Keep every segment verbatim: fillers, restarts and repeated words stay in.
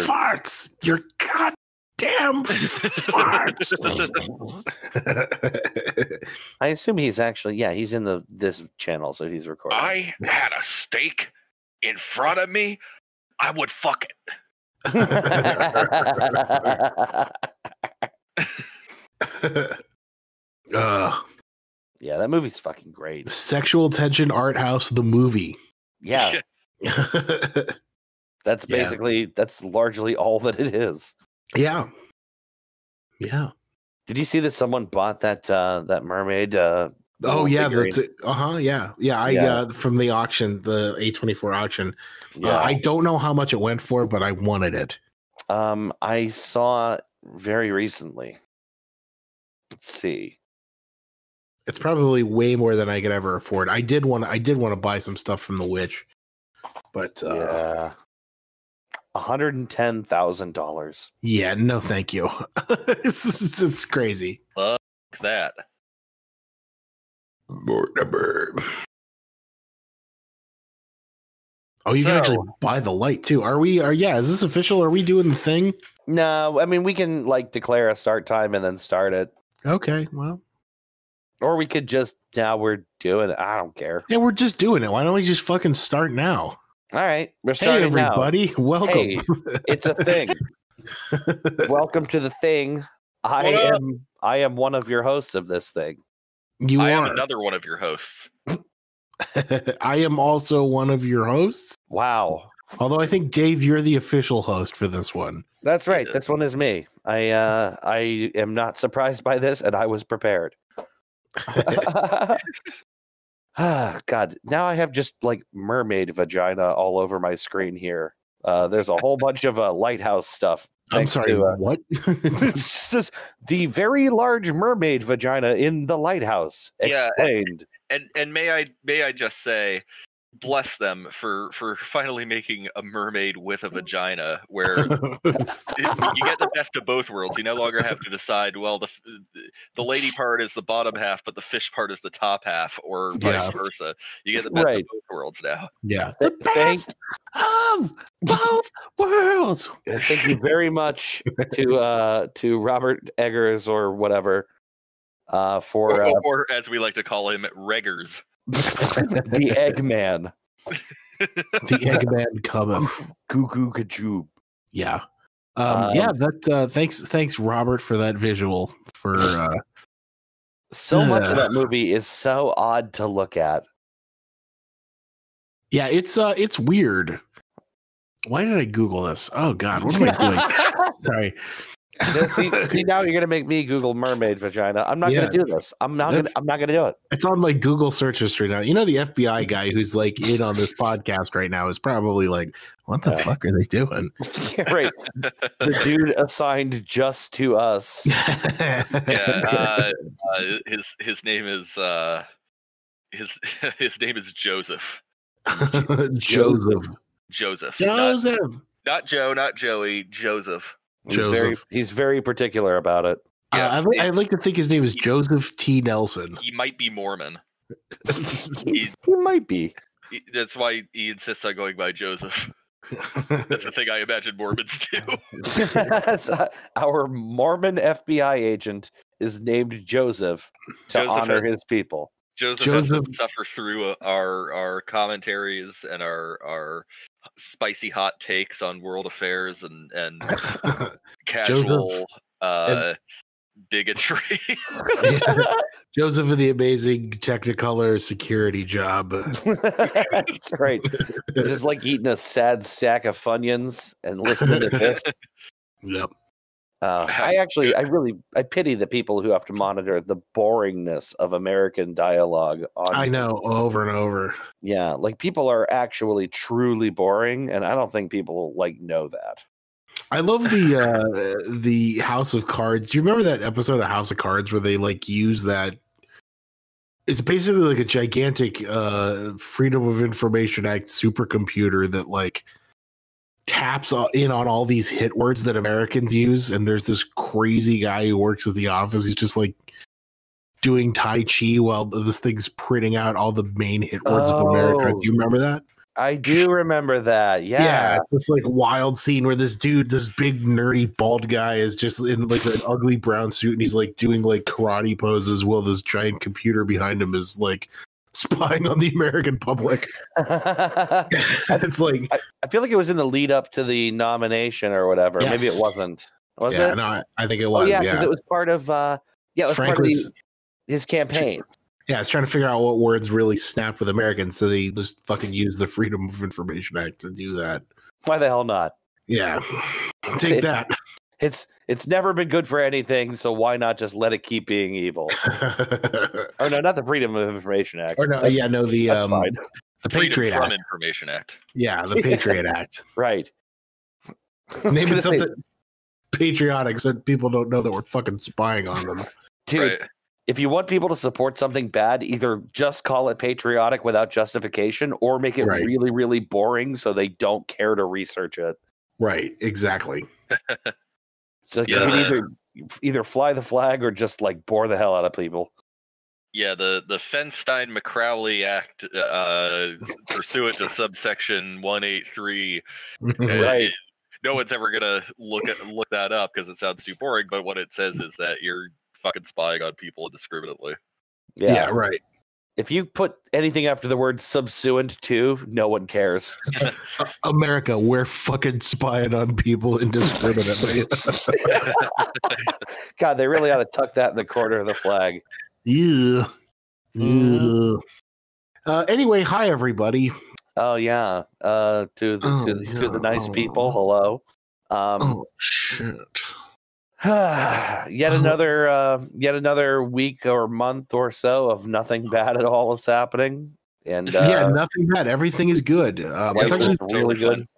farts. Your goddamn farts. I assume he's actually, yeah, he's in the this channel, so he's recording. I had a steak in front of me. I would fuck it. uh, yeah, that movie's fucking great. Sexual Tension Art House, the movie. Yeah. That's basically, yeah. that's largely all that it is. Yeah. Yeah. Did you see that someone bought that uh, that mermaid? Uh, oh, yeah. Figurine? That's Uh-huh. Yeah. Yeah. I yeah. Uh, from the auction, the A twenty-four auction. Yeah. Uh, I don't know how much it went for, but I wanted it. Um, I saw very recently. Let's see. It's probably way more than I could ever afford. I did want to, I did want to buy some stuff from the witch, but uh, yeah. one hundred ten thousand dollars. Yeah, no thank you. it's, it's, it's crazy. Fuck that. Oh, you so, can actually buy the light too. Are we, are, yeah, is this official? Are we doing the thing? No, I mean, we can like declare a start time and then start it. Okay, well. Or we could just, now we're doing it. I don't care. Yeah, we're just doing it. Why don't we just fucking start now? All right, we're starting now. Hey, everybody. Now. Welcome. Hey, it's a thing. Welcome to the thing. I what am up? I am one of your hosts of this thing. You I are. am another one of your hosts. I am also one of your hosts. Wow. Although I think, Dave, you're the official host for this one. That's right. This one is me. I uh, I am not surprised by this, and I was prepared. Ah, God, now I have just like mermaid vagina all over my screen here. Uh, there's a whole bunch of uh, lighthouse stuff. I'm sorry, to, uh, what? It's just the very large mermaid vagina in the lighthouse explained. Yeah, and, and and may I may I just say, bless them for for finally making a mermaid with a vagina, where you get the best of both worlds. You no longer have to decide, well, the the lady part is the bottom half, but the fish part is the top half, or vice yeah. versa. You get the best right. of both worlds now. Yeah, the best Thank- of both worlds. Thank you very much to uh, to Robert Eggers or whatever uh, for or, uh, or as we like to call him, Reggers. The Eggman. The Eggman cometh. Goo goo kajoob. Yeah. Um, um, yeah, that uh, thanks thanks Robert for that visual for uh, so uh, much of that movie is so odd to look at. Yeah, it's uh it's weird. Why did I Google this? Oh god, what am I doing? Sorry. No, see, see, now you're gonna make me Google mermaid vagina. I'm not yeah. gonna do this. I'm not That's, gonna I'm not gonna do it. It's on my Google search history now. You know the F B I guy who's like in on this podcast right now is probably like, what the uh, fuck are they doing? Yeah, right. The dude assigned just to us. yeah, uh, uh, his his name is uh his his name is Joseph. Joseph. Joseph. Joseph. Not, not Joe, not Joey, Joseph. He's very, he's very particular about it. Yes. Uh, I, I like to think his name is he, Joseph T. Nelson. He might be Mormon. he, he might be. He, that's why he insists on going by Joseph. That's the thing I imagine Mormons do. Our Mormon F B I agent is named Joseph to Joseph honor has, his people. Joseph, Joseph has to suffer through our, our commentaries and our... our spicy hot takes on world affairs and and casual Joseph uh and, bigotry. Yeah. Joseph and the amazing Technicolor security job. That's right. It's just like eating a sad stack of Funyuns and listening to this. Yep. Uh, I actually, I really, I pity the people who have to monitor the boringness of American dialogue. On I know, over and over. Yeah, like people are actually truly boring, and I don't think people like know that. I love the uh, the House of Cards. Do you remember that episode of House of Cards where they like use that? It's basically like a gigantic uh, Freedom of Information Act supercomputer that like. Taps in on all these hit words that Americans use, and there's this crazy guy who works at the office. He's just like doing Tai Chi while this thing's printing out all the main hit words oh. of America. Do you remember that? I do remember that. Yeah. Yeah, it's this like wild scene where this dude, this big nerdy bald guy, is just in like an ugly brown suit, and he's like doing like karate poses while this giant computer behind him is like spying on the American public. It's like I, I feel like it was in the lead up to the nomination or whatever. Yes. Maybe it wasn't. Was yeah, it? No, I, I think it was. Oh, yeah, because yeah. it was part of. Uh, yeah, it was Frank part was, of the, his campaign. Yeah, I was trying to figure out what words really snapped with Americans, so they just fucking used the Freedom of Information Act to do that. Why the hell not? Yeah. Take it, that. It's it's never been good for anything, so why not just let it keep being evil? Oh, no, not the Freedom of Information Act. Or no, that's, yeah, no, the, um, the Patriot Act. Information Act. Yeah, the Patriot Act. Right. Name it something say. patriotic so people don't know that we're fucking spying on them. Dude. Right. If you want people to support something bad, either just call it patriotic without justification or make it right. really, really boring so they don't care to research it. Right. Exactly. So like yeah. either, either fly the flag or just like bore the hell out of people. Yeah. The, the Feinstein-McCrowley Act, uh, pursuant to subsection one eighty-three. Right. Uh, no one's ever going to look at, look that up because it sounds too boring. But what it says is that you're fucking spying on people indiscriminately. Yeah. Yeah, right. If you put anything after the word subsuant to, no one cares. America, we're fucking spying on people indiscriminately. God, they really ought to tuck that in the corner of the flag. Yeah. Mm. Uh, anyway, hi, everybody. Oh, yeah. Uh, to the, oh, to the, yeah. to the nice oh. people, hello. Um, oh, shit. yet another uh, yet another week or month or so of nothing bad at all is happening, and uh, yeah, nothing bad. Everything is good. Um, it's actually really good. Fun.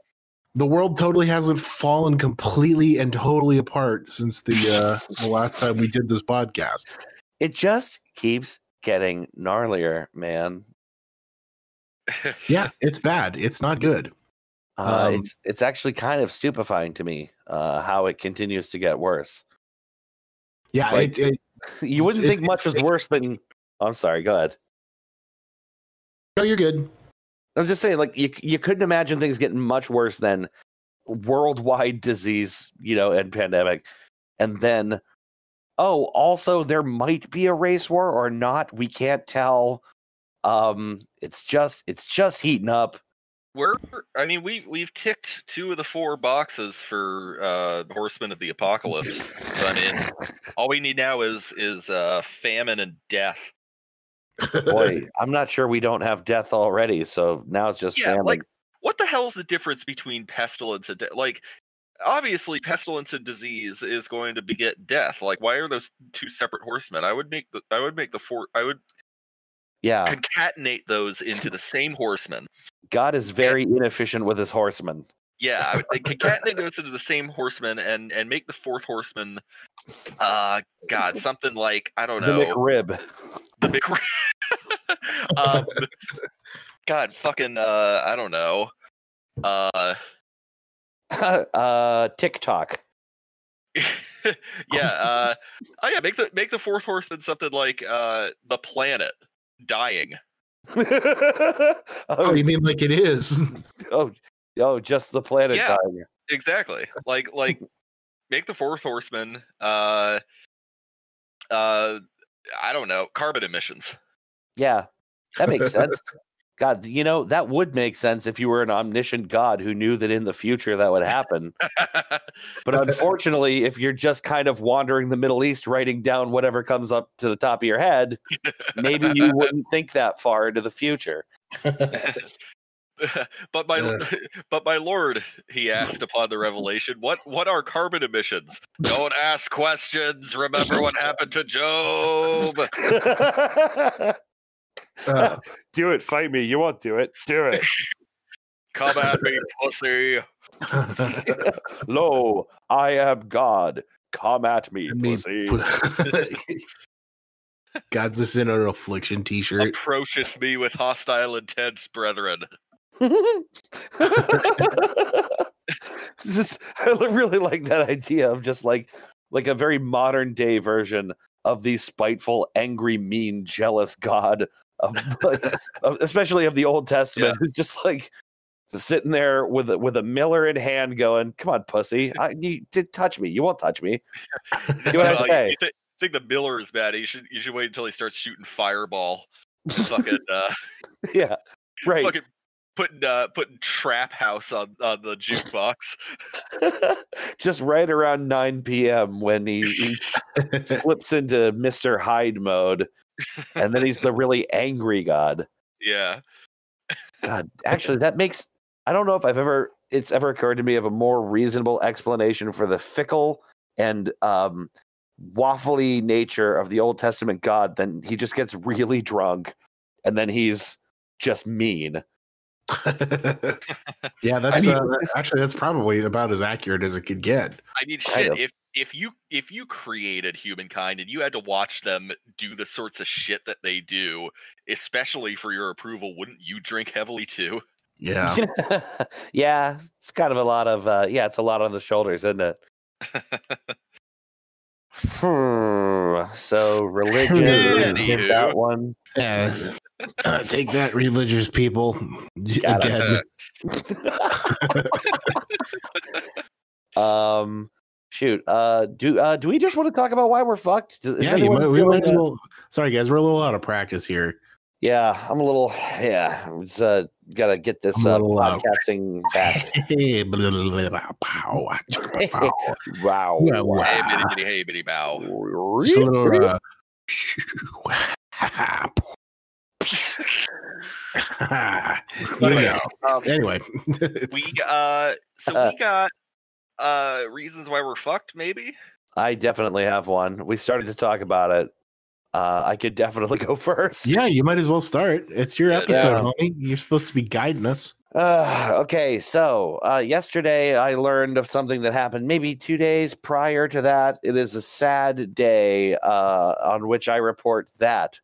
The world totally hasn't fallen completely and totally apart since the uh, the last time we did this podcast. It just keeps getting gnarlier, man. Yeah, it's bad. It's not good. Uh, um, it's it's actually kind of stupefying to me uh, how it continues to get worse. Yeah, like, it, it, you wouldn't think much is worse than. Oh, I'm sorry. Go ahead. No, you're good. I was just saying, like you you couldn't imagine things getting much worse than worldwide disease, you know, and pandemic, and then oh, also there might be a race war or not. We can't tell. Um, it's just it's just heating up. We're, I mean, we, we've ticked two of the four boxes for uh, Horsemen of the Apocalypse. So, I mean, all we need now is is uh, famine and death. Boy, I'm not sure we don't have death already, so now it's just yeah, famine. Like, what the hell is the difference between pestilence and death? Like, obviously, pestilence and disease is going to beget death. Like, why are those two separate horsemen? I would make the, I would make the four, I would... Yeah, concatenate those into the same horseman. God is very and, inefficient with his horsemen. Yeah, I would concatenate those into the same horseman and and make the fourth horseman. Uh, God, something like I don't know the McRib. The McRib. um, God, fucking. Uh, I don't know. Uh, uh, TikTok. Yeah. Uh, oh yeah. Make the make the fourth horseman something like uh the planet. Dying. oh, oh, you mean like it is? Oh, oh, just the planet yeah, dying. Exactly. Like, like, make the fourth horseman. Uh, uh, I don't know. Carbon emissions. Yeah, that makes sense. God, you know that would make sense if you were an omniscient God who knew that in the future that would happen. But unfortunately, if you're just kind of wandering the Middle East, writing down whatever comes up to the top of your head, maybe you wouldn't think that far into the future. But my, yeah. but my Lord, he asked upon the revelation, "What, what are carbon emissions? Don't ask questions. Remember what happened to Job." Uh, do it, fight me. You won't do it. Do it. Come at me, pussy. Lo, I am God. Come at me, I mean, pussy. God's just in an affliction t-shirt. Approacheth me with hostile intents, brethren. Just, I really like that idea of just like like a very modern day version of the spiteful, angry, mean, jealous God. Of, like, especially of the Old Testament, yeah. Just like So sitting there with with a Miller in hand, going, "Come on, pussy! I, you did touch me. You won't touch me." You know what I say? You th- think the Miller is bad? You should you should wait until he starts shooting Fireball. Fucking uh, yeah, right. Fucking putting uh, putting Trap House on, on the jukebox. Just right around nine p.m. when he, he slips into Mister Hyde mode, and then he's the really angry god. Yeah. God, actually, that makes. I don't know if I've ever it's ever occurred to me of a more reasonable explanation for the fickle and um, waffly nature of the Old Testament God than he just gets really drunk and then he's just mean. Yeah, that's I mean, uh, actually that's probably about as accurate as it could get. I mean, shit. I if if you if you created humankind and you had to watch them do the sorts of shit that they do, especially for your approval, wouldn't you drink heavily too? Yeah, yeah. It's kind of a lot of uh, yeah. It's a lot on the shoulders, isn't it? hmm. So religion, that one. Yeah. Uh, take that, religious people. Again. um, shoot. Uh, do uh, do we just want to talk about why we're fucked? Is yeah, you might, we might as well. Sorry, guys, we're a little out of practice here. Yeah, I'm a little. Yeah, it's uh, gotta get this uh, podcasting out. Back. Wow! Wow! Hey, bitty, bitty, hey, bitty, bow. Just a little. Uh, anyway, um, anyway. we uh so we got uh reasons why we're fucked. Maybe I definitely have one. We started to talk about it. uh I could definitely go first. Yeah, you might as well start. It's your episode, homie. Yeah. You're supposed to be guiding us. Uh okay, so uh yesterday I learned of something that happened maybe two days prior to that. It is a sad day uh on which I report that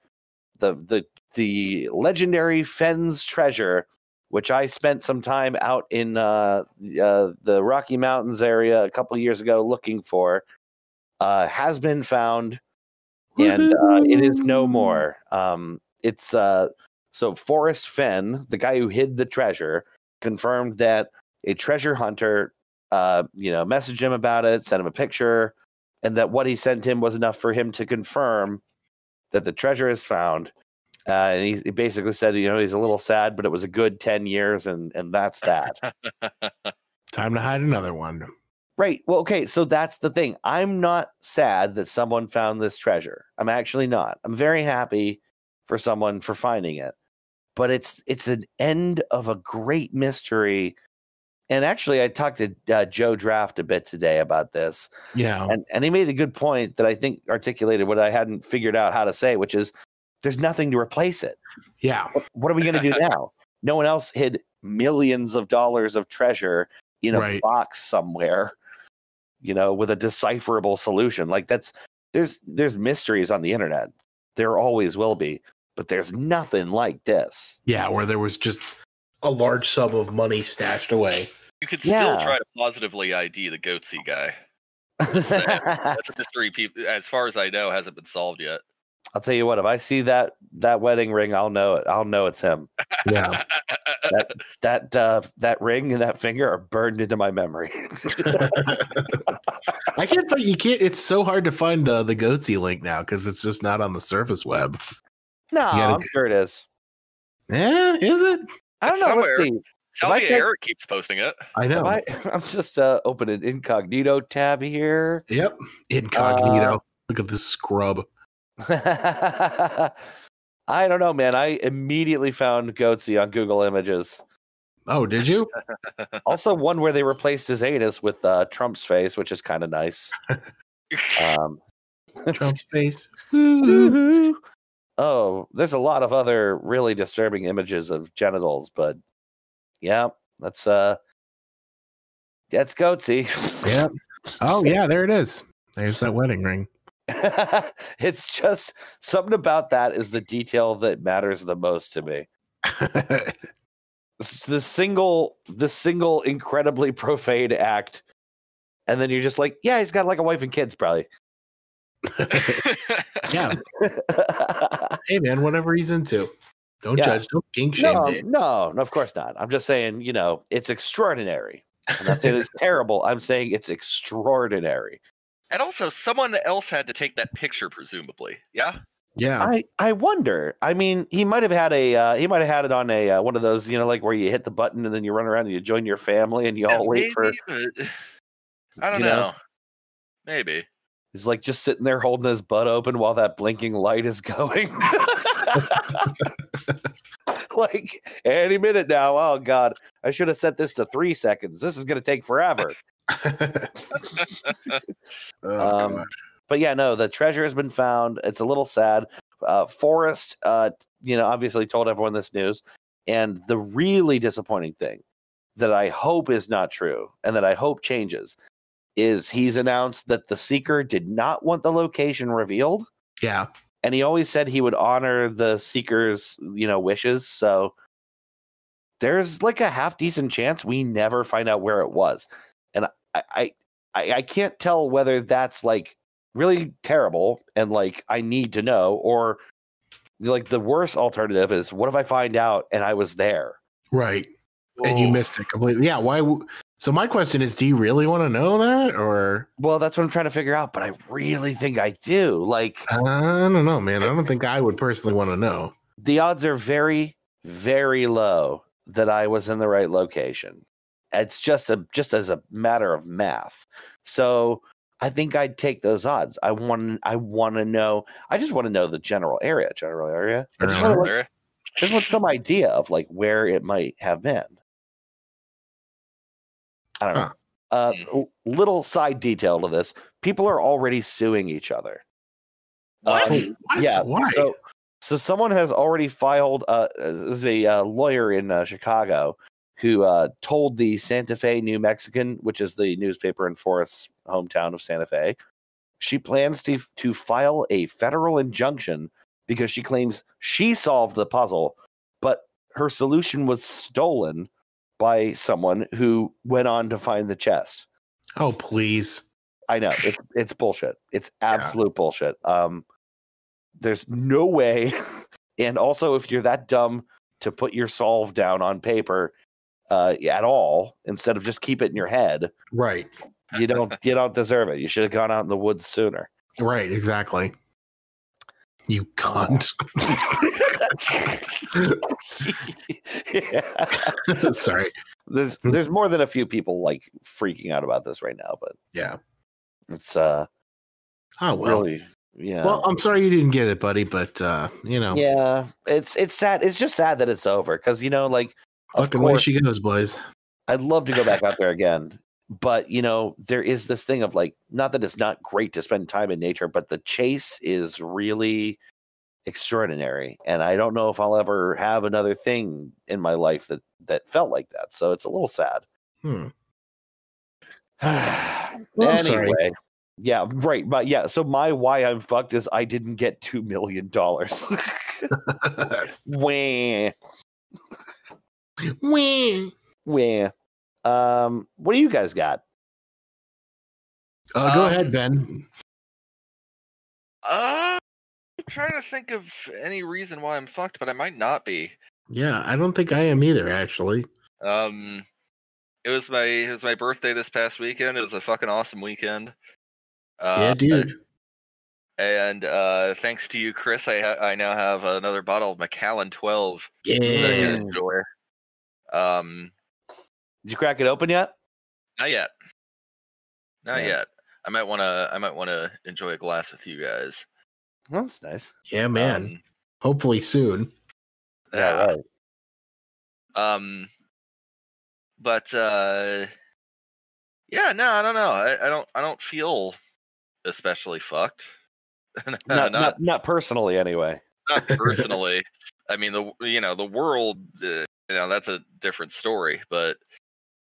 the the The legendary Fenn's treasure, which I spent some time out in uh, uh, the Rocky Mountains area a couple years ago looking for, uh, has been found, and uh, it is no more. Um, it's uh, so Forrest Fenn, the guy who hid the treasure, confirmed that a treasure hunter, uh, you know, messaged him about it, sent him a picture, and that what he sent him was enough for him to confirm that the treasure is found. Uh, and he, he basically said, you know, he's a little sad, but it was a good ten years, and, and that's that. Time to hide another one. Right. Well, okay, so that's the thing. I'm not sad that someone found this treasure. I'm actually not. I'm very happy for someone for finding it. But it's it's an end of a great mystery. And actually, I talked to uh, Joe Draft a bit today about this. Yeah. And, and he made a good point that I think articulated what I hadn't figured out how to say, which is, there's nothing to replace it. Yeah. What are we going to do now? No one else hid millions of dollars of treasure in a right. box somewhere, you know, with a decipherable solution. Like that's there's there's mysteries on the internet. There always will be, but there's nothing like this. Yeah, where there was just a large sum of money stashed away. You could still yeah. try to positively I D the Goatsy guy. That's a mystery people, as far as I know, hasn't been solved yet. I'll tell you what, if I see that that wedding ring, I'll know it. I'll know it's him. Yeah. that that uh, that ring and that finger are burned into my memory. I can't find you can't it's so hard to find uh, the Goatsy link now because it's just not on the surface web. No, gotta, I'm sure it is. Yeah, is it? I don't know. Let's see. Salvia Eric keeps posting it. I know. I, I'm just uh, opening incognito tab here. Yep. Incognito. Uh, Look at this scrub. I don't know, man. I immediately found Goatsy on Google Images. Oh, did you? Also, one where they replaced his anus with uh, Trump's face, which is kind of nice. Um, Trump's face. Woo-hoo. Oh, there's a lot of other really disturbing images of genitals, but yeah, that's uh, that's Goatsy. Yeah. Oh, yeah. There it is. There's that wedding ring. It's just something about that is the detail that matters the most to me. the single the single incredibly profane act, and then you're just like, yeah, he's got like a wife and kids probably. Yeah. Hey man, whatever he's into. Don't yeah. judge. Don't kink shame. No, no, no, of course not. I'm just saying, you know, it's extraordinary. I'm not saying it's terrible. I'm saying it's extraordinary. And also, someone else had to take that picture, presumably. Yeah. Yeah. I, I wonder. I mean, he might have had a uh, he might have had it on a uh, one of those, you know, like where you hit the button and then you run around and you join your family and you all wait for. I don't you know. know. Maybe. He's like just sitting there holding his butt open while that blinking light is going. Like any minute now. Oh God, I should have set this to three seconds. This is going to take forever. Oh, um, but yeah, no, the treasure has been found. It's a little sad. Uh, Forrest, uh, you know, obviously told everyone this news. And the really disappointing thing that I hope is not true and that I hope changes is he's announced that the seeker did not want the location revealed. Yeah. And he always said he would honor the seeker's, you know, wishes. So there's like a half decent chance we never find out where it was. And I, I, I, I can't tell whether that's like really terrible and like I need to know, or like the worst alternative is what if I find out and I was there? Right. Oh. And you missed it completely. Yeah. Why? W- so my question is, do you really want to know that? Or well, that's what I'm trying to figure out. But I really think I do. Like, I don't know, man. I don't think I would personally want to know. The odds are very, very low that I was in the right location. It's just a just as a matter of math. So I think I'd take those odds. I want I want to know. I just want to know the general area. General area. I just want to, like, just want some idea of like where it might have been. I don't know. Huh. Uh, little side detail to this: people are already suing each other. What? Um, what? Yeah. Why? So, so someone has already filed. Uh, is a uh, lawyer in uh, Chicago. Who uh, told the Santa Fe New Mexican, which is the newspaper in Forrest's hometown of Santa Fe, she plans to to file a federal injunction because she claims she solved the puzzle, but her solution was stolen by someone who went on to find the chest. Oh, please! I know it's it's bullshit. It's absolute yeah. bullshit. Um, there's no way. And also, if you're that dumb to put your solve down on paper. Uh, at all, instead of just keep it in your head, right? You don't, you don't deserve it. You should have gone out in the woods sooner. Right, exactly. You cunt. Yeah. Sorry. There's, there's more than a few people like freaking out about this right now, but yeah, it's uh, oh well, really, yeah. Well, I'm sorry you didn't get it, buddy, but uh, you know, yeah, it's it's sad. It's just sad that it's over because you know, like. Fucking way she goes, boys. I'd love to go back out there again. But, you know, there is this thing of like, not that it's not great to spend time in nature, but the chase is really extraordinary. And I don't know if I'll ever have another thing in my life that, that felt like that. So it's a little sad. Hmm. Well, anyway. Sorry. Yeah, right. But yeah, so my why I'm fucked is I didn't get two million dollars. Wah. Wee. Wee. Um, what do you guys got? Uh, go um, ahead, Ben. Uh, I'm trying to think of any reason why I'm fucked, but I might not be. Yeah, I don't think I am either, actually. Um, it was my it was my birthday this past weekend. It was a fucking awesome weekend. Uh, yeah, dude. And uh, thanks to you, Chris, I ha- I now have another bottle of Macallan twelve. Yeah. That I enjoy. Um, did you crack it open yet? Not yet. Not yeah. yet. I might want to. I might want to enjoy a glass with you guys. Well, that's nice. Yeah, man. Um, Hopefully soon. Yeah. Uh, right. Um. But uh, yeah. No, I don't know. I, I don't. I don't feel especially fucked. not, not, not not personally, anyway. Not personally. I mean, the you know the world. Uh, You know, that's a different story, but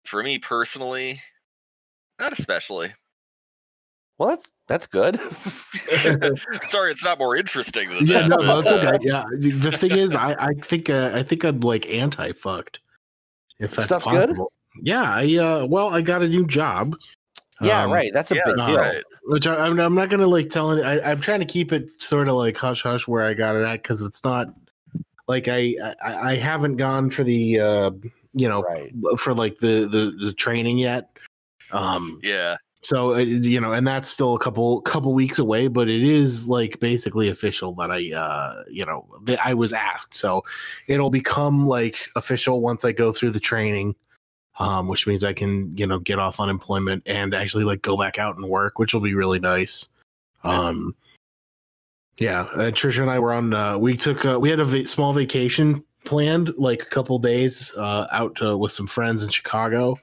for me personally, not especially. Well, that's that's good. Sorry, it's not more interesting than yeah, that. No, but, that's uh... okay. Yeah, the thing is, I I think uh, I think I'm like anti-fucked. If that's Stuff possible. Good? Yeah. I uh, well, I got a new job. Yeah, um, right. That's a yeah, big deal. Right. Which I, I'm, I'm not gonna like tell it. I, I'm trying to keep it sort of like hush hush where I got it at because it's not. Like I, I, I haven't gone for the, uh, you know, right. for like the, the, the training yet. Um, yeah. So, you know, and that's still a couple, couple weeks away, but it is like basically official that I, uh, you know, that I was asked. So it'll become like official once I go through the training, um, which means I can, you know, get off unemployment and actually like go back out and work, which will be really nice. Um, yeah, uh, Trisha and I were on, uh, we took, uh, we had a va- small vacation planned, like a couple days uh, out uh, with some friends in Chicago.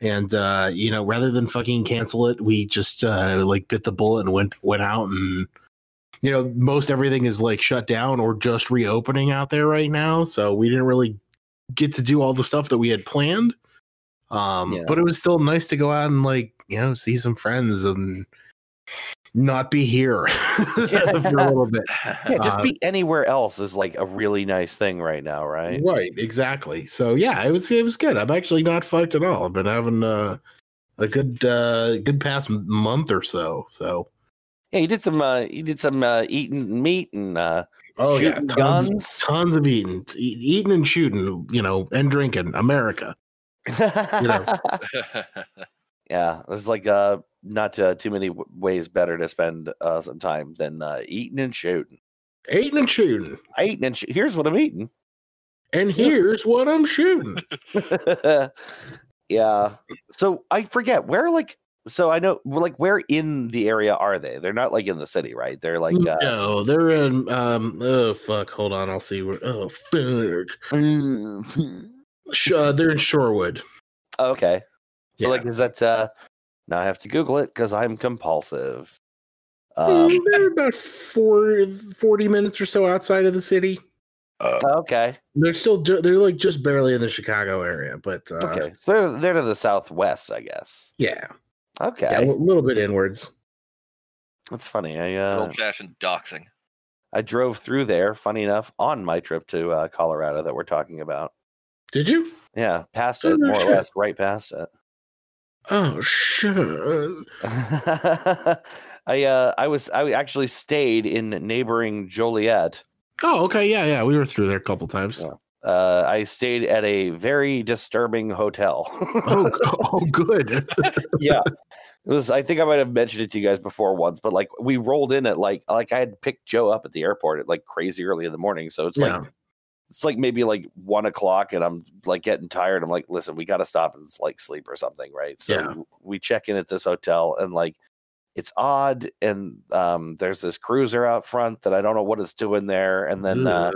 And, uh, you know, rather than fucking cancel it, we just, uh, like, bit the bullet and went went out. And, you know, most everything is, like, shut down or just reopening out there right now. So we didn't really get to do all the stuff that we had planned. Um, yeah. But it was still nice to go out and, like, you know, see some friends and not be here for a little bit. Yeah, just uh, be anywhere else is, like, a really nice thing right now, right? Right, exactly. So, yeah, it was it was good. I'm actually not fucked at all. I've been having uh, a good uh, good past month or so. So, yeah, you did some uh, you did some uh, eating meat and uh, oh yeah, tons, guns, tons of eating, eating and shooting, you know, and drinking. America, you know. Yeah, it's like uh, not uh, too many w- ways better to spend uh, some time than uh, eating and shooting. Eating and shooting. Eating and sh- Here's what I'm eating. And here's what I'm shooting. Yeah. So I forget where, like, so I know, like, where in the area are they? They're not like in the city, right? They're like, uh, no, they're in, um, oh, fuck. Hold on. I'll see where, oh, fuck. uh, they're in Shorewood. Oh, okay. So, yeah. Like, is that, uh, now I have to Google it because I'm compulsive. Um, they're about four, forty minutes or so outside of the city. Uh, okay. They're still, they're like just barely in the Chicago area, but. Uh, okay. So they're, they're to the southwest, I guess. Yeah. Okay. Yeah, a little bit inwards. That's funny. I, uh, old fashioned doxing. I drove through there, funny enough, on my trip to uh, Colorado that we're talking about. Did you? Yeah. Past oh, it, no more shit. Or less, right past it. Oh sure. I uh I was I actually stayed in neighboring Joliet. Oh okay, yeah, yeah. We were through there a couple times. Yeah. Uh I stayed at a very disturbing hotel. oh, oh good. Yeah. It was I think I might have mentioned it to you guys before once, but like we rolled in at like like I had picked Joe up at the airport at like crazy early in the morning. So it's yeah. like It's like maybe like one o'clock and I'm like getting tired. I'm like, listen, we got to stop and like sleep or something. Right. So yeah. we check in at this hotel and like, it's odd. And um, there's this cruiser out front that I don't know what it's doing there. And then uh,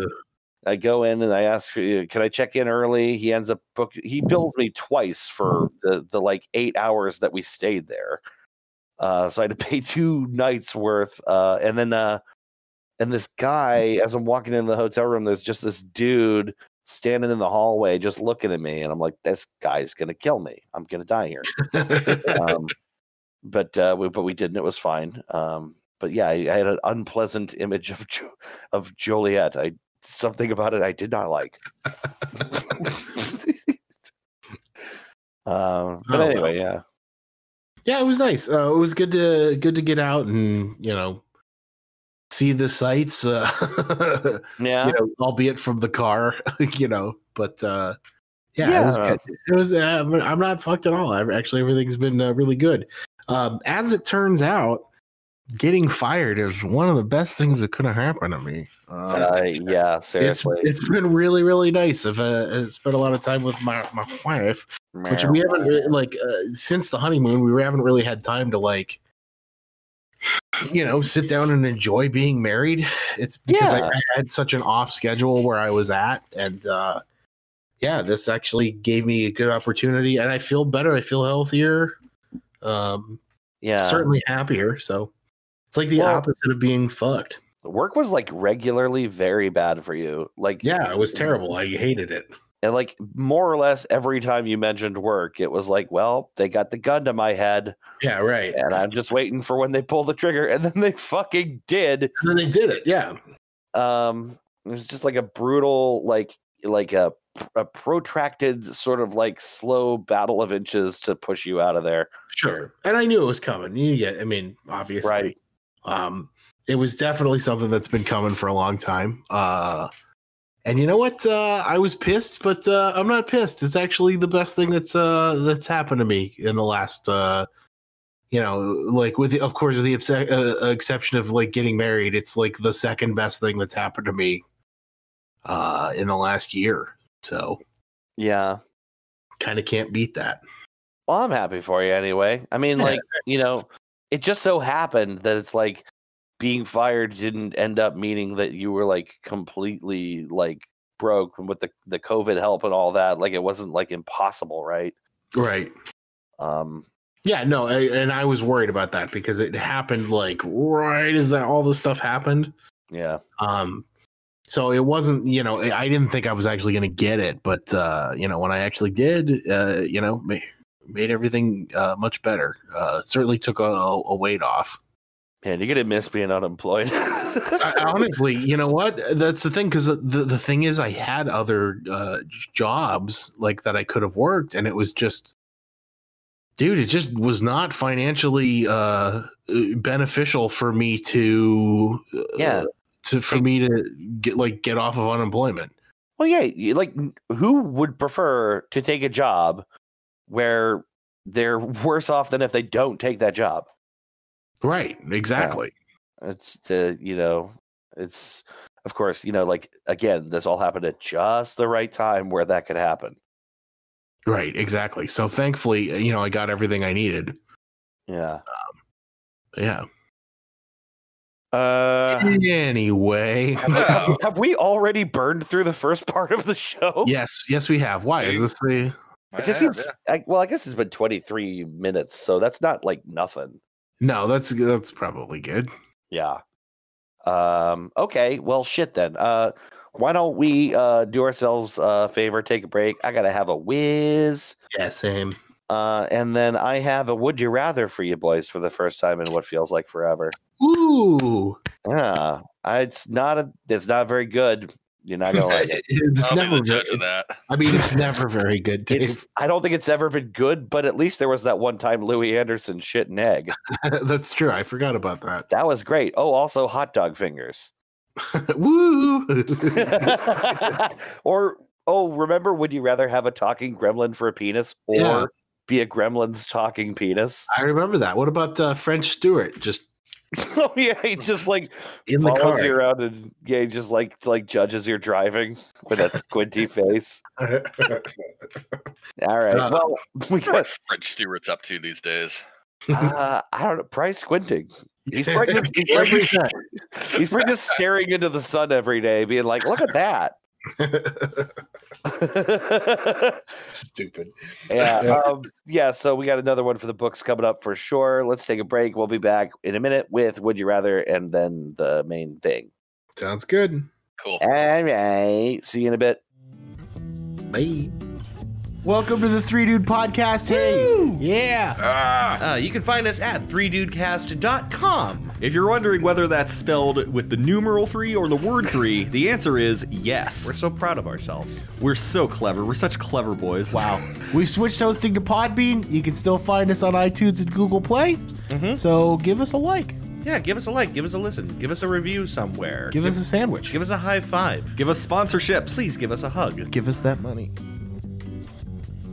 I go in and I ask, can I check in early? He ends up book. He billed me twice for the, the like eight hours that we stayed there. Uh, so I had to pay two nights worth. Uh, and then, uh, And this guy, as I'm walking into the hotel room, there's just this dude standing in the hallway just looking at me. And I'm like, this guy's going to kill me. I'm going to die here. um, but uh, we, but we didn't. It was fine. Um, but, yeah, I, I had an unpleasant image of jo- of Joliet. I something about it I did not like. um, but oh, anyway, yeah. Yeah, it was nice. Uh, it was good to good to get out and, you know, see the sights, uh, yeah. You know, albeit from the car, you know. But uh, yeah, yeah, it was good. It was. Uh, I'm not fucked at all. I've, actually, everything's been uh, really good. Um, as it turns out, getting fired is one of the best things that could have happened to me. Um, uh, yeah, seriously, it's, it's been really, really nice. I've uh, spent a lot of time with my my wife, which we haven't really, like uh, since the honeymoon. We haven't really had time to like. You know, sit down and enjoy being married. It's because yeah. I, I had such an off schedule where I was at. And uh, yeah, this actually gave me a good opportunity. And I feel better. I feel healthier. Um, yeah. Certainly happier. So it's like the well, opposite of being fucked. Work was like regularly very bad for you. Like, yeah, it was terrible. I hated it. And like more or less every time you mentioned work, it was like, well, they got the gun to my head. Yeah, right. And I'm just waiting for when they pull the trigger. And then they fucking did. And then they did it. Yeah. Um, it was just like a brutal, like like a, a protracted sort of like slow battle of inches to push you out of there. Sure. And I knew it was coming. You get, I mean, obviously, right. um, it was definitely something that's been coming for a long time. Uh And you know what? Uh, I was pissed, but uh, I'm not pissed. It's actually the best thing that's uh, that's happened to me in the last, uh, you know, like with the, of course, with the obse- uh, exception of like getting married. It's like the second best thing that's happened to me uh, in the last year. So, yeah, kind of can't beat that. Well, I'm happy for you anyway. I mean, yeah, like, you know, it just so happened that it's like being fired didn't end up meaning that you were like completely like broke with the, the COVID help and all that. Like it wasn't like impossible. Right. Right. Um, yeah, no. I, and I was worried about that because it happened like right as that all this stuff happened. Yeah. Um, So it wasn't, you know, I didn't think I was actually going to get it. But, uh, you know, when I actually did, uh, you know, ma- made everything uh, much better. Uh, certainly took a, a weight off. Man, you're going to miss being unemployed. I, honestly, you know what? That's the thing, because the, the thing is I had other uh, jobs like that I could have worked. And it was just, dude, it just was not financially uh, beneficial for me to. Yeah. Uh, To, for me to get like get off of unemployment. Well, yeah, like who would prefer to take a job where they're worse off than if they don't take that job? Right, exactly. Yeah. It's to, you know, it's of course, you know, like again, this all happened at just the right time where that could happen. Right, exactly. So thankfully, you know, I got everything I needed. Yeah. Um, yeah. Uh, anyway, have, have we already burned through the first part of the show? Yes, yes, we have. Why is this the? It just seems, I, well, I guess it's been twenty-three minutes, so that's not like nothing. No, that's that's probably good. Yeah. Um. Okay. Well, shit then. Uh, why don't we uh do ourselves a favor, take a break? I gotta have a whiz. Yeah, same. Uh, and then I have a would you rather for you boys for the first time in what feels like forever. Ooh, yeah, I, it's not a, it's not very good. You're not gonna like it. It's I'll never judge of that. I mean, it's never very good. It's, I don't think it's ever been good, but at least there was that one time Louis Anderson shit and egg. That's true. I forgot about that. That was great. Oh, also hot dog fingers. Woo! Or oh, remember? Would you rather have a talking gremlin for a penis or yeah. be a gremlin's talking penis? I remember that. What about uh, French Stewart? Just. Oh yeah, he just like in the car you around and yeah, he just like like judges your driving with that squinty face. All right, uh, well, we got what French Stewart's up to these days. Uh, I don't know. Price squinting. He's probably just, he's probably just, he's probably just staring into the sun every day, being like, "Look at that." Stupid. Yeah. Um, yeah. So we got another one for the books coming up for sure. Let's take a break. We'll be back in a minute with Would You Rather and then the main thing. Sounds good. Cool. All right. See you in a bit. Bye. Welcome to the Three Dude Podcast. Hey, yeah. Ah. Uh, you can find us at three dude cast dot com. If you're wondering whether that's spelled with the numeral three or the word three, the answer is yes. We're so proud of ourselves. We're so clever. We're such clever boys. Wow. We've switched hosting to Podbean. You can still find us on iTunes and Google Play. Mm-hmm. So give us a like. Yeah, give us a like, give us a listen, give us a review somewhere. Give, give us a sandwich. Give us a high five. Give us sponsorship. Please give us a hug. Give us that money.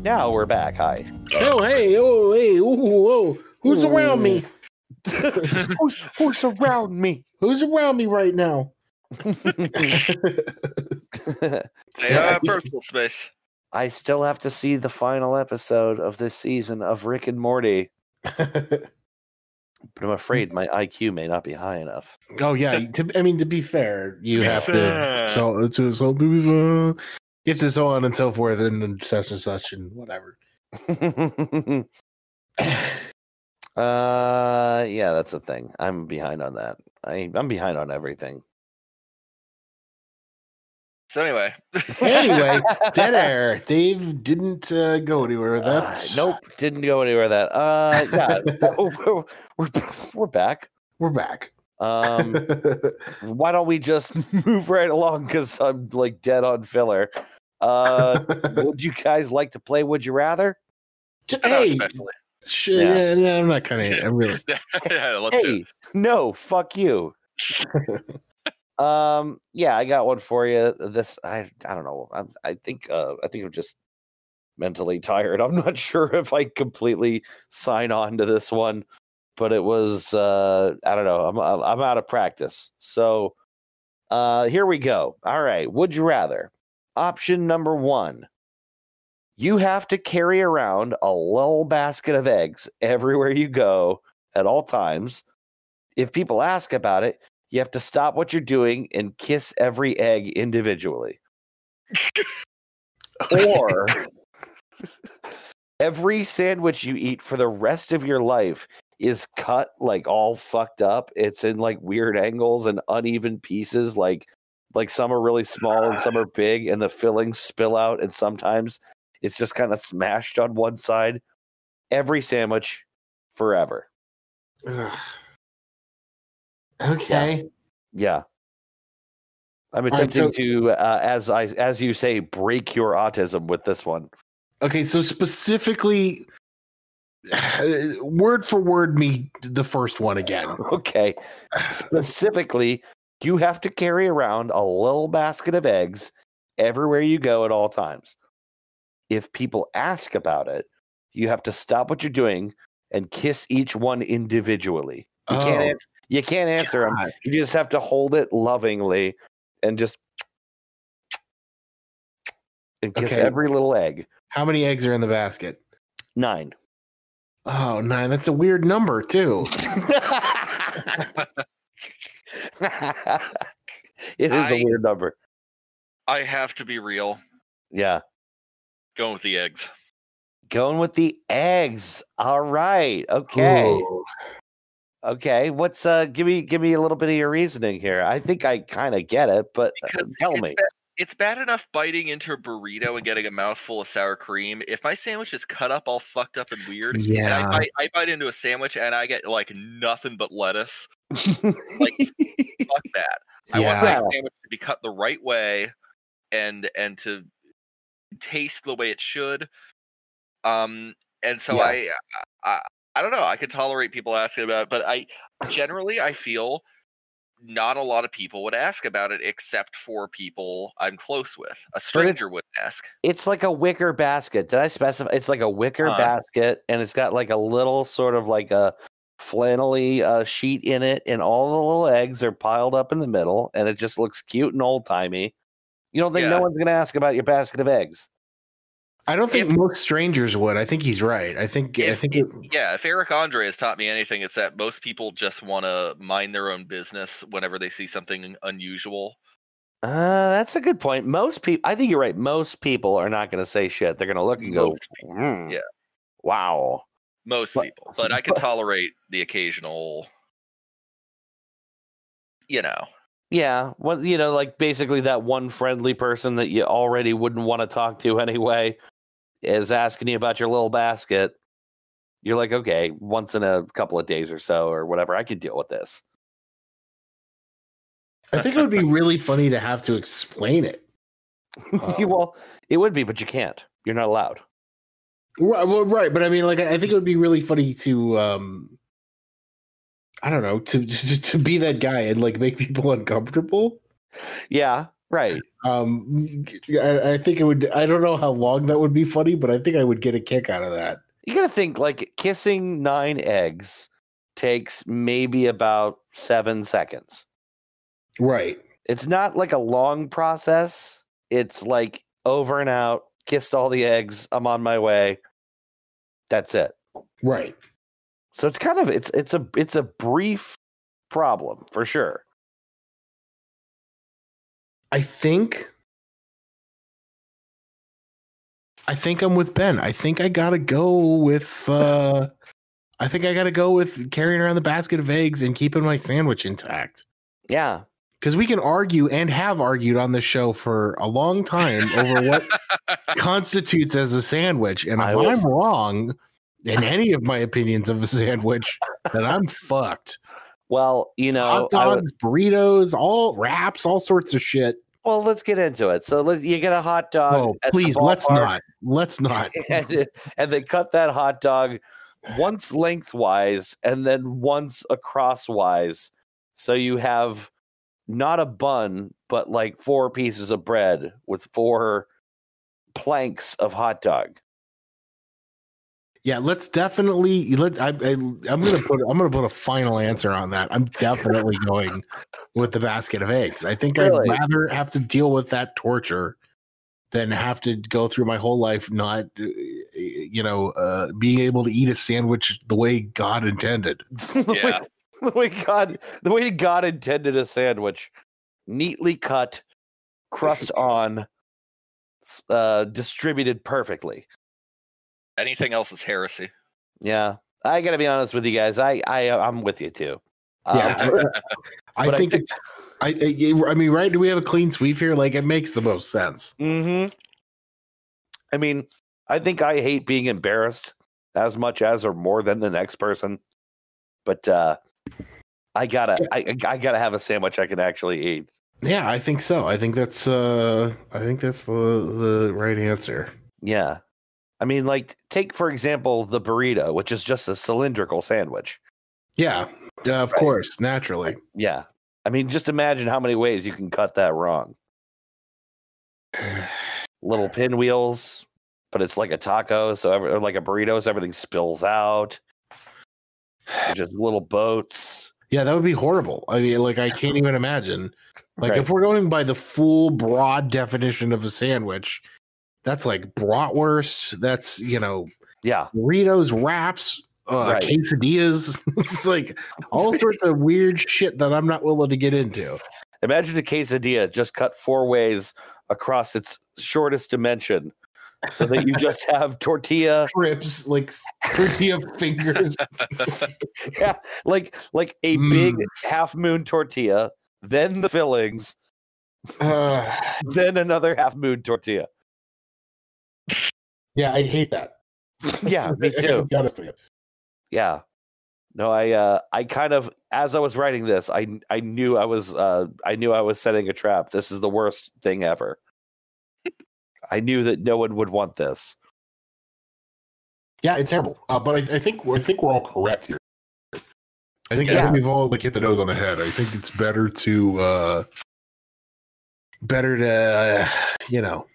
Now we're back. Hi. Oh, hey. Oh, hey. Ooh, oh. Who's Ooh. around me? who's, who's around me? Who's around me right now? They are personal space. I still have to see the final episode of this season of Rick and Morty. But I'm afraid my I Q may not be high enough. Oh, yeah. to, I mean, to be fair, you be have fair. to. So, to, so be fair. You have to so on and so forth and such and such and whatever. uh, yeah, that's the thing. I'm behind on that. I, I'm behind on everything. So anyway. Anyway, dead air. Dave didn't uh, go anywhere with that. Uh, nope, didn't go anywhere with that. Uh, yeah, we're, we're, we're back. We're back. Um, why don't we just move right along? Because I'm like dead on filler. Uh, would you guys like to play Would You Rather? Hey, sh- yeah. Yeah, yeah, I'm not kind of. I'm really. Yeah, let's hey, do it. No, fuck you. Um, yeah, I got one for you. This, I, I don't know. I'm, I think, uh, I think I'm just mentally tired. I'm not sure if I completely sign on to this one, but it was, uh, I don't know. I'm, I'm out of practice. So, uh, here we go. All right. Would you rather? Option number one, you have to carry around a little basket of eggs everywhere you go at all times. If people ask about it, you have to stop what you're doing and kiss every egg individually. Or every sandwich you eat for the rest of your life is cut like all fucked up. It's in like weird angles and uneven pieces. Like, like some are really small and some are big, and the fillings spill out. And sometimes it's just kind of smashed on one side. Every sandwich forever. Ugh. Okay. Yeah. yeah. I'm attempting right, so, to, uh, as I as you say, break your autism with this one. Okay, so specifically, word for word, me the first one again. Okay. Specifically, you have to carry around a little basket of eggs everywhere you go at all times. If people ask about it, you have to stop what you're doing and kiss each one individually. You oh, can't answer, you can't answer God. them. You just have to hold it lovingly and just and kiss okay. every little egg. How many eggs are in the basket? Nine. Oh, nine. That's a weird number, too. It is I, a weird number. I have to be real. Yeah. Going with the eggs. Going with the eggs. All right. Okay. Ooh. Okay, what's uh? Give me, give me a little bit of your reasoning here. I think I kind of get it, but uh, tell it's me. Bad, it's bad enough biting into a burrito and getting a mouthful of sour cream. If my sandwich is cut up, all fucked up and weird, yeah. and I, I, I bite into a sandwich and I get like nothing but lettuce. Like fuck that. I yeah. want my sandwich to be cut the right way and and to taste the way it should. Um, and so yeah. I. I I don't know. I could tolerate people asking about it, but I generally I feel not a lot of people would ask about it except for people I'm close with. A stranger it, wouldn't ask. It's like a wicker basket. Did I specify? It's like a wicker uh, basket, and it's got like a little sort of like a flannelly uh, sheet in it, and all the little eggs are piled up in the middle, and it just looks cute and old timey. You don't think yeah. no one's going to ask about your basket of eggs? I don't think if, most strangers would. I think he's right. I think, if, I think, it, yeah. If Eric Andre has taught me anything, it's that most people just want to mind their own business whenever they see something unusual. Uh, that's a good point. Most people, I think you're right. Most people are not going to say shit. They're going to look and most go, people, mm, yeah, wow. Most but, people, but I can tolerate the occasional, you know. Yeah, well, you know, like basically that one friendly person that you already wouldn't want to talk to anyway is asking you about your little basket. You're like, okay, once in a couple of days or so or whatever, I could deal with this. I think it would be really funny to have to explain it. Um, well, it would be, but you can't. You're not allowed. Right, well, right, but I mean, like, I think it would be really funny to... Um... I don't know, to, to to be that guy and like make people uncomfortable. Yeah, right. Um, I, I think it would. I don't know how long that would be funny, but I think I would get a kick out of that. You got to think like kissing nine eggs takes maybe about seven seconds. Right. It's not like a long process. It's like over and out. Kissed all the eggs. I'm on my way. That's it. Right. So it's kind of it's it's a it's a brief problem for sure. I think I think I'm with Ben. I think I gotta go with uh, I think I gotta go with carrying around the basket of eggs and keeping my sandwich intact. Yeah. Because we can argue and have argued on this show for a long time over what constitutes as a sandwich. And if I was- I'm wrong in any of my opinions of a sandwich, that I'm fucked. Well, you know, hot dogs, w- burritos, all wraps, all sorts of shit. Well, let's get into it. So let's, you get a hot dog. Oh, please, let's not. Let's not. And, and they cut that hot dog once lengthwise and then once acrosswise. So you have not a bun, but like four pieces of bread with four planks of hot dog. Yeah, let's definitely let. I, I, I'm gonna put. I'm gonna put a final answer on that. I'm definitely going with the basket of eggs. I think really? I'd rather have to deal with that torture than have to go through my whole life not, you know, uh, being able to eat a sandwich the way God intended. Yeah. The way God, the way God intended a sandwich, neatly cut, crust on, uh, distributed perfectly. Anything else is heresy. Yeah, I gotta be honest with you guys. I, I, I'm with you too. Yeah, um, I think I, it's. I, I mean, right? Do we have a clean sweep here? Like, it makes the most sense. Mm-hmm. I mean, I think I hate being embarrassed as much as or more than the next person, but uh, I gotta, I, I gotta have a sandwich I can actually eat. Yeah, I think so. I think that's, uh, I think that's the, the right answer. Yeah, I mean, like, take for example the burrito, which is just a cylindrical sandwich. Yeah, uh, of right? course, naturally. Yeah. I mean, just imagine how many ways you can cut that wrong. Little pinwheels, but it's like a taco, so every, or like a burrito, so everything spills out. Just little boats. Yeah, that would be horrible. I mean, like, I can't even imagine. Like, right. if we're going by the full, broad definition of a sandwich, that's like bratwurst, that's, you know, yeah, burritos, wraps, Uh, right. quesadillas. It's like all sorts of weird shit that I'm not willing to get into. Imagine a quesadilla just cut four ways across its shortest dimension so that you just have tortilla strips, like tortilla fingers. Yeah, like like a mm. big half moon tortilla, then the fillings, uh, then another half moon tortilla. Yeah, I hate that. Yeah, me too. Yeah. No, I uh, I kind of, as I was writing this, I I knew I was uh, I knew I was setting a trap. This is the worst thing ever. I knew that no one would want this. Yeah, it's terrible. Uh, but I, I think I think we're all correct here. I think, yeah. I think we've all like hit the nose on the head. I think it's better to uh, better to uh, you know,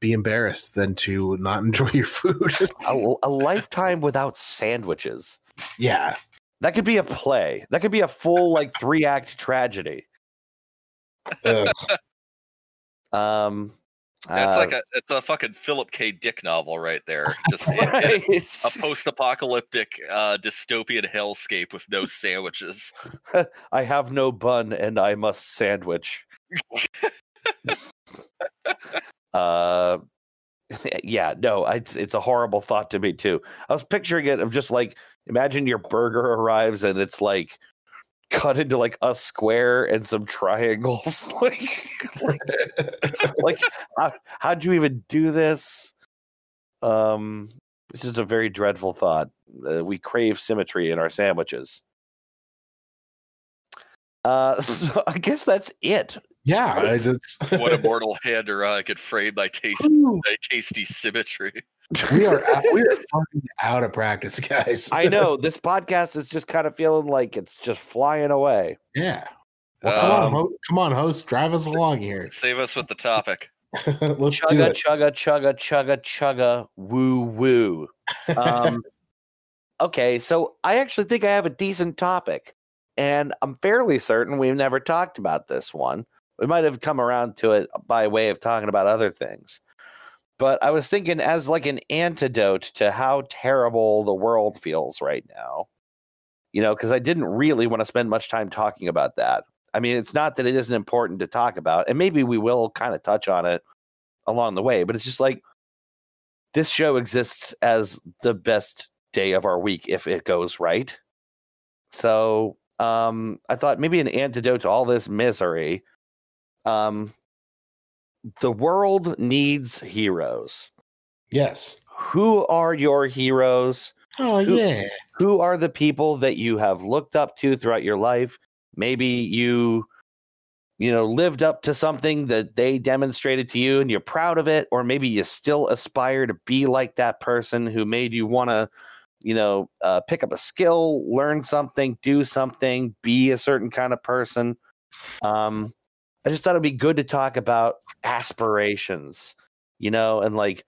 be embarrassed than to not enjoy your food. a, a lifetime without sandwiches. Yeah. That could be a play. That could be a full, like, three act tragedy. Ugh. Um, That's uh, like a, it's a fucking Philip K. Dick novel right there. Just right? A, a post-apocalyptic uh, dystopian hellscape with no sandwiches. I have no bun and I must sandwich. Uh, yeah, no, it's it's a horrible thought to me too. I was picturing it of just like, imagine your burger arrives and it's like cut into like a square and some triangles. like, like, like how, how'd you even do this? Um, this is a very dreadful thought. Uh, we crave symmetry in our sandwiches. Uh, so I guess that's it. Yeah, it's what a mortal head or I could frame my tasty, my tasty symmetry. We are out, we are fucking out of practice, guys. I know this podcast is just kind of feeling like it's just flying away. Yeah, well, um, come on, come on, host, drive us along here. Save us with the topic. Let's chugga, do it. Chugga, chugga, chugga, chugga, woo, woo. Um, okay, so I actually think I have a decent topic, and I'm fairly certain we've never talked about this one. We might have come around to it by way of talking about other things. But I was thinking as like an antidote to how terrible the world feels right now, you know, because I didn't really want to spend much time talking about that. I mean, it's not that it isn't important to talk about, and maybe we will kind of touch on it along the way, but it's just like this show exists as the best day of our week if it goes right. So um, I thought maybe an antidote to all this misery. Um, the world needs heroes. Yes. Who are your heroes? Oh, who, yeah. Who are the people that you have looked up to throughout your life? Maybe you, you know, lived up to something that they demonstrated to you and you're proud of it. Or maybe you still aspire to be like that person who made you want to, you know, uh, pick up a skill, learn something, do something, be a certain kind of person. Um, I just thought it'd be good to talk about aspirations, you know, and like,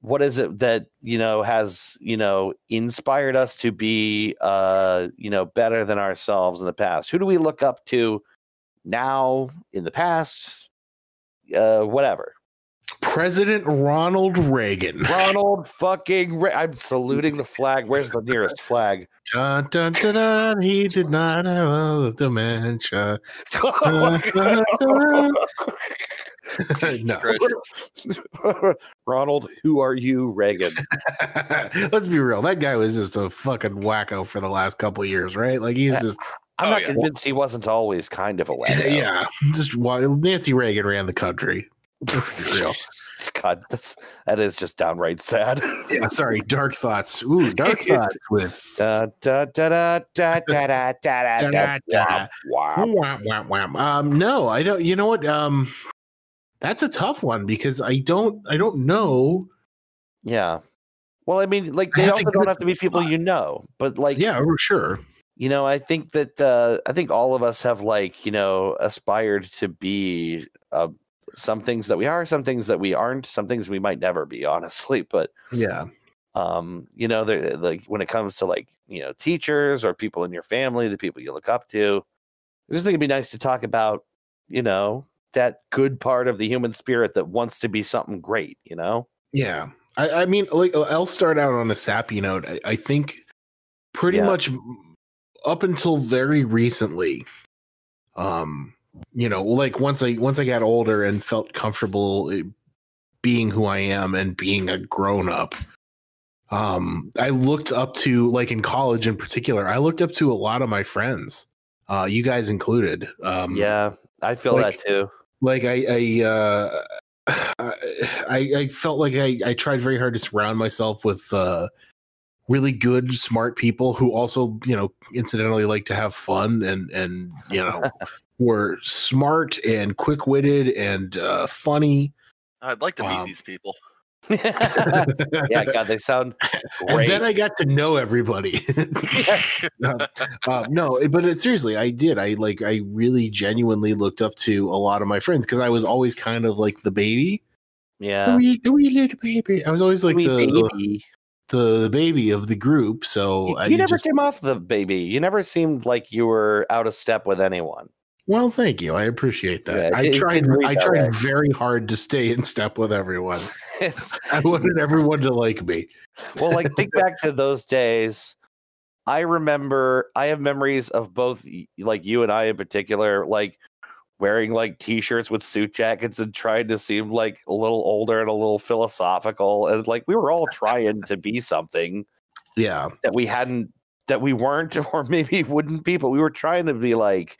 what is it that, you know, has, you know, inspired us to be, uh, you know, better than ourselves in the past? Who do we look up to now, in the past, uh, whatever? President Ronald Reagan. Ronald fucking Re- I'm saluting the flag. Where's the nearest flag? Dun, dun, dun, dun. He did not have dementia. Dun, dun, dun. No. Ronald, who are you, Reagan? Let's be real. That guy was just a fucking wacko for the last couple of years, right? Like he's yeah. just. I'm oh, not yeah. convinced he wasn't always kind of a wacko. Yeah, just Nancy Reagan ran the country. Let's be real. God, that's, that is just downright sad. Yeah, sorry. Dark thoughts. Ooh, dark thoughts with. Da da da da da da da da da. Wow. Um, no, I don't. You know what? Um. That's a tough one because I don't I don't know. Yeah. Well, I mean, like they also don't have to be people you know, but like yeah, for sure. You know, I think that uh, I think all of us have like, you know, aspired to be uh, some things that we are, some things that we aren't, some things we might never be, honestly. But yeah, um, you know, like when it comes to like, you know, teachers or people in your family, the people you look up to, I just think it'd be nice to talk about, you know, that good part of the human spirit that wants to be something great, you know? Yeah. I, I mean, like I'll start out on a sappy note. I, I think pretty yeah. much up until very recently, um, you know, like once I, once I got older and felt comfortable being who I am and being a grown up, um, I looked up to, like in college in particular, I looked up to a lot of my friends, uh, you guys included. Um, yeah, I feel like, that too. Like I, I, uh, I, I felt like I, I tried very hard to surround myself with uh, really good, smart people who also, you know, incidentally like to have fun and, and you know, were smart and quick witted and uh, funny. I'd like to meet um, these people. Yeah, God, they sound great. And then I got to know everybody. um, um, no, but it, seriously, I did. I like, I really genuinely looked up to a lot of my friends because I was always kind of like the baby. Yeah, do we, do we little baby. I was always like the, baby. the the baby of the group. So you, I, you never just, came off the baby. You never seemed like you were out of step with anyone. Well, thank you. I appreciate that. Yeah, I tried. I tried way. very hard to stay in step with everyone. I wanted everyone to like me. Well, like think back to those days. I remember. I have memories of both, like you and I in particular, like wearing like t-shirts with suit jackets and trying to seem like a little older and a little philosophical, and like we were all trying to be something. Yeah, that we hadn't, that we weren't, or maybe wouldn't be, but we were trying to be like.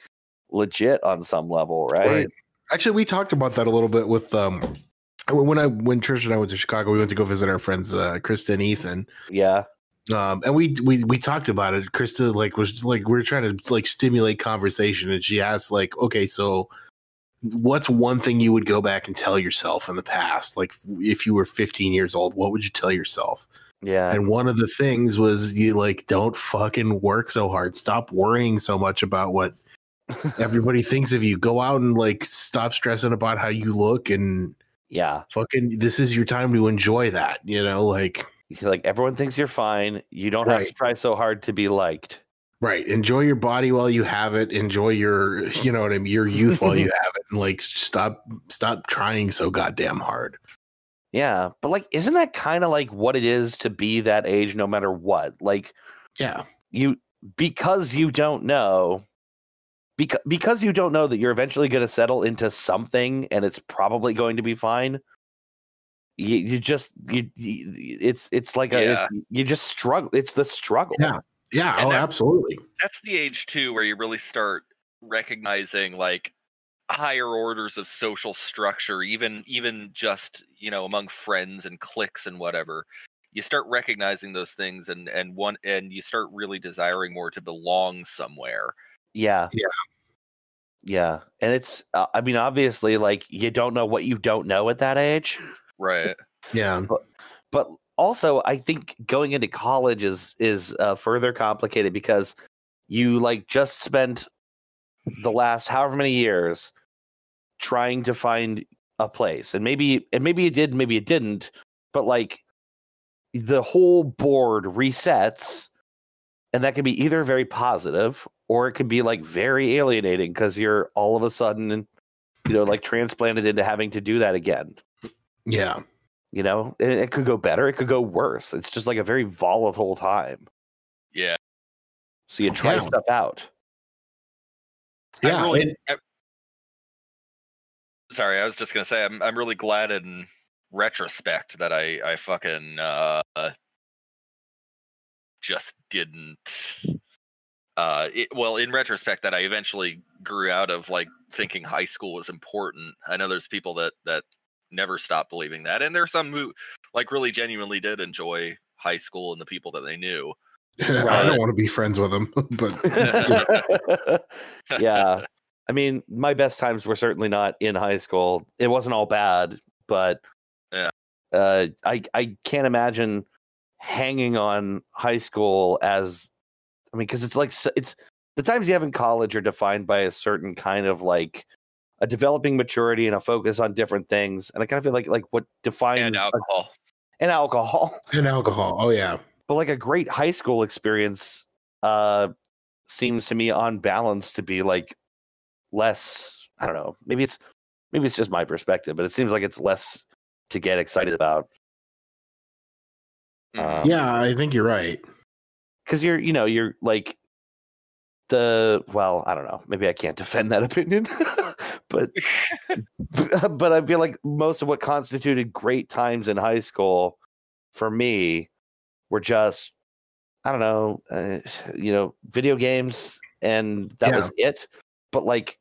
Legit on some level, right? right? Actually, we talked about that a little bit with um when I when Trish and I went to Chicago, we went to go visit our friends uh, Krista and Ethan. Yeah, um, and we we we talked about it. Krista like was like we were trying to like stimulate conversation, and she asked like, okay, so what's one thing you would go back and tell yourself in the past? Like if you were fifteen years old, what would you tell yourself? Yeah, and one of the things was you like don't fucking work so hard. Stop worrying so much about what. Everybody thinks of you. Go out and like stop stressing about how you look and yeah, fucking. This is your time to enjoy that. You know, like like everyone thinks you're fine. You don't right. have to try so hard to be liked. Right. Enjoy your body while you have it. Enjoy your, you know what I mean, your youth while you have it. And like stop stop trying so goddamn hard. Yeah, but like, isn't that kind of like what it is to be that age, no matter what? Like, yeah, you because you don't know. Because because you don't know that you're eventually going to settle into something and it's probably going to be fine. You, you just you, you it's it's like yeah. a you just struggle. It's the struggle. Yeah, yeah. And oh, that's, absolutely. That's the age too where you really start recognizing like higher orders of social structure, even even just you know among friends and cliques and whatever. You start recognizing those things and and one and you start really desiring more to belong somewhere. Yeah. Yeah. Yeah. And it's, uh, I mean, obviously, like, you don't know what you don't know at that age. Right. Yeah. But, but also, I think going into college is, is uh, further complicated because you, like, just spent the last however many years trying to find a place. And maybe and maybe it did, maybe it didn't, but like the whole board resets, and that can be either very positive or it can be like very alienating because you're all of a sudden, you know, like transplanted into having to do that again. Yeah. You know, it, it could go better. It could go worse. It's just like a very volatile time. Yeah. So you try yeah. stuff out. Yeah. I'm really, it, I, sorry, I was just going to say, I'm I'm really glad in retrospect that I, I fucking uh, just didn't. Uh, it, well, in retrospect, that I eventually grew out of like thinking high school was important. I know there's people that that never stopped believing that, and there are some who like really genuinely did enjoy high school and the people that they knew. Yeah, right. I don't want to be friends with them, but yeah. I mean, my best times were certainly not in high school. It wasn't all bad, but yeah. uh, I I can't imagine hanging on high school as, I mean, because it's like it's the times you have in college are defined by a certain kind of like a developing maturity and a focus on different things, and I kind of feel like like what defines and alcohol a, and alcohol and alcohol. Oh yeah. But like a great high school experience uh, seems to me on balance to be like less, I don't know, maybe it's maybe it's just my perspective, but it seems like it's less to get excited about. Um, yeah, I think you're right. Because you're, you know, you're like the, well, I don't know, maybe I can't defend that opinion, but but I feel like most of what constituted great times in high school for me were just, I don't know, uh, you know, video games, and that yeah. was it. But like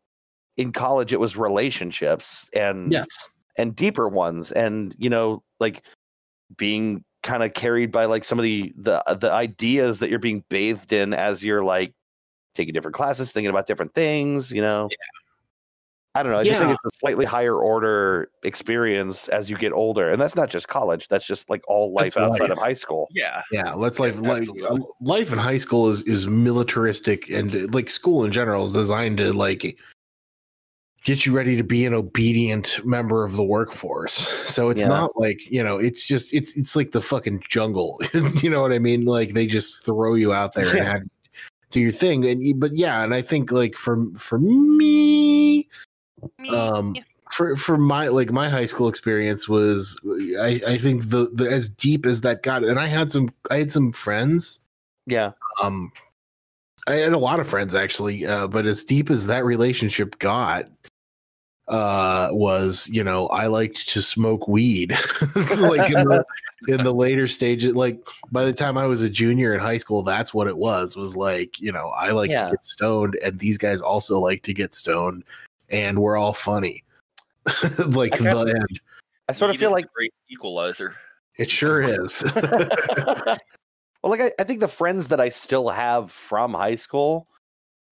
in college, it was relationships and yes. and deeper ones, and you know, like being kind of carried by like some of the, the the ideas that you're being bathed in as you're like taking different classes, thinking about different things. You know, yeah. I don't know. I yeah. just think it's a slightly higher order experience as you get older, and that's not just college. That's just like all life that's outside life. of high school. Yeah, yeah. Let's life life, life in high school is is militaristic, and like school in general is designed to like get you ready to be an obedient member of the workforce. So it's yeah. not like, you know, it's just, it's, it's like the fucking jungle. You know what I mean? Like they just throw you out there yeah. and have, do your thing. And, but yeah. And I think like for, for me, um, for, for my, like my high school experience was, I, I think the, the, as deep as that got. And I had some, I had some friends. Yeah. Um, I had a lot of friends actually, uh, but as deep as that relationship got, uh was, you know, I liked to smoke weed like in the, in the later stages. Like by the time I was a junior in high school, that's what it was was like, you know, I like yeah. to get stoned, and these guys also like to get stoned, and we're all funny. Like I the end. I sort of feel like a great equalizer. It sure is. Well, like I, I think the friends that I still have from high school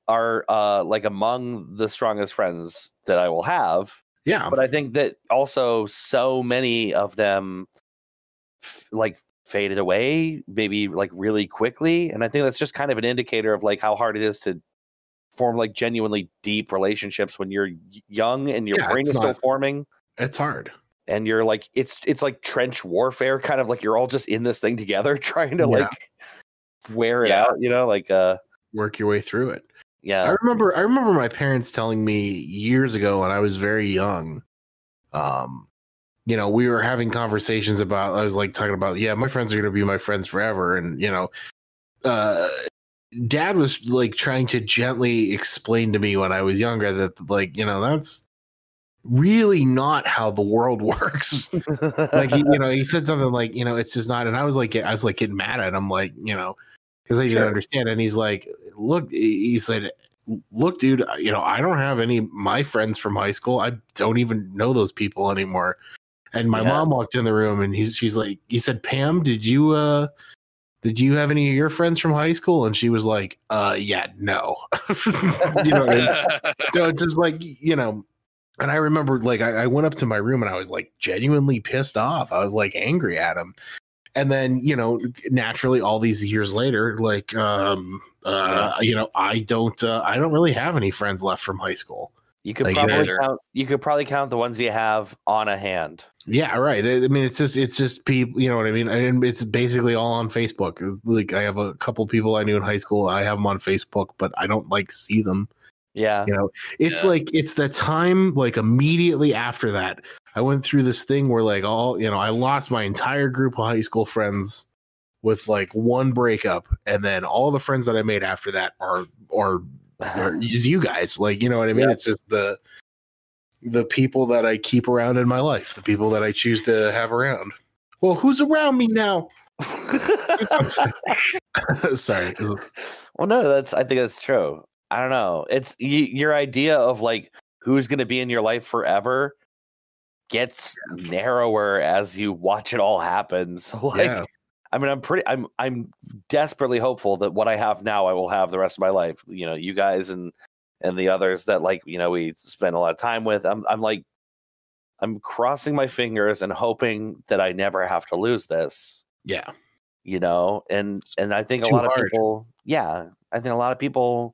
are uh like among the strongest friends that I will have. Yeah. But I think that also so many of them f- like faded away, maybe like really quickly. And I think that's just kind of an indicator of like how hard it is to form like genuinely deep relationships when you're young and your yeah, brain is not, still forming. It's hard. And you're like, it's, it's like trench warfare, kind of like you're all just in this thing together trying to yeah. like wear it yeah. out, you know, like uh work your way through it. Yeah, I remember. I remember my parents telling me years ago when I was very young. Um, you know, we were having conversations about. I was like talking about, yeah, my friends are going to be my friends forever, and you know, uh, Dad was like trying to gently explain to me when I was younger that, like, you know, that's really not how the world works. Like, you know, he said something like, you know, it's just not. And I was like, I was like getting mad at him, like, you know, because I didn't sure. understand. And he's like, look, he said, look, dude, you know, I don't have any of my friends from high school. I don't even know those people anymore. And my yeah. mom walked in the room, and he's, she's like, he said, Pam, did you, uh, did you have any of your friends from high school? And she was like, uh, yeah, no. You know what I mean? So it's just like, you know, and I remember like, I, I went up to my room and I was like genuinely pissed off. I was like angry at him. And then, you know, naturally, all these years later, like, um, uh, you know, I don't uh, I don't really have any friends left from high school. You could like, probably count, you could probably count the ones you have on a hand. Yeah, right. I mean, it's just it's just people. You know what I mean? And it's basically all on Facebook. It's like I have a couple people I knew in high school. I have them on Facebook, but I don't like see them. Yeah, you know, it's yeah. like it's the time like immediately after that. I went through this thing where like all you know, I lost my entire group of high school friends with like one breakup, and then all the friends that I made after that are are, are is you guys. Like, you know what I mean? Yeah. It's just the the people that I keep around in my life, the people that I choose to have around. Well, who's around me now? I'm sorry. sorry. Well, no, that's I think that's true. I don't know. It's y- your idea of like who's going to be in your life forever gets narrower as you watch it all happen. So like, yeah. I mean, I'm pretty, I'm, I'm desperately hopeful that what I have now, I will have the rest of my life. You know, you guys and, and the others that like, you know, we spend a lot of time with. I'm, I'm like, I'm crossing my fingers and hoping that I never have to lose this. Yeah. You know, and, and I think a lot hard. of people, yeah, I think a lot of people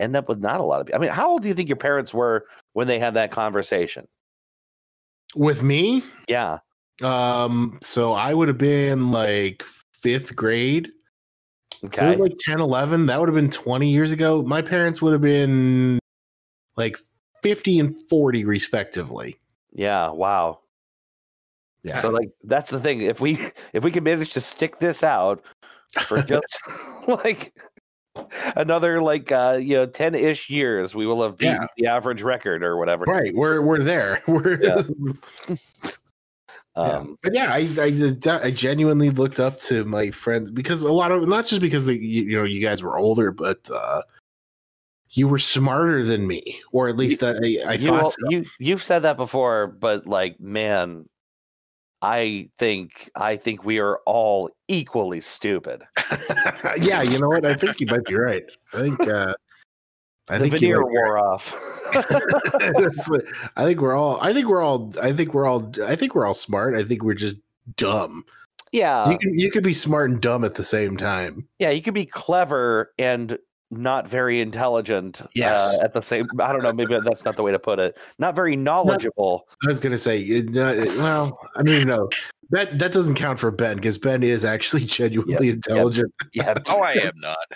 end up with not a lot of people. I mean, how old do you think your parents were when they had that conversation? With me? Yeah. Um, so I would have been like fifth grade. Okay. So it was like ten, eleven. That would have been twenty years ago. My parents would have been like fifty and forty respectively. Yeah. Wow. Yeah. So like, that's the thing. If we, if we can manage to stick this out for just like another like uh you know ten-ish years, we will have beaten yeah. the average record or whatever. Right, we're we're there. We're yeah. um, yeah. But yeah, I, I I genuinely looked up to my friends because a lot of not just because they you know you guys were older, but uh, you were smarter than me, or at least you, I I you, thought so. you you've said that before, but like man. I think I think we are all equally stupid. Yeah, you know what? I think you might be right. I think uh, I the think veneer wore right. off. I think we're all. I think we're all. I think we're all. I think we're all smart. I think we're just dumb. Yeah, you, can, you could be smart and dumb at the same time. Yeah, you could be clever and not very intelligent. Yes, uh, at the same. I don't know. Maybe that's not the way to put it. Not very knowledgeable. Not, I was going to say. It, not, it, well, I mean, no, that that doesn't count for Ben because Ben is actually genuinely yep, intelligent. Yeah. Yep. Oh, I am not.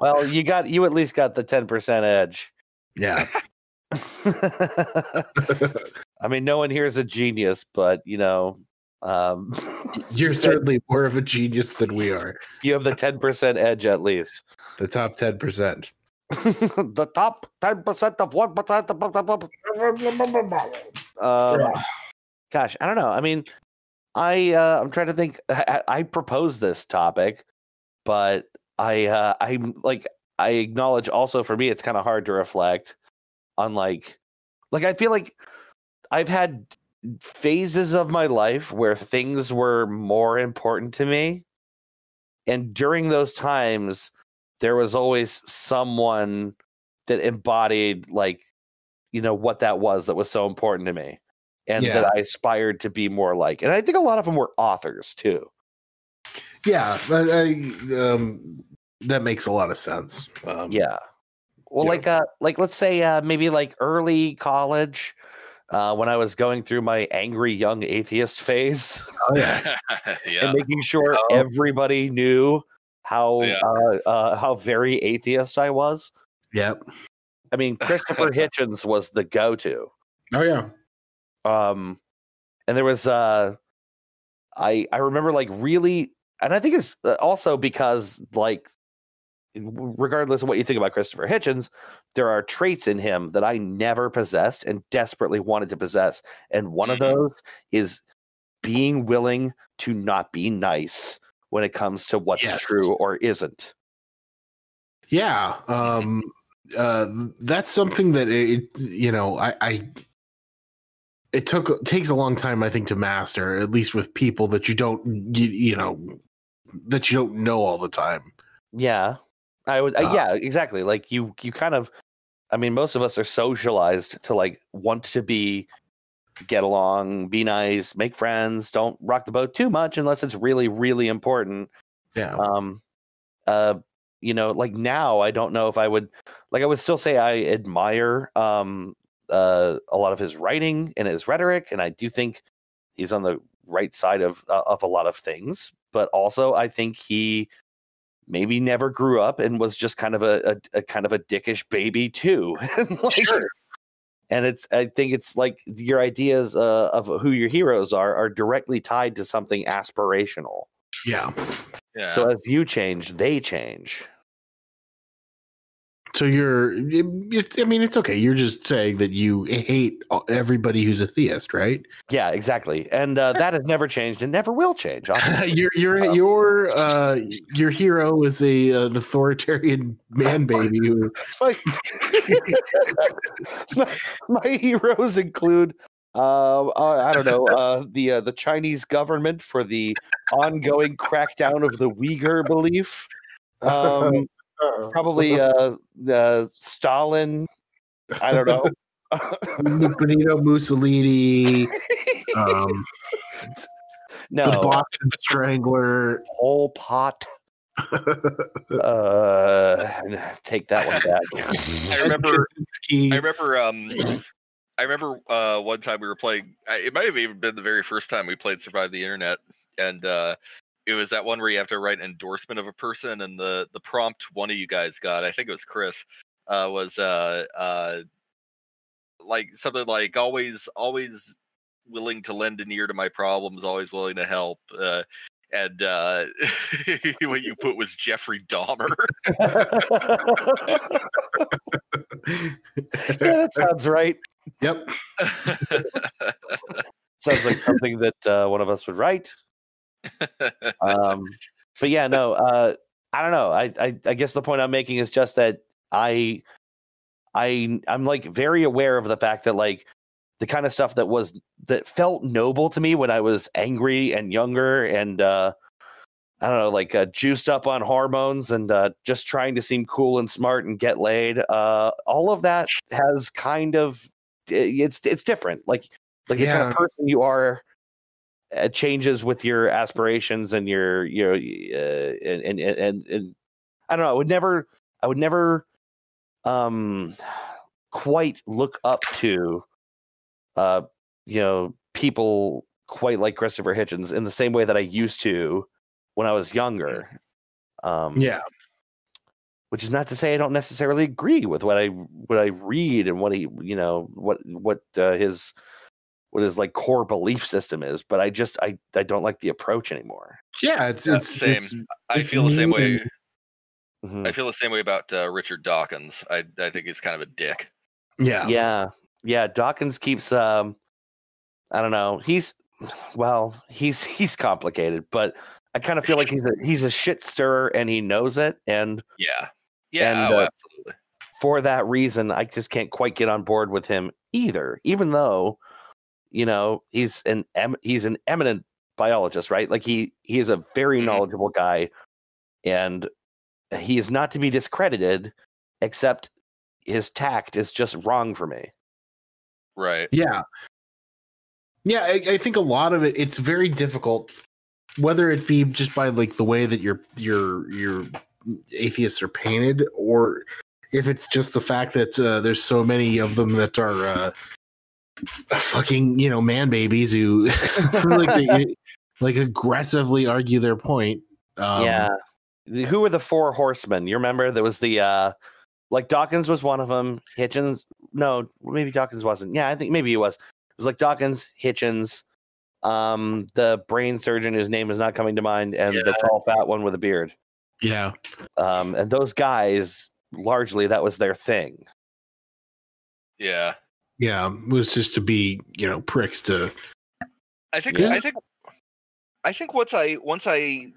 Well, you got you at least got the ten percent edge. Yeah. I mean, no one here is a genius, but you know, um, you're certainly more of a genius than we are. You have the ten percent edge at least. The top ten percent. The top ten percent of one percent. Um, gosh, I don't know. I mean, I uh, I'm trying to think. I, I proposed this topic, but I uh, I'm like I acknowledge also for me it's kind of hard to reflect on like like I feel like I've had phases of my life where things were more important to me, and during those times, there was always someone that embodied like, you know, what that was that was so important to me and yeah. that I aspired to be more like. And I think a lot of them were authors, too. Yeah, I, I, um, that makes a lot of sense. Um, yeah. Well, yeah. like uh, like, let's say uh, maybe like early college uh, when I was going through my angry young atheist phase. Oh, yeah. yeah. And making sure oh. everybody knew how yeah. uh, uh, how very atheist I was. Yep. I mean, Christopher Hitchens was the go-to. Oh yeah. Um, and there was uh, I I remember like really, and I think it's also because like, regardless of what you think about Christopher Hitchens, there are traits in him that I never possessed and desperately wanted to possess, and one mm-hmm. of those is being willing to not be nice when it comes to what's yes. true or isn't. Yeah. Um, uh, that's something that it, you know, I, I, it took, it takes a long time, I think, to master, at least with people that you don't, you, you know, that you don't know all the time. Yeah, I would. Uh, yeah, exactly. Like you, you kind of, I mean, most of us are socialized to like want to be get along, be nice, make friends, don't rock the boat too much unless it's really, really important. Yeah. Um, uh, you know, like now I don't know if I would, like I would still say I admire um, uh, a lot of his writing and his rhetoric. And I do think he's on the right side of, uh, of a lot of things, but also I think he maybe never grew up and was just kind of a, a, a kind of a dickish baby too. like, sure. And it's, I think it's like your ideas uh, of who your heroes are, are directly tied to something aspirational. Yeah. Yeah. So as you change, they change. So you're, it, it, I mean, it's okay. You're just saying that you hate everybody who's a theist, right? Yeah, exactly. And uh, that has never changed and never will change. your your um, your uh, your hero is a an authoritarian man baby. Who... my, my heroes include, uh, uh, I don't know, uh, the uh, the Chinese government for the ongoing crackdown of the Uyghur belief. Um, Uh-oh. Probably uh, uh, Stalin. I don't know. Benito Mussolini. Um, no, the Boston Strangler. Pol Pot. uh, take that one back. I remember. I remember. Um, I remember uh, one time we were playing. It might have even been the very first time we played Survive the Internet, and. Uh, It was that one where you have to write an endorsement of a person, and the, the prompt one of you guys got, I think it was Chris, uh, was uh, uh, like something like always, always willing to lend an ear to my problems, always willing to help. Uh, and uh, what you put was Jeffrey Dahmer. Yeah, that sounds right. Yep. Sounds like something that uh, one of us would write. um but yeah no uh I don't know I, I I guess the point I'm making is just that I I I'm like very aware of the fact that like the kind of stuff that was that felt noble to me when I was angry and younger and uh I don't know like uh, juiced up on hormones and uh just trying to seem cool and smart and get laid uh all of that has kind of it's it's different like like yeah. The kind of person you are it changes with your aspirations and your, you know, uh, and, and, and, and I don't know, I would never, I would never, um, quite look up to, uh, you know, people quite like Christopher Hitchens in the same way that I used to when I was younger. Um, yeah. Which is not to say I don't necessarily agree with what I, what I read and what he, you know, what, what, uh, his, what his like core belief system is, but I just I, I don't like the approach anymore. Yeah, it's it's, same. it's I feel it's the same way. Mm-hmm. I feel the same way about uh, Richard Dawkins. I I think he's kind of a dick. Yeah, yeah, yeah. Dawkins keeps um, I don't know. He's well, he's he's complicated, but I kind of feel like he's a he's a shit stirrer and he knows it. And yeah, yeah, and, oh, uh, absolutely. For that reason, I just can't quite get on board with him either, even though. You know, he's an em- he's an eminent biologist, right? Like he he is a very knowledgeable guy, and he is not to be discredited. Except his tact is just wrong for me. Right? Yeah, yeah. I, I think a lot of it. It's very difficult, whether it be just by like the way that your your your atheists are painted, or if it's just the fact that uh, there's so many of them that are. Uh, Fucking, you know, man babies who like, they, like aggressively argue their point. Um, yeah, who were the four horsemen? You remember there was the uh, like Dawkins was one of them. Hitchens, no, maybe Dawkins wasn't. Yeah, I think maybe he was. It was like Dawkins, Hitchens, um, the brain surgeon whose name is not coming to mind, and yeah. The tall fat one with a beard. Yeah, um, and those guys largely that was their thing. Yeah. Yeah, it was just to be, you know, pricks to. I think, yeah. I think, I think once I once I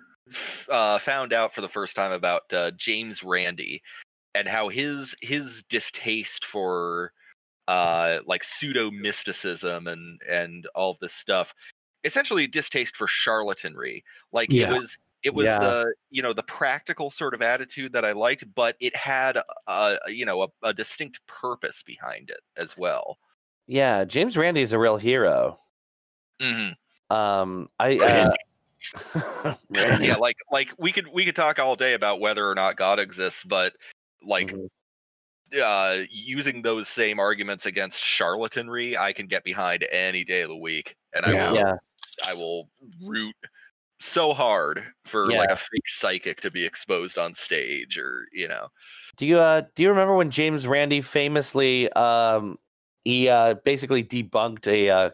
uh, found out for the first time about uh, James Randi and how his his distaste for uh, like pseudo mysticism and and all of this stuff, essentially distaste for charlatanry. Like yeah. it was it was yeah. the you know the practical sort of attitude that I liked, but it had a, you know a, a distinct purpose behind it as well. Yeah, James Randi is a real hero. Mm-hmm. Um, I uh, yeah, like like we could we could talk all day about whether or not God exists, but like mm-hmm. uh, using those same arguments against charlatanry, I can get behind any day of the week, and I yeah. will yeah. I will root so hard for yeah. like a fake psychic to be exposed on stage, or you know. Do you uh do you remember when James Randi famously um. He uh, basically debunked a uh,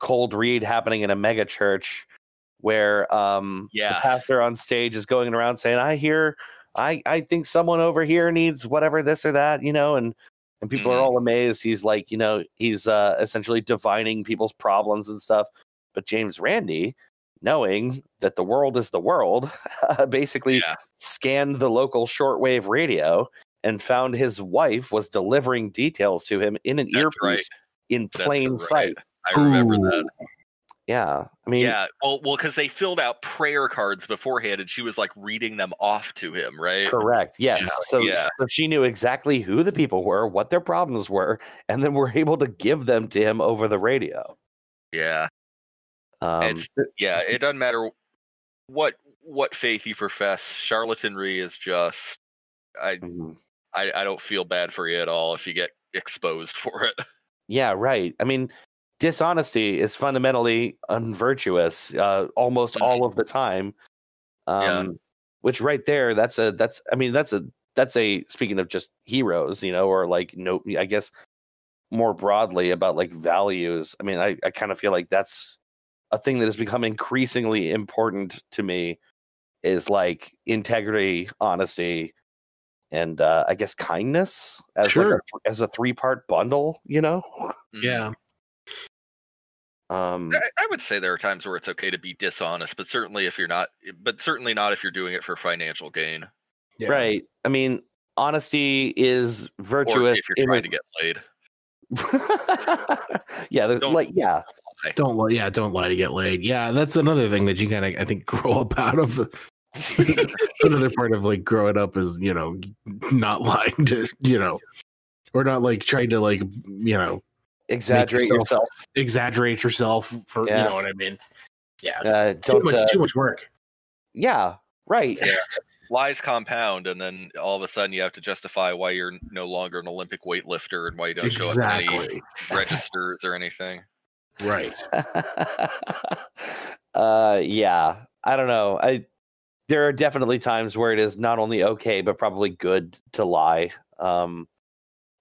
cold read happening in a mega church where um, yeah. the pastor on stage is going around saying, I hear, I, I think someone over here needs whatever, this or that, you know, and, and people mm-hmm. are all amazed. He's like, you know, he's uh, essentially divining people's problems and stuff. But James Randi, knowing that the world is the world, basically yeah. scanned the local shortwave radio and found his wife was delivering details to him in an That's earpiece right. in plain right. sight. I remember Ooh. that. Yeah. I mean, yeah. Well, well, because they filled out prayer cards beforehand and she was like reading them off to him, right? Correct. Yes. Yeah. So, yeah. so she knew exactly who the people were, what their problems were, and then were able to give them to him over the radio. Yeah. Um, it's, yeah. It doesn't matter what, what faith you profess. Charlatanry is just, I, mm-hmm. I I don't feel bad for you at all if you get exposed for it. Yeah, right. I mean, dishonesty is fundamentally unvirtuous uh, almost mm-hmm. all of the time. Um, yeah. Which right there, that's a that's I mean that's a that's a speaking of just heroes, you know, or like no, I guess more broadly about like values. I mean, I I kind of feel like that's a thing that has become increasingly important to me, is like integrity, honesty, and uh, I guess kindness as sure. like a, as a three-part bundle, you know? Yeah. Um, I, I would say there are times where it's okay to be dishonest, but certainly if you're not, but certainly not if you're doing it for financial gain. Yeah. Right. I mean, honesty is virtuous. Or if you're trying it, to get laid. yeah. There's like, yeah. Don't lie. Yeah. Don't lie to get laid. Yeah. That's another thing that you kind of, I think, grow up out of the, it's another part of like growing up is, you know, not lying to, you know, or not like trying to like, you know, exaggerate yourself, yourself. exaggerate yourself for, yeah. you know what I mean? Yeah. Uh, too, much, uh, too much work. Yeah. Right. Yeah. Lies compound. And then all of a sudden you have to justify why you're no longer an Olympic weightlifter and why you don't exactly. show up in any registers or anything. Right. uh, yeah. I don't know. I, There are definitely times where it is not only okay, but probably good to lie. Um,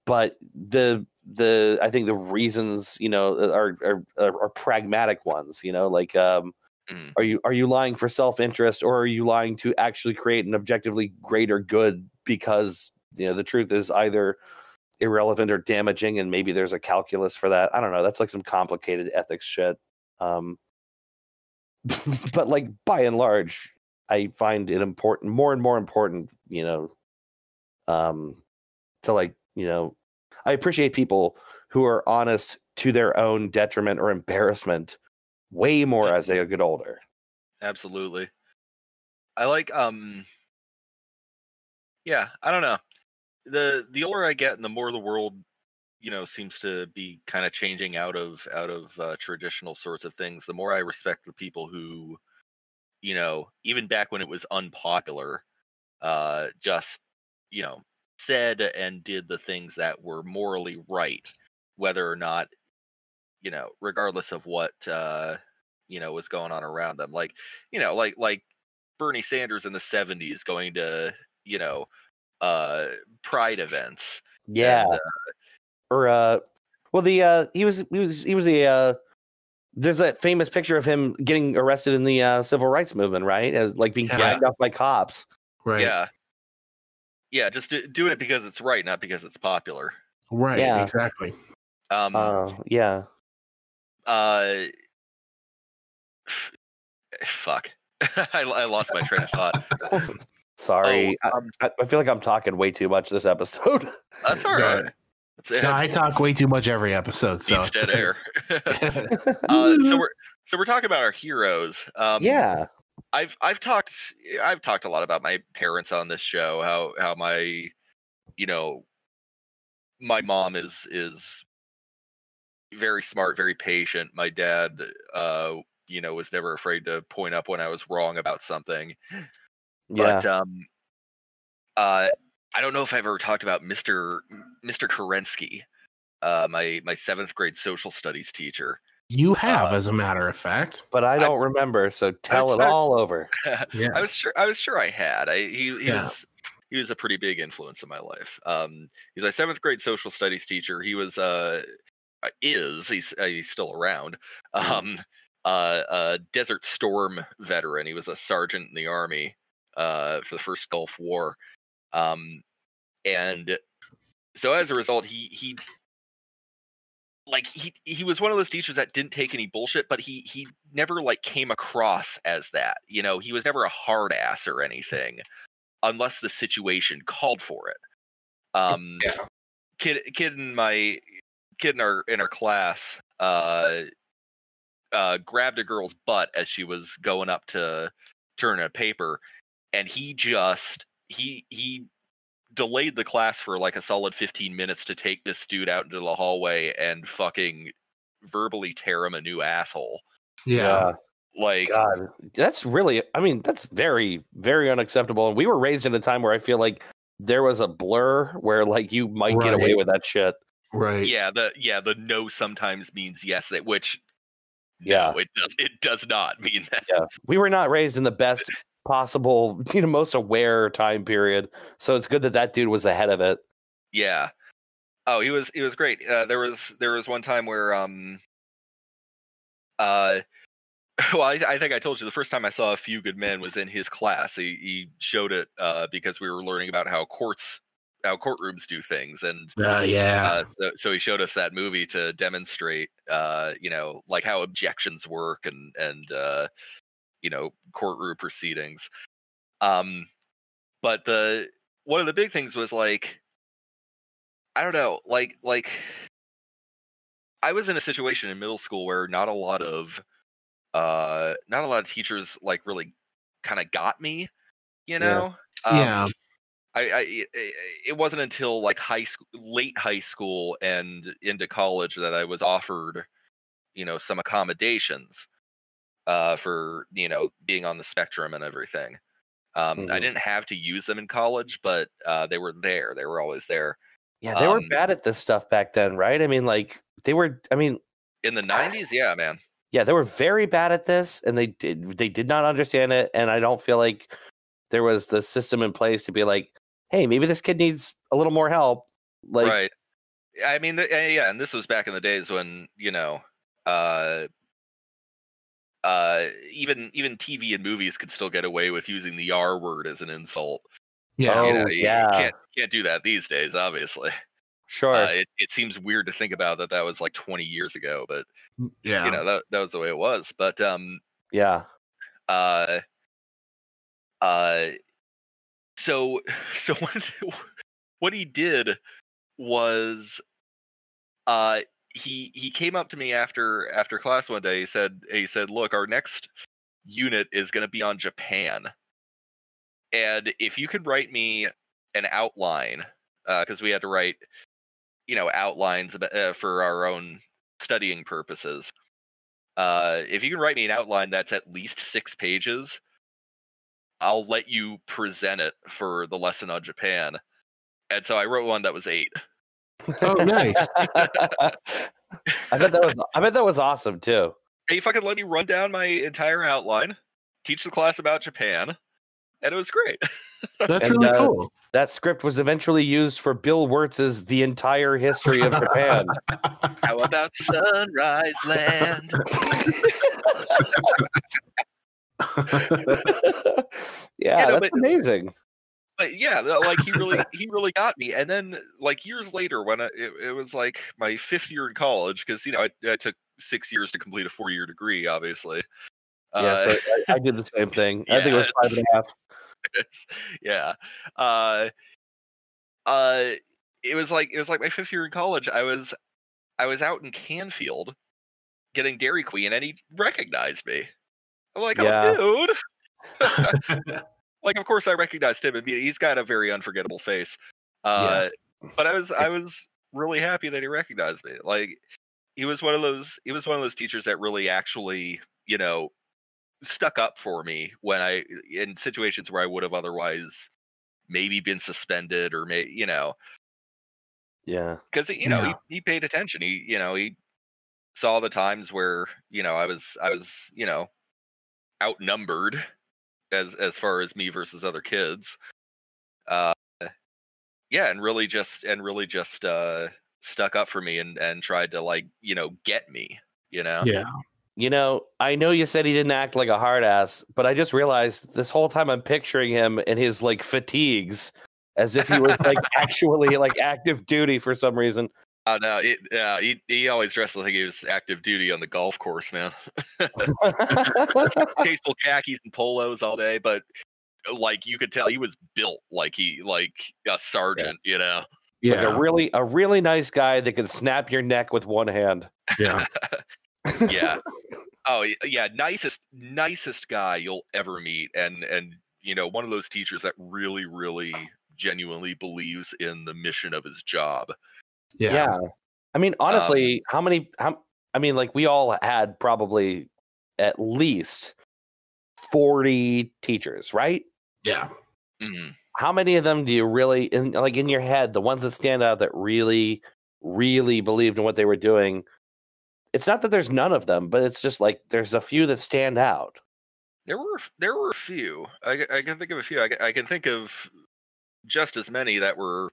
but the the I think the reasons, you know, are are, are pragmatic ones. You know, like um, mm. are you are you lying for self-interest, or are you lying to actually create an objectively greater good? Because you know the truth is either irrelevant or damaging, and maybe there's a calculus for that. I don't know. That's like some complicated ethics shit. Um, but like by and large, I find it important, more and more important, you know, um, to like, you know, I appreciate people who are honest to their own detriment or embarrassment way more as they get older. Absolutely. I like, um, yeah, I don't know. The, the older I get and the more the world, you know, seems to be kind of changing out of, out of uh, traditional sorts of things, the more I respect the people who, you know, even back when it was unpopular, uh, just, you know, said and did the things that were morally right, whether or not, you know, regardless of what, uh, you know, was going on around them. Like, you know, like, like Bernie Sanders in the seventies going to, you know, uh, pride events. Yeah. And, uh, or, uh, well, the, uh, he was, he was, he was a, uh, there's that famous picture of him getting arrested in the uh, civil rights movement, right? As like being dragged yeah. off by cops. Right. Yeah. Yeah. Just do, doing it because it's right, not because it's popular. Right. Yeah. Exactly. Um, uh, yeah. Uh, f- fuck. I, I lost my train of thought. Sorry. Oh, um, I, I feel like I'm talking way too much this episode. That's all right. Yeah. No, I talk way too much every episode, so it's dead air. uh, so we're so we're talking about our heroes. Um, yeah, I've I've talked I've talked a lot about my parents on this show. How how my you know my mom is is very smart, very patient. My dad, uh, you know, was never afraid to point up when I was wrong about something. Yeah. But um, uh, I don't know if I've ever talked about Mister Mister Kerensky, uh, my my seventh grade social studies teacher. You have, uh, as a matter of fact, but I don't I, remember. So tell it not, all over. Yeah. I was sure. I was sure I had. I he, he yeah. was he was a pretty big influence in my life. Um, he's my seventh grade social studies teacher. He was uh is he's uh, he's still around. Um, uh, a Desert Storm veteran. He was a sergeant in the Army uh for the first Gulf War. Um, and so as a result, he he. Like he, he was one of those teachers that didn't take any bullshit, but he, he never like came across as that, you know, he was never a hard ass or anything unless the situation called for it. Um, yeah. kid, kid in my kid in our, in our class, uh, uh, grabbed a girl's butt as she was going up to turn in a paper. And he just, he, he, delayed the class for like a solid fifteen minutes to take this dude out into the hallway and fucking verbally tear him a new asshole. Yeah. Like, God, that's really, I mean, that's very, very unacceptable. And we were raised in a time where I feel like there was a blur where like you might right. get away with that shit. Right. Yeah. The, yeah. The no sometimes means yes, that which, yeah, no, it does. It does not mean that. Yeah. We were not raised in the best possible, you know, most aware time period, so it's good that that dude was ahead of it. Yeah. Oh, he was he was great. Uh, there was there was one time where um uh well I, I think I told you the first time I saw A Few Good Men was in his class. He he showed it uh because we were learning about how courts how courtrooms do things, and uh, yeah uh, so, so he showed us that movie to demonstrate uh you know like how objections work and and uh you know, courtroom proceedings. Um, but the, one of the big things was like, I don't know, like, like I was in a situation in middle school where not a lot of, uh, not a lot of teachers like really kind of got me, you know? Yeah. Um, yeah. I, I, it wasn't until like high school, late high school and into college that I was offered, you know, some accommodations. Uh, for, you know, being on the spectrum and everything. Um, mm-hmm. I didn't have to use them in college, but uh, they were there. They were always there. Yeah, they um, were bad at this stuff back then, right? I mean, like, they were, I mean... In the nineties? I, yeah, man. Yeah, they were very bad at this, and they did, they did not understand it, and I don't feel like there was the system in place to be like, hey, maybe this kid needs a little more help. Like, right. I mean, the, yeah, and this was back in the days when, you know... Uh, Uh, even even T V and movies could still get away with using the R word as an insult. Yeah, you know, oh, you, yeah. You can't can't do that these days, obviously. Sure. Uh, it it seems weird to think about that. That was like twenty years ago, but yeah, you know that that was the way it was. But um, yeah. Uh, uh, so so what what he did was, uh. He he came up to me after after class one day. He said he said, "Look, our next unit is going to be on Japan, and if you could write me an outline, because uh, we had to write, you know, outlines about, uh, for our own studying purposes. Uh, if you can write me an outline that's at least six pages, I'll let you present it for the lesson on Japan." And so I wrote one that was eight. Oh, nice. I bet that was I bet that was awesome too. Hey, you fucking let me run down my entire outline, teach the class about Japan, and it was great. That's and, really uh, cool. That script was eventually used for Bill Wirtz's The Entire History of Japan. How about Sunrise Land? Yeah, you know, that's but, amazing. But yeah, like he really, he really got me. And then, like years later, when I, it, it was like my fifth year in college, because you know I, I took six years to complete a four-year degree, obviously. Yeah, uh, so I, I did the same thing. Yeah, I think it was five and a half. Yeah. Uh, uh, it was like it was like my fifth year in college. I was, I was out in Canfield, getting Dairy Queen, and he recognized me. I'm like, yeah. Oh, dude. Like, of course, I recognized him. And he's got a very unforgettable face. Uh, yeah. But I was I was really happy that he recognized me. Like, he was one of those, he was one of those teachers that really actually, you know, stuck up for me when I, in situations where I would have otherwise maybe been suspended or may, you know, yeah, because, you know, yeah. he, he paid attention. He, you know, he saw the times where, you know, I was, I was, you know, outnumbered as, as far as me versus other kids. Uh, yeah. And really just, and really just, uh, stuck up for me and, and tried to, like, you know, get me, you know? Yeah. You know, I know you said he didn't act like a hard ass, but I just realized this whole time I'm picturing him in his, like, fatigues as if he was, like, actually, like, active duty for some reason. Oh, no. It, uh, he, he always dresses like he was active duty on the golf course, man. Tasteful khakis and polos all day, but, like, you could tell he was built like he, like a sergeant, yeah. you know? Yeah. Like a really, a really nice guy that can snap your neck with one hand. Yeah. yeah. Oh yeah. Nicest, nicest guy you'll ever meet. And, and, you know, one of those teachers that really, really genuinely believes in the mission of his job. Yeah. yeah. I mean, honestly, um, how many, how, I mean, like, we all had probably at least forty teachers, right? Yeah. Mm-hmm. How many of them do you really, in, like, in your head, the ones that stand out that really, really believed in what they were doing? It's not that there's none of them, but it's just like there's a few that stand out. There were there were a few. I, I can think of a few. I, I can think of just as many that were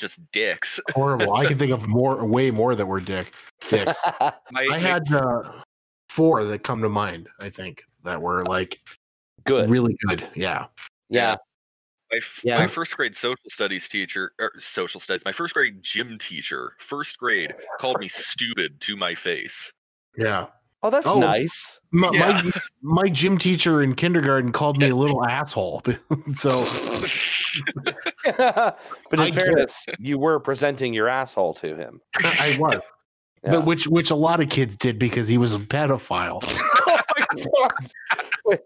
just dicks. Horrible. I can think of more, way more that were dick dicks. I, I had uh, four that come to mind. I think that were like good, really good. Yeah, yeah. yeah. My, f- yeah. my first grade social studies teacher, or social studies, my first grade gym teacher, first grade, called me stupid to my face. Yeah. Oh, that's oh, nice. My, yeah. my my gym teacher in kindergarten called me a little asshole. So, yeah. but in I fairness, guess. you were presenting your asshole to him. I was, yeah. but which which a lot of kids did because he was a pedophile. oh my god! Wait.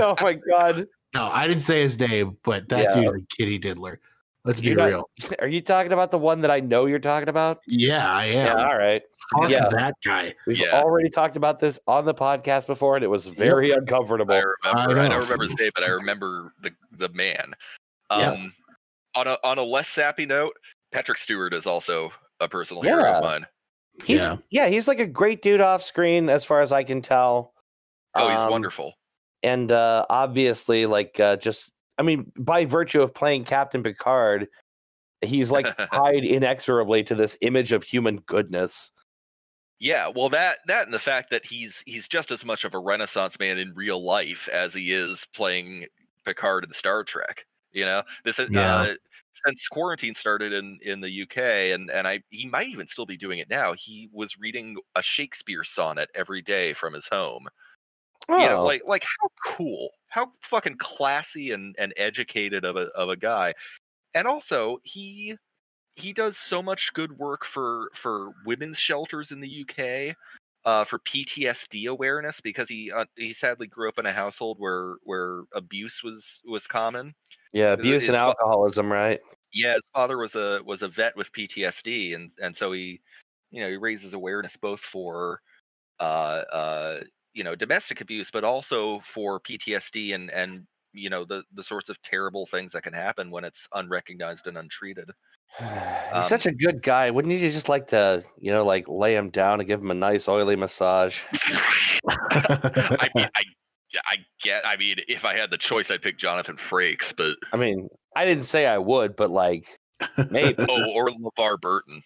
Oh my god! No, I didn't say his name, but that yeah. dude's a kitty diddler. Let's be not, real. Are you talking about the one that I know you're talking about? Yeah, I am. Yeah, all right. Fuck yeah. that guy. We've yeah. already talked about this on the podcast before, and it was very yeah. uncomfortable. I remember. I, I don't remember his name, but I remember the, the man. Um, yeah. On a on a less sappy note, Patrick Stewart is also a personal yeah. hero of mine. He's, yeah. yeah, he's like a great dude off screen, as far as I can tell. Oh, he's um, wonderful. And uh, obviously, like, uh, just, I mean, by virtue of playing Captain Picard, he's, like, tied inexorably to this image of human goodness. Yeah, well, that that and the fact that he's he's just as much of a Renaissance man in real life as he is playing Picard in Star Trek. You know, this yeah. uh, since quarantine started in, in the U K, and and I he might even still be doing it now. He was reading a Shakespeare sonnet every day from his home. Oh. You know, like, like how cool, how fucking classy and, and educated of a of a guy, and also he he does so much good work for for women's shelters in the U K, uh, for P T S D awareness, because he uh, he sadly grew up in a household where where abuse was was common. Yeah, abuse his, and his alcoholism, father, right? Yeah, his father was a was a vet with P T S D, and and so he, you know, he raises awareness both for, uh, uh. you know, domestic abuse, but also for P T S D and, and, you know, the, the sorts of terrible things that can happen when it's unrecognized and untreated. He's um, such a good guy. Wouldn't you just like to, you know, like, lay him down and give him a nice oily massage? I mean, I, I get, I mean, if I had the choice, I'd pick Jonathan Frakes, but I mean, I didn't say I would, but like, maybe. Oh, or LeVar Burton.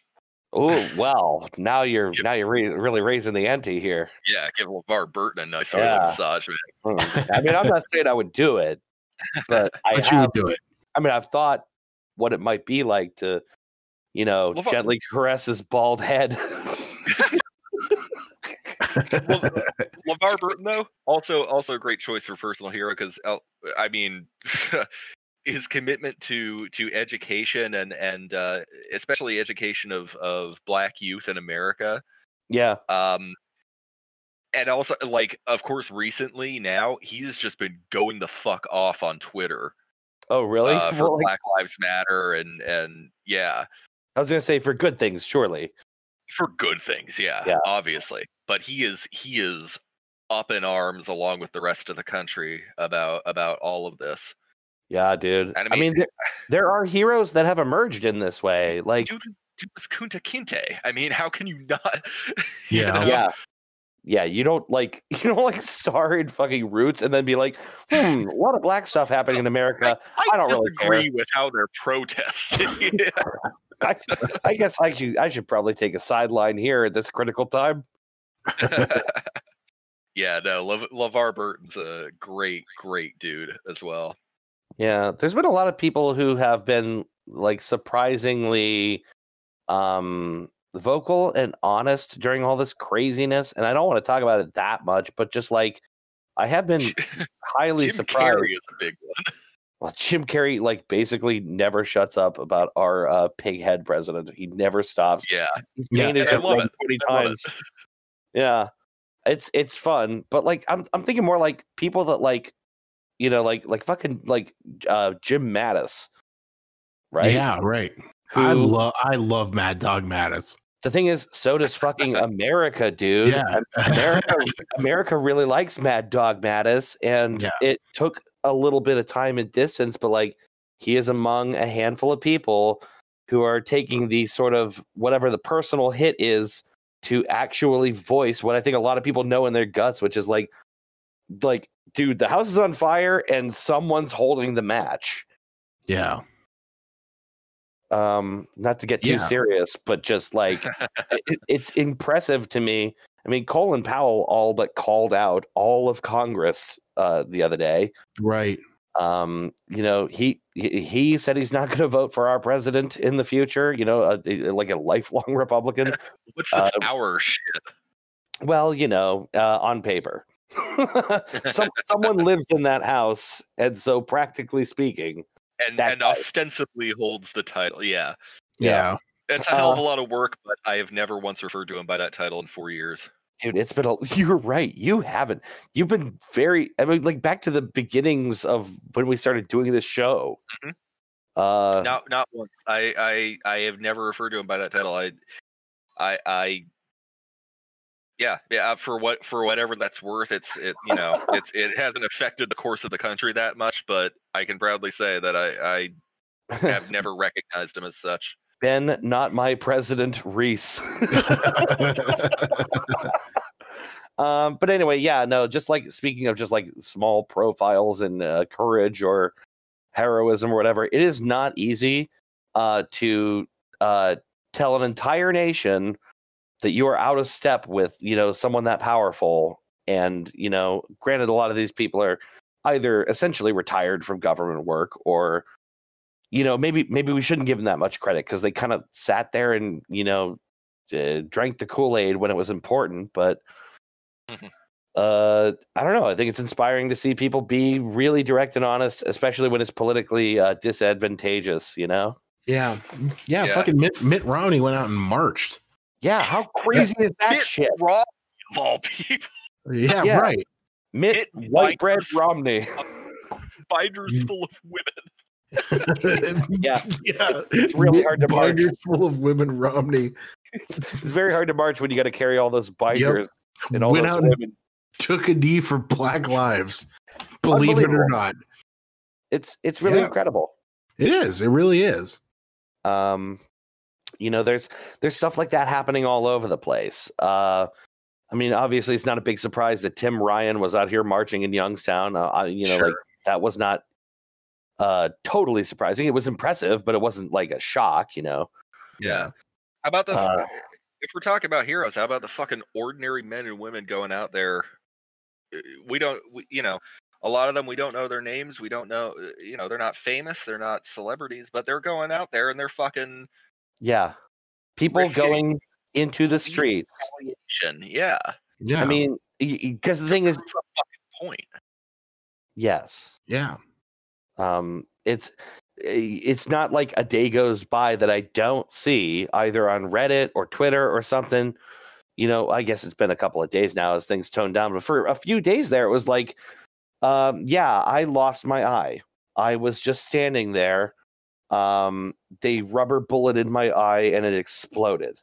Oh, well, now you're give, now you're re- really raising the ante here. Yeah, give LeVar Burton a nice yeah. massage, man. I mean, I'm not saying I would do it, but, but I have, would do it. I mean, I've thought what it might be like to, you know, LeVar. gently caress his bald head. Le, LeVar Burton, though, also also a great choice for personal hero, because, I mean, his commitment to to education and and uh, especially education of of Black youth in America, yeah, um, and also, like, of course, recently now he's just been going the fuck off on Twitter. Oh, really? Uh, for well, Black like... Lives Matter and and yeah, I was gonna say for good things, surely. for good things. Yeah, yeah, obviously. But he is he is up in arms along with the rest of the country about about all of this. Yeah, dude. And I mean, I mean there, there are heroes that have emerged in this way. Like, dude, dude is Kunta Kinte. I mean, how can you not? Yeah, you know? yeah. Yeah, you don't like you don't like star in fucking Roots and then be like, hmm, a lot of black stuff happening in America. I, I, I don't disagree really with how they're protesting. I, I guess I should I should probably take a sideline here at this critical time. Yeah, no, Le, LeVar Burton's a great, great dude as well. Yeah, there's been a lot of people who have been like surprisingly um vocal and honest during all this craziness, and I don't want to talk about it that much, but just like I have been highly Jim surprised. Carrey is a big one. Well, Jim Carrey like basically never shuts up about our uh, pig head president. He never stops. Yeah, he's yeah. It I love it. twenty I love times. It. Yeah, it's it's fun, but like I'm I'm thinking more like people that like you know like like fucking like uh, Jim Mattis, right? Yeah, right. Who, I love I love Mad Dog Mattis. The thing is, so does fucking America, dude. Yeah. America, America really likes Mad Dog Mattis, and yeah. it took a little bit of time and distance, but like he is among a handful of people who are taking the sort of whatever the personal hit is to actually voice what I think a lot of people know in their guts, which is like, like, dude, the house is on fire and someone's holding the match. Yeah. Um, not to get too yeah. serious, but just like it, it's impressive to me. I mean, Colin Powell all but called out all of Congress uh, the other day. Right. Um, you know, he he said he's not going to vote for our president in the future. You know, a, a, like a lifelong Republican. What's this uh, our shit? Well, you know, uh, on paper, Some, someone lives in that house, and so practically speaking. And, and ostensibly holds the title. Yeah. Yeah. It's a hell of a lot of work, but I have never once referred to him by that title in four years. Dude, it's been a, you're right. You haven't. You've been very, I mean, like back to the beginnings of when we started doing this show. Mm-hmm. Uh, not, not once. I, I, I have never referred to him by that title. I, I, I, yeah, yeah. For what, for whatever that's worth, it's it. You know, it's it hasn't affected the course of the country that much, but I can proudly say that I, I have never recognized him as such. Ben, not my president, Reese. um, but anyway, yeah, no. Just like speaking of just like small profiles and uh, courage or heroism or whatever, it is not easy uh, to uh, tell an entire nation that you are out of step with, you know, someone that powerful. And, you know, granted, a lot of these people are either essentially retired from government work or, you know, maybe maybe we shouldn't give them that much credit because they kind of sat there and, you know, uh, drank the Kool-Aid when it was important. But uh, I don't know. I think it's inspiring to see people be really direct and honest, especially when it's politically uh, disadvantageous, you know? Yeah. Yeah. yeah. Fucking Mitt, Mitt Romney went out and marched. Yeah, how crazy is that Mitt shit? Romney of all people. Yeah, yeah. right. Mitt, Mitt White Bread Romney. Binders full of women. yeah. yeah. It's, it's really Mitt hard to march. Binders full of women, Romney. It's, it's very hard to march when you got to carry all those binders yep. and all Went those out women. And took a knee for Black lives. Believe it or not. It's it's really yeah. incredible. It is. It really is. Um. You know, there's there's stuff like that happening all over the place. Uh, I mean, obviously, it's not a big surprise that Tim Ryan was out here marching in Youngstown. Uh, you know, sure. like that was not uh, totally surprising. It was impressive, but it wasn't like a shock, you know. Yeah. How about the uh, if we're talking about heroes, how about the fucking ordinary men and women going out there? We don't, we, you know, a lot of them, we don't know their names. We don't know, you know, they're not famous. They're not celebrities, but they're going out there and they're fucking. Yeah, people risking going into the streets. Yeah, yeah. I mean, because the thing is, point. Yes. Yeah. Um, it's it's not like a day goes by that I don't see either on Reddit or Twitter or something. You know, I guess it's been a couple of days now as things toned down, but for a few days there, it was like, um, yeah, I lost my eye. I was just standing there. Um, they rubber bulleted my eye and it exploded.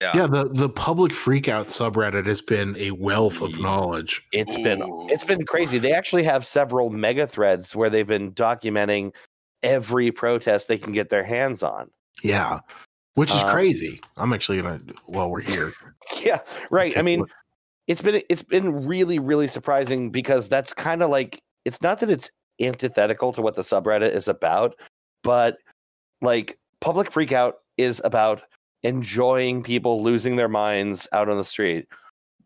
Yeah. yeah, the the public freakout subreddit has been a wealth of knowledge. It's been Ooh. it's been crazy. They actually have several mega threads where they've been documenting every protest they can get their hands on. Yeah, which is um, crazy. I'm actually gonna while we're here. Yeah, right. I mean, it's been it's been really really surprising because that's kind of like it's not that it's antithetical to what the subreddit is about, but like public freakout is about enjoying people losing their minds out on the street.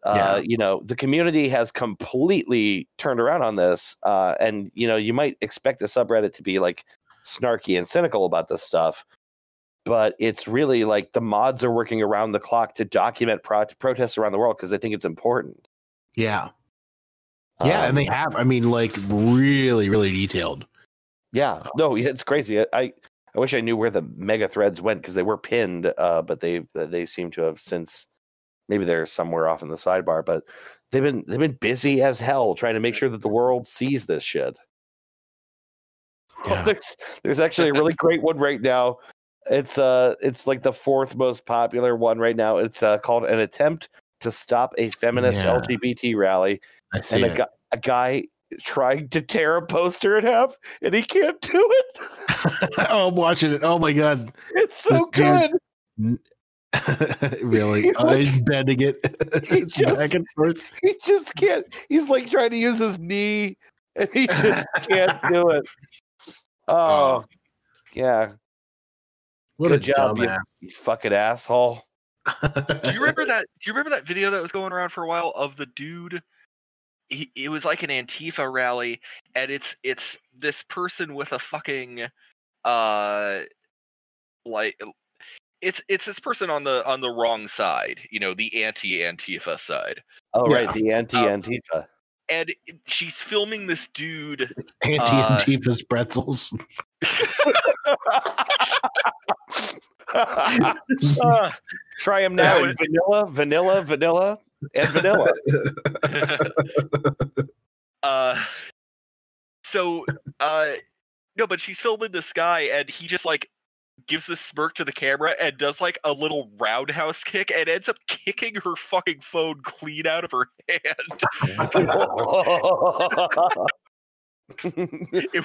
Uh, yeah. You know, the community has completely turned around on this. Uh, and, you know, you might expect the subreddit to be like snarky and cynical about this stuff. But it's really like the mods are working around the clock to document pro- protests around the world because they think it's important. Yeah. Yeah. Um, and they have, I mean, like really, really detailed. Yeah. No, it's crazy. I, I I wish I knew where the mega threads went because they were pinned, uh, but they they seem to have since. Maybe they're somewhere off in the sidebar, but they've been they've been busy as hell trying to make sure that the world sees this shit. Yeah. Oh, there's there's actually a really great one right now. It's uh it's like the fourth most popular one right now. It's uh, called "An Attempt to Stop a Feminist yeah. L G B T Rally," I see and it. a guy a guy. trying to tear a poster in half and he can't do it. Oh, I'm watching it. Oh my god, it's so this good. Dude... really, like, I'm bending it. He just, back and forth. He just can't. He's like trying to use his knee and he just can't do it. Oh, oh. yeah. What good a job, you, you fucking asshole. Do you remember that? Do you remember that video that was going around for a while of the dude? He, it was like an Antifa rally, and it's it's this person with a fucking, uh, like it's it's this person on the on the wrong side, you know, the anti-Antifa side. Oh yeah. Right, the anti-Antifa. Um, and she's filming this dude. Anti-Antifa's uh, pretzels. uh, try them now. Was, vanilla, vanilla, vanilla. And vanilla. uh, so, uh, no, but she's filming this guy, and he just like gives a smirk to the camera and does like a little roundhouse kick, and ends up kicking her fucking phone clean out of her hand. it,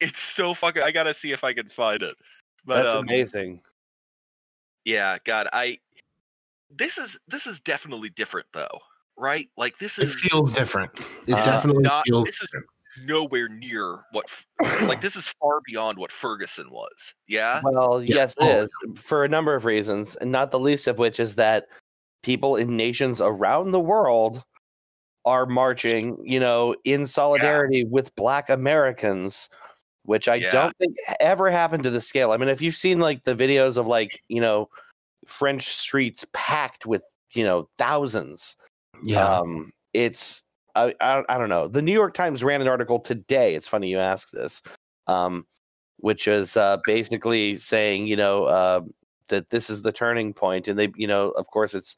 it's so fucking. I gotta see if I can find it. But, That's um, amazing. Yeah, God, I. This is this is definitely different though, right? Like this is it feels different. It uh, definitely not, feels this different. Is nowhere near what like this is far beyond what Ferguson was. Yeah. Well, yeah. yes, oh. it is for a number of reasons, and not the least of which is that people in nations around the world are marching, you know, in solidarity yeah. with Black Americans, which I yeah. don't think ever happened to this scale. I mean, if you've seen like the videos of like, you know, French streets packed with, you know, thousands. Yeah. Um, it's, I, I, I don't know. The New York Times ran an article today. It's funny you ask this, um, which is uh, basically saying, you know, uh, that this is the turning point. And they, you know, of course it's,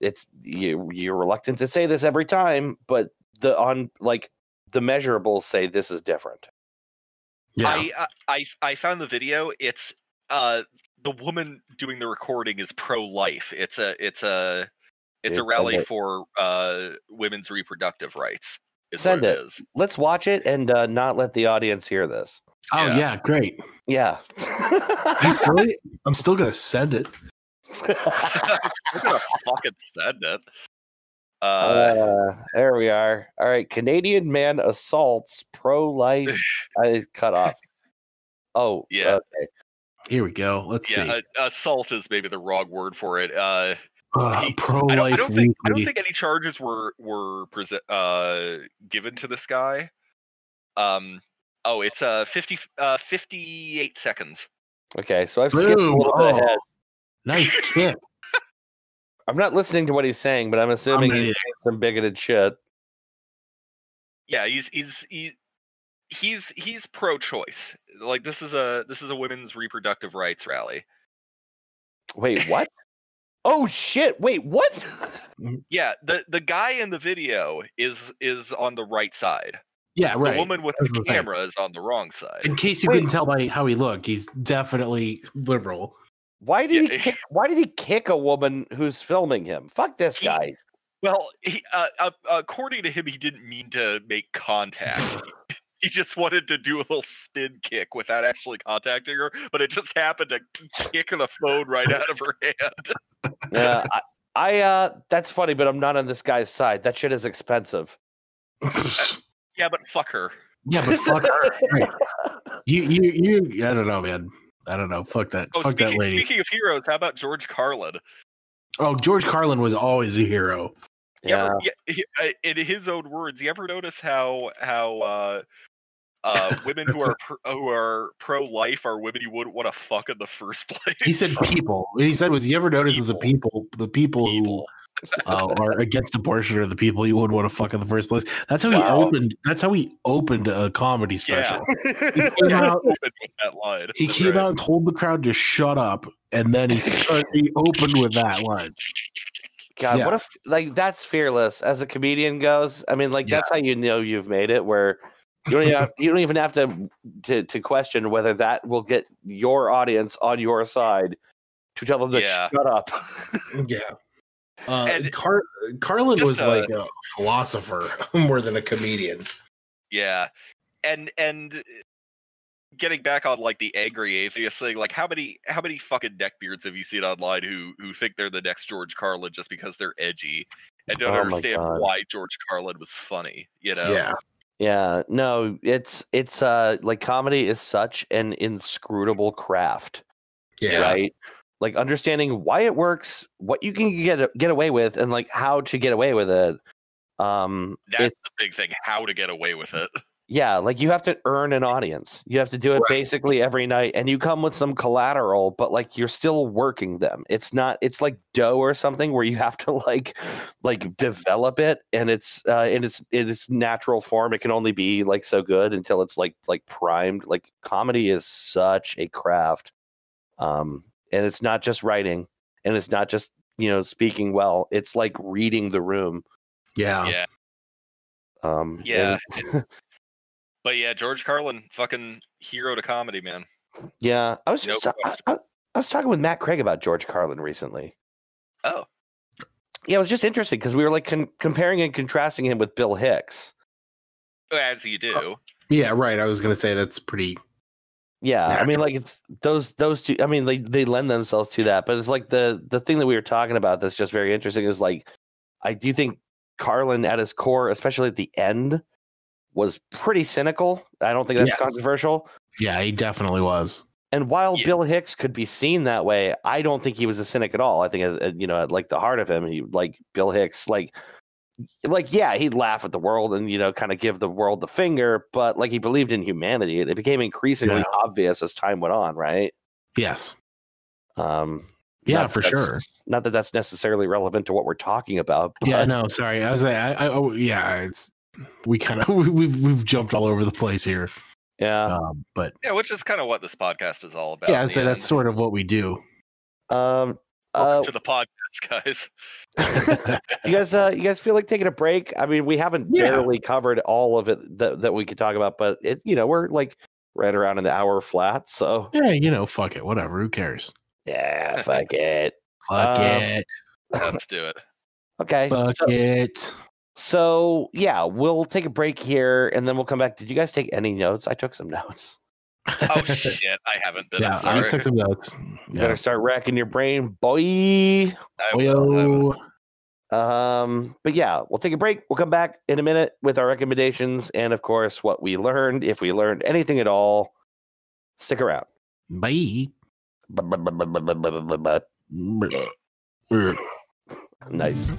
it's, you, you're reluctant to say this every time, but the, on like the measurables say this is different. Yeah. I, I, I found the video. It's, uh, the woman doing the recording is pro-life. It's a it's a it's a rally for uh, women's reproductive rights. Is Send what it. it is. Let's watch it and uh, not let the audience hear this. Oh yeah, yeah great. Yeah. Really? I'm still gonna send it. I'm gonna fucking send it. Uh, uh, there we are. All right, Canadian man assaults pro-life. I cut off. Oh yeah. Okay. Here we go. Let's yeah, see. Uh, assault is maybe the wrong word for it. Uh, uh, he, pro-life I don't, I don't think I don't think any charges were were prese- uh, given to this guy. Um. Oh, it's uh fifty uh fifty-eight seconds. Okay, so I've skipped Boom. a little bit ahead. Nice kick. I'm not listening to what he's saying, but I'm assuming I'm he's saying some bigoted shit. Yeah, he's he's he's. He's he's pro-choice. Like this is a this is a women's reproductive rights rally. Wait, what? Oh shit! Wait, what? Yeah, the the guy in the video is is on the right side. Yeah, right. The woman with That's the camera is on the wrong side. In case you Wait. couldn't tell by how he looked, he's definitely liberal. Why did yeah. he kick, why did he kick a woman who's filming him? Fuck this he, guy. Well, he, uh, uh, according to him, he didn't mean to make contact. He just wanted to do a little spin kick without actually contacting her, but it just happened to kick the phone right out of her hand. Yeah, I, I uh, that's funny, but I'm not on this guy's side. That shit is expensive. Yeah, but fuck her. Yeah, but fuck her. Right. You, you, you. I don't know, man. I don't know. Fuck that. Oh, fuck speaking, that lady. Speaking of heroes, how about George Carlin? Oh, George Carlin was always a hero. Yeah. You ever, yeah, in his own words, you ever notice how how uh, uh, women who are pro, who are pro-life are women you wouldn't want to fuck in the first place? He said people. What he said was, you ever notice the people the people, people. who uh, are against abortion are the people you wouldn't want to fuck in the first place. That's how wow. he opened. That's how he opened a comedy special. Yeah. He came out, that line. He came right. out and told the crowd to shut up, and then he started, he opened with that line. God, yeah. what if like that's fearless as a comedian goes? I mean, like yeah. that's how you know you've made it, where you don't even have, you don't even have to, to to question whether that will get your audience on your side to tell them to yeah. shut up. yeah, uh, and Car- Carlin was a, like a philosopher more than a comedian. Yeah, and and. Getting back on like the angry atheist thing, like how many how many fucking neckbeards have you seen online who who think they're the next George Carlin just because they're edgy and don't oh understand why George Carlin was funny? You know? Yeah, yeah. No, it's it's uh like comedy is such an inscrutable craft. Yeah. Right. Like understanding why it works, what you can get get away with, and like how to get away with it. Um, that's the big thing. How to get away with it. Yeah, like you have to earn an audience. You have to do it right. basically every night, and you come with some collateral, but like you're still working them. It's not. It's like dough or something where you have to like, like develop it, and it's uh, in its in its natural form. It can only be like so good until it's like like primed. Like comedy is such a craft, um, and it's not just writing, and it's not just you know speaking well. It's like reading the room. Yeah. Yeah. Um, yeah. And- But yeah, George Carlin, fucking hero to comedy, man. Yeah, I was just no ta- I, I, I was talking with Matt Craig about George Carlin recently. Oh, yeah, it was just interesting because we were like con- comparing and contrasting him with Bill Hicks. As you do. Oh, yeah, right. I was gonna say that's pretty. Yeah, natural. I mean, like it's those those two. I mean, they they lend themselves to that, but it's like the the thing that we were talking about that's just very interesting is like I do think Carlin at his core, especially at the end. Was pretty cynical. I don't think that's yes. controversial. Yeah, he definitely was. And while yeah. Bill Hicks could be seen that way, I don't think he was a cynic at all. I think, you know, at like the heart of him, he like Bill Hicks, like, like yeah, he'd laugh at the world and you know, kind of give the world the finger, but like he believed in humanity. It became increasingly yeah. obvious as time went on, right? Yes. Um. Yeah, for sure. Not that that's necessarily relevant to what we're talking about. But... Yeah. No, sorry. I was like, I, I oh, yeah. It's. We kind of we've we've jumped all over the place here, yeah. Um, but yeah, which is kind of what this podcast is all about. Yeah, I'd say end. That's sort of what we do. Um, uh, to the podcast, guys. you guys, uh, you guys feel like taking a break? I mean, we haven't yeah. barely covered all of it that, that we could talk about, but it you know we're like right around an hour flat. So yeah, you know, fuck it, whatever. Who cares? Yeah, fuck it, fuck um, it. Let's do it. Okay, fuck so- it. So, yeah, we'll take a break here, and then we'll come back. Did you guys take any notes? I took some notes. Oh, shit. I haven't been. Yeah, sorry. I took some notes. You yeah. better start racking your brain, boy. Boyo. Um, but, yeah, we'll take a break. We'll come back in a minute with our recommendations and, of course, what we learned. If we learned anything at all, stick around. Bye. Nice.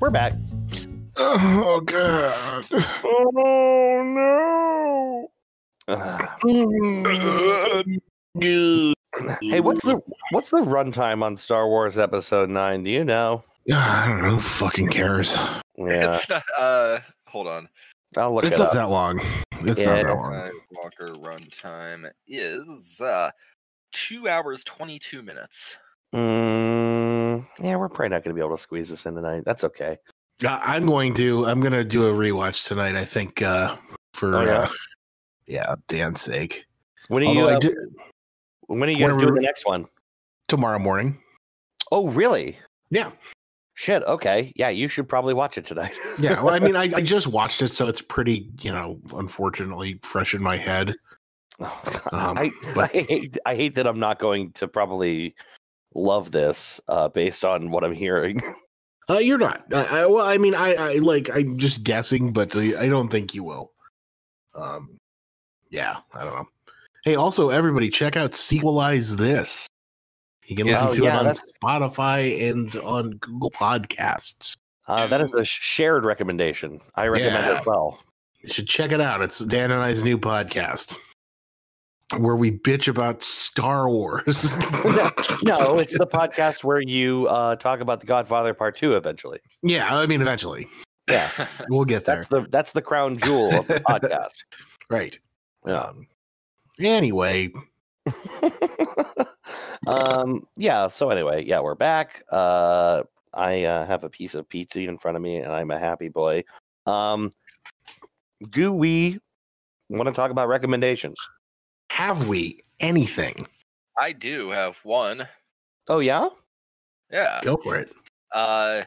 We're back. Oh, God. Oh, no. Hey, what's the what's the runtime on Star Wars Episode nine? Do you know? I don't know. Who fucking cares? Yeah. It's not, uh, hold on. I'll look it's it up. It's not that long. It's yeah. not that long. Walker runtime is uh, two hours, twenty-two minutes. Mm, yeah, we're probably not going to be able to squeeze this in tonight. That's okay. I'm going to I'm going to do a rewatch tonight, I think, uh, for oh, yeah. Uh, yeah, Dan's sake. When are Although you uh, do, When are you guys doing the next one? Tomorrow morning. Oh, really? Yeah. Shit. Okay. Yeah, you should probably watch it tonight. Yeah. Well, I mean, I, I just watched it, so it's pretty, you know, unfortunately, fresh in my head. Oh, um, I, but... I hate I hate that I'm not going to probably love this uh, based on what I'm hearing. Uh, you're not. I, I, well, I mean, I, I like. I'm just guessing, but I don't think you will. Um, yeah, I don't know. Hey, also, everybody, check out Sequelize This. You can listen oh, to yeah, it on that's... Spotify and on Google Podcasts. Uh, that is a shared recommendation. I recommend yeah. it as well. You should check it out. It's Dan and I's new podcast where we bitch about Star Wars. no, no, it's the podcast where you uh, talk about The Godfather Part Two eventually. Yeah, I mean, eventually. Yeah, we'll get there. That's the that's the crown jewel of the podcast. Right. Um, anyway. um yeah so anyway yeah we're back. uh I uh, have a piece of pizza in front of me and I'm a happy boy. Um do we want to talk about recommendations? Have we anything? I do have one. Oh yeah yeah go for it. uh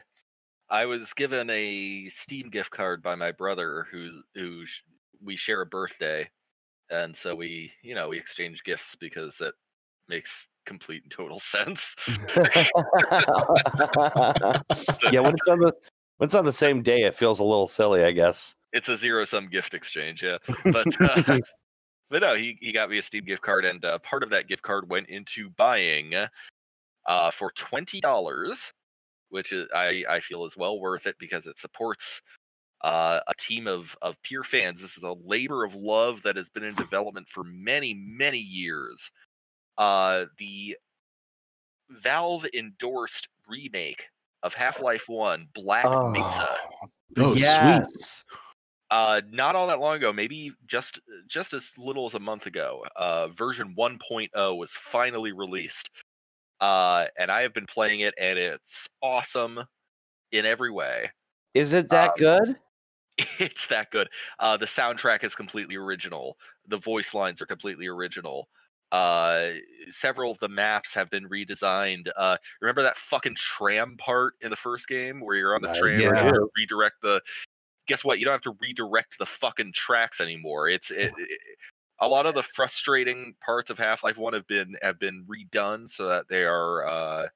I was given a Steam gift card by my brother who who sh- we share a birthday, and so we you know we exchange gifts because it makes complete and total sense. Yeah, when it's on the when it's on the same day, it feels a little silly, I guess. It's a zero-sum gift exchange, yeah. But uh, but no, he he got me a Steam gift card, and uh, part of that gift card went into buying uh, for twenty dollars, which is I I feel is well worth it because it supports uh, a team of of peer fans. This is a labor of love that has been in development for many many years. Uh, the Valve-endorsed remake of Half-Life one, Black oh. Mesa. Oh, yes. Sweet. Uh, not all that long ago, maybe just just as little as a month ago, uh, version one point oh was finally released. Uh, and I have been playing it, and it's awesome in every way. Is it that um, good? It's that good. Uh, the soundtrack is completely original. The voice lines are completely original. Uh, several of the maps have been redesigned. Uh, remember that fucking tram part in the first game where you're on the uh, tram yeah. and you have to redirect the. Guess what? You don't have to redirect the fucking tracks anymore. It's it, it, a lot of the frustrating parts of Half-Life one have been have been redone so that they are uh,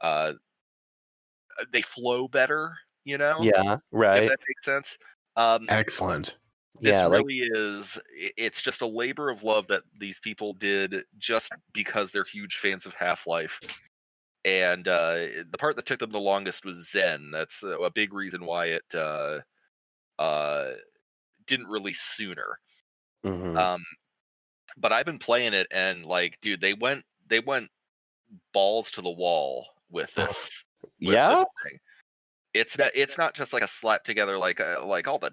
uh, they flow better. You know? Yeah. Right. If that makes sense. Um, Excellent. This yeah, really like, is, it's just a labor of love that these people did just because they're huge fans of Half-Life. And uh, the part that took them the longest was Zen. That's a big reason why it uh, uh, didn't release sooner. Mm-hmm. Um, but I've been playing it and like, dude, they went they went balls to the wall with this. With yeah? This thing. It's, not, it's not just like a slap together, like uh, like all the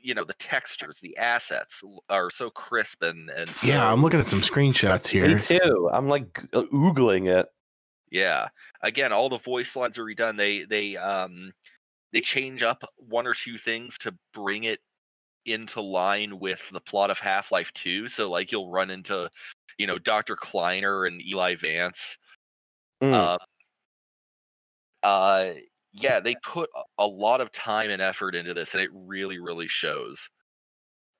you know, the textures, the assets are so crisp and, and so... Yeah, I'm looking at some screenshots here. Me too. I'm like oogling it. Yeah. Again, all the voice lines are redone. They they um they change up one or two things to bring it into line with the plot of Half-Life two. So like you'll run into, you know, Doctor Kleiner and Eli Vance. Mm. Uh, uh Yeah, they put a lot of time and effort into this, and it really, really shows.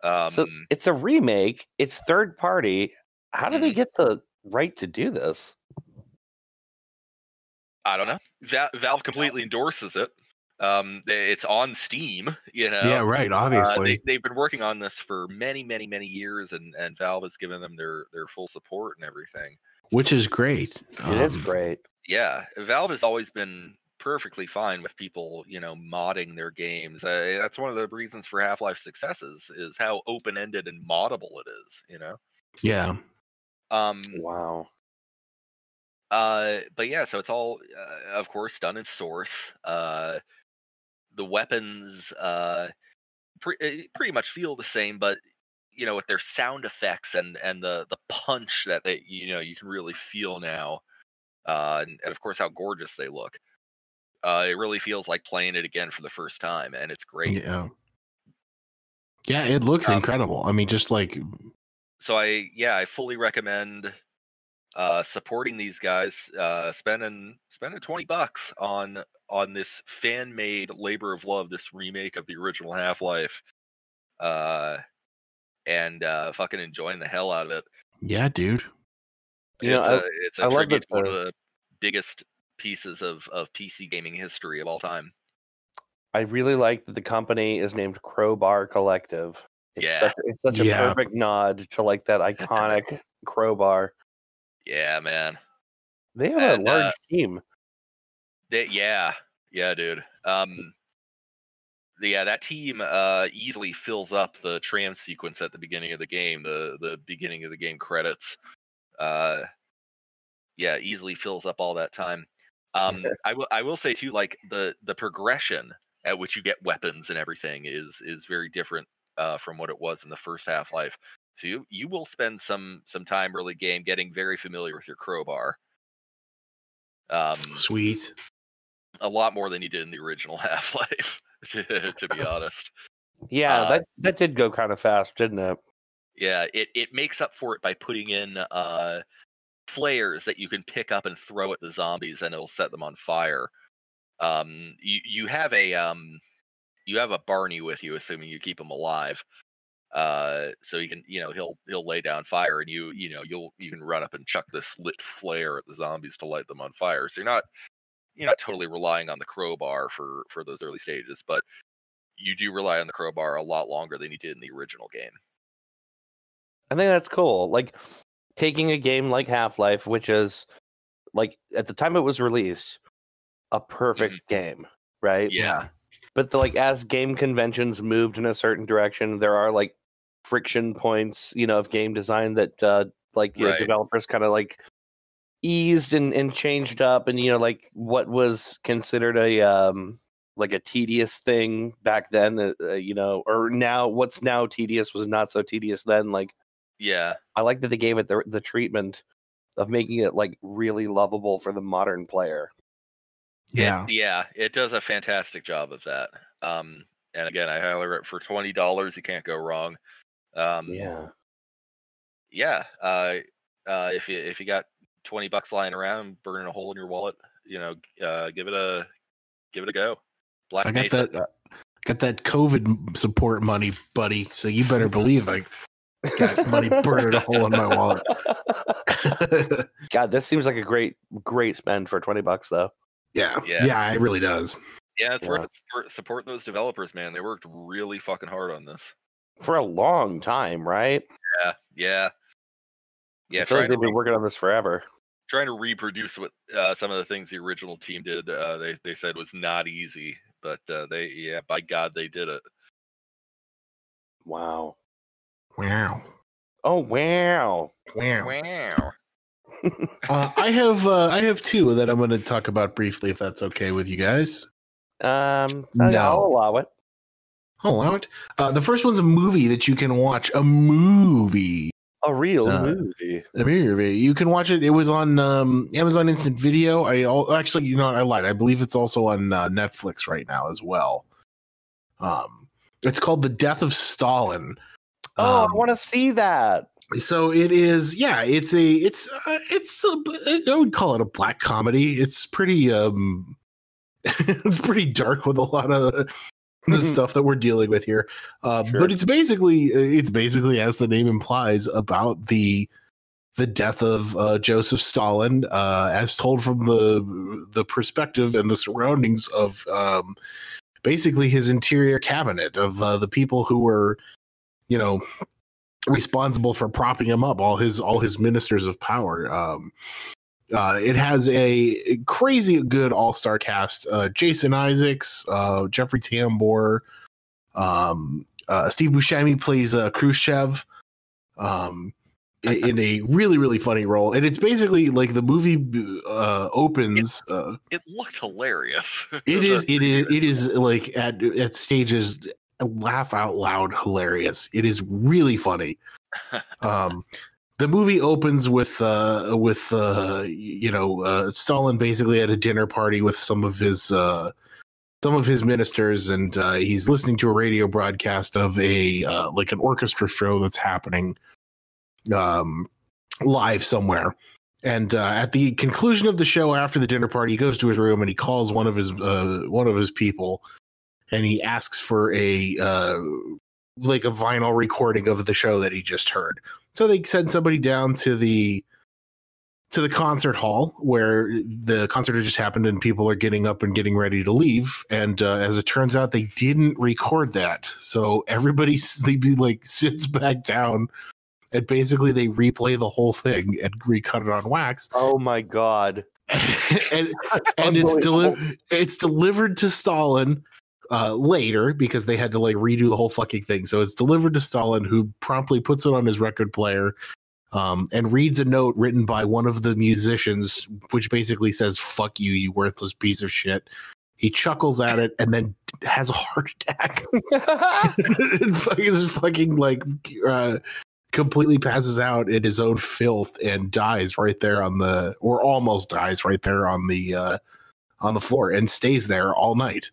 Um, so it's a remake. It's third party. How do they get the right to do this? I don't know. Va- Valve completely endorses it. Um, it's on Steam. You know. Yeah, right. Obviously, uh, they, they've been working on this for many, many, many years, and, and Valve has given them their their full support and everything, which is great. It um, is great. Yeah, Valve has always been perfectly fine with people, you know, modding their games. Uh, that's one of the reasons for Half-Life successes is how open-ended and moddable it is, you know? Yeah. Um, wow. Uh, but yeah, so it's all, uh, of course, done in Source. Uh, the weapons uh, pre- pretty much feel the same, but, you know, with their sound effects and, and the, the punch that they, you know, you can really feel now. uh, and, and of course how gorgeous they look. Uh, it really feels like playing it again for the first time, and it's great. Yeah, yeah, it looks um, incredible. I mean, just like so, I yeah, I fully recommend uh, supporting these guys. Uh, spending spending twenty bucks on on this fan made labor of love, this remake of the original Half-Life. Uh, and uh, fucking enjoying the hell out of it. Yeah, dude. You it's know, a, I, it's a I tribute to one of the biggest pieces of, of P C gaming history of all time. I really like that the company is named Crowbar Collective. It's yeah, such, it's such a yeah. perfect nod to like that iconic crowbar. Yeah, man. They have and, a large uh, team. They, yeah, yeah, dude. Um. Yeah, that team uh, easily fills up the tram sequence at the beginning of the game, the the beginning of the game credits. Uh, yeah, easily fills up all that time. Um, I will I will say too, like the the progression at which you get weapons and everything is is very different uh, from what it was in the first Half-Life. So you you will spend some some time early game getting very familiar with your crowbar. Um, Sweet. A lot more than you did in the original Half-Life. to be honest. Yeah, uh, that, that did go kind of fast, didn't it? Yeah, it, it makes up for it by putting in uh, flares that you can pick up and throw at the zombies, and it'll set them on fire. Um, you you have a um, you have a Barney with you, assuming you keep him alive. Uh, so you can you know he'll he'll lay down fire, and you you know you'll you can run up and chuck this lit flare at the zombies to light them on fire. So you're not. You're not totally relying on the crowbar for, for those early stages, but you do rely on the crowbar a lot longer than you did in the original game. I think that's cool. Like, taking a game like Half-Life, which is, like, at the time it was released, a perfect mm-hmm. game, right? Yeah. But, the, like, as game conventions moved in a certain direction, there are, like, friction points, you know, of game design that, uh, like, you right. know, developers kind of, like, eased and, and changed up, and you know, like what was considered a um like a tedious thing back then, uh, uh, you know, or now what's now tedious was not so tedious then. Like, yeah, I like that they gave it the the treatment of making it like really lovable for the modern player. Yeah, it, yeah, it does a fantastic job of that. Um, and again, I highly recommend for twenty dollars, you can't go wrong. Um, yeah, yeah. Uh, uh, if you if you got twenty bucks lying around, burning a hole in your wallet, you know, uh, give it a, give it a go. Black I got Mesa. that, got that COVID support money, buddy. So you better believe I got money burning a hole in my wallet. God, this seems like a great, great spend for twenty bucks, though. Yeah, yeah, yeah it really does. Yeah, it's yeah. worth it. Support those developers, man. They worked really fucking hard on this for a long time, right? Yeah, yeah, yeah. I feel like they've been working on this forever. Trying to reproduce what uh, some of the things the original team did, uh, they they said was not easy, but uh, they yeah, by God, they did it. Wow! Wow! Oh wow! Wow! Wow! uh, I have uh, I have two that I'm going to talk about briefly, if that's okay with you guys. Um, no, no. I'll allow it. I'll allow it. Uh, the first one's a movie that you can watch. A movie. A real uh, movie. A movie. You can watch it. It was on um, Amazon Instant Video. I all, actually, you know, I lied. I believe it's also on uh, Netflix right now as well. Um, it's called The Death of Stalin. Oh, um, I want to see that. So it is. Yeah, it's a. It's uh, it's. A, I would call it a black comedy. It's pretty. Um, it's pretty dark with a lot of the stuff that we're dealing with here, uh, sure. but it's basically it's basically as the name implies about the the death of uh, Joseph Stalin, uh, as told from the the perspective and the surroundings of um, basically his interior cabinet of uh, the people who were, you know, responsible for propping him up, all his all his ministers of power. Um, Uh, it has a crazy good all-star cast: uh, Jason Isaacs, uh, Jeffrey Tambor, um, uh, Steve Buscemi plays uh, Khrushchev um, in a really, really funny role. And it's basically like the movie uh, opens. It, uh, it looked hilarious. it is. It is. It is like at at stages laugh out loud hilarious. It is really funny. Um, the movie opens with uh, with uh, you know uh, Stalin basically at a dinner party with some of his uh, some of his ministers, and uh, he's listening to a radio broadcast of a uh, like an orchestra show that's happening um, live somewhere. And uh, at the conclusion of the show, after the dinner party, he goes to his room and he calls one of his uh, one of his people, and he asks for a uh, like a vinyl recording of the show that he just heard. So they send somebody down to the to the concert hall where the concert had just happened, and people are getting up and getting ready to leave. And uh, as it turns out, they didn't record that. So everybody sleepy, like sits back down, and basically they replay the whole thing and recut it on wax. Oh my god! and and it's deli- it's delivered to Stalin. Uh, later, because they had to like redo the whole fucking thing. So it's delivered to Stalin, who promptly puts it on his record player um, and reads a note written by one of the musicians, which basically says, "Fuck you, you worthless piece of shit." He chuckles at it and then has a heart attack. And fucking, fucking like uh, completely passes out in his own filth and dies right there on the, or almost dies right there on the uh, on the floor, and stays there all night.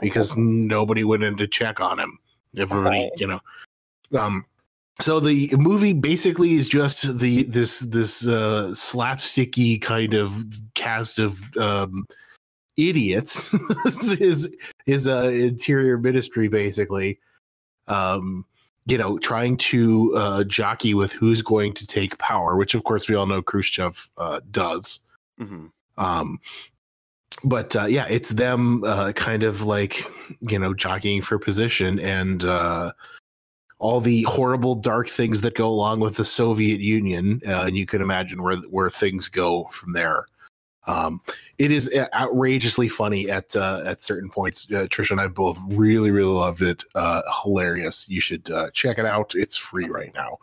Because nobody went in to check on him. Everybody, you know. Um, so the movie basically is just the this this uh, slapsticky kind of cast of um, idiots. Is is a uh, interior ministry basically, um, you know, trying to uh, jockey with who's going to take power, which of course we all know Khrushchev uh, does. Mm-hmm. Um. But uh, yeah, it's them uh, kind of like, you know, jockeying for position, and uh, all the horrible dark things that go along with the Soviet Union. Uh, and you can imagine where where things go from there. Um, it is outrageously funny at uh, at certain points. Uh, Trisha and I both really, really loved it. Uh, hilarious. You should uh, check it out. It's free right now.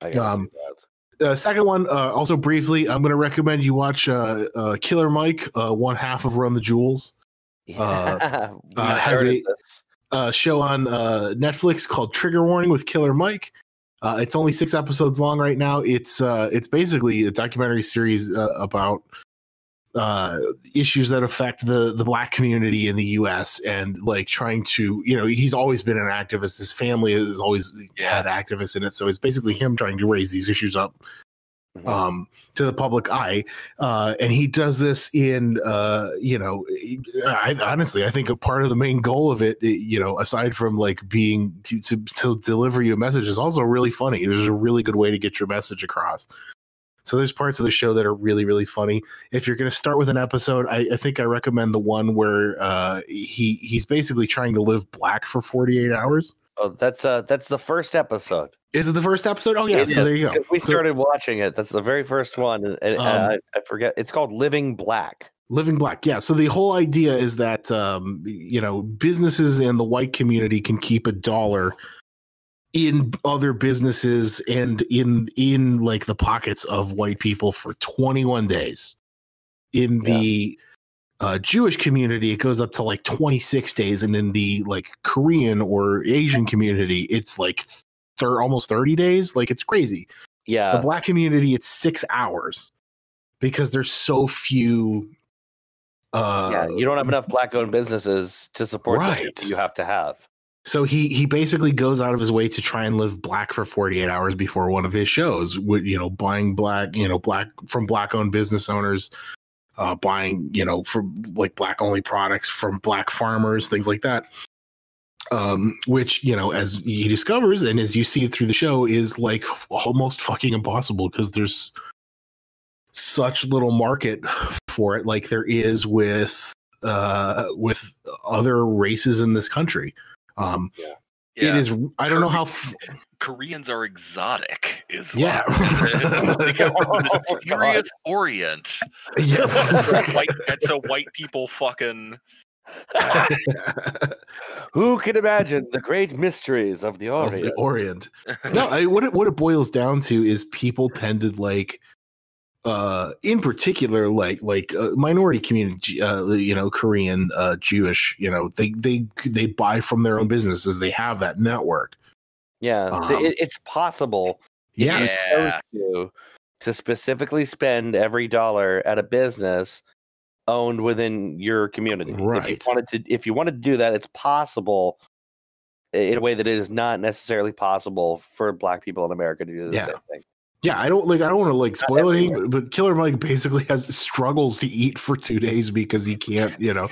I gotta um, see that. The uh, second one, uh, also briefly, I'm going to recommend you watch uh, uh, Killer Mike, uh, one half of Run the Jewels. Yeah, uh, uh, has a uh, show on uh, Netflix called Trigger Warning with Killer Mike. Uh, it's only six episodes long right now. It's uh, it's basically a documentary series uh, about uh, issues that affect the the black community in the U S and like trying to, you know, he's always been an activist. His family has always had activists in it. So it's basically him trying to raise these issues up um, to the public eye. Uh, and he does this in, uh, you know, I, honestly, I think a part of the main goal of it, you know, aside from like being to, to, to deliver you a message, is also really funny. There's a really good way to get your message across. So there's parts of the show that are really, really funny. If you're going to start with an episode, I, I think I recommend the one where uh, he he's basically trying to live black for forty-eight hours. Oh, that's uh, that's the first episode. Is it the first episode? Oh, yeah. yeah so yeah. there you go. We started so, watching it. That's the very first one. And, and, um, uh, I forget. It's called Living Black. Living Black. Yeah. So the whole idea is that, um, you know, businesses in the white community can keep a dollar in other businesses and in in like the pockets of white people for twenty-one days. In the yeah. uh, Jewish community, it goes up to like twenty-six days, and in the like Korean or Asian community, it's like thir- almost thirty days. Like, it's crazy. Yeah, the black community, it's six hours because there's so few. Uh, yeah, you don't have enough black-owned businesses to support right. that you have to have. So he he basically goes out of his way to try and live black for forty-eight hours before one of his shows, with, you know, buying black, you know, black from black owned business owners, uh, buying, you know, from like black only products from black farmers, things like that. Um, which, you know, as he discovers and as you see it through the show, is like almost fucking impossible because there's such little market for it, like there is with uh, with other races in this country. Um, yeah. it yeah. is. I don't Korean, know how f- Koreans are exotic. Is yeah, Korea's Orient. Yeah, that's a white, that's a white people fucking. Who can imagine the great mysteries of the Orient? Of the Orient. No, I, what it what it boils down to is people tend to like. Uh, in particular, like like uh, minority community, uh, you know, Korean, uh, Jewish, you know, they they they buy from their own businesses. They have that network. Yeah, um, it, it's possible Yes. Yeah. To, to specifically spend every dollar at a business owned within your community. Right. If you wanted to, if you wanted to do that, it's possible in a way that it is not necessarily possible for Black people in America to do the yeah. same thing. Yeah, I don't like. I don't want to like spoil anything, but Killer Mike basically has struggles to eat for two days because he can't, you know.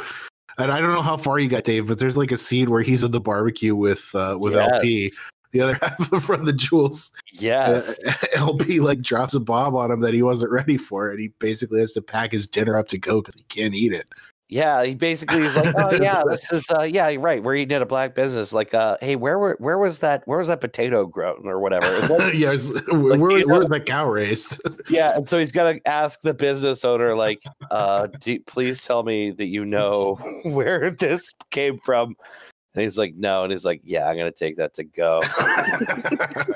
And I don't know how far you got, Dave, but there's like a scene where he's at the barbecue with uh, with yes. L P, the other half of Run the Jewels. Yes, uh, L P like drops a bomb on him that he wasn't ready for, and he basically has to pack his dinner up to go because he can't eat it. Yeah, he basically is like, oh yeah, this is uh, yeah, right. We're eating at a Black business. Like, uh, hey, where were where was that? Where was that potato grown or whatever? That, yeah, was, was where, like, where, where was that cow raised? Yeah, and so he's got to ask the business owner, like, uh, do, please tell me that you know where this came from. And he's like, no, and he's like, yeah, I'm gonna take that to go. Oh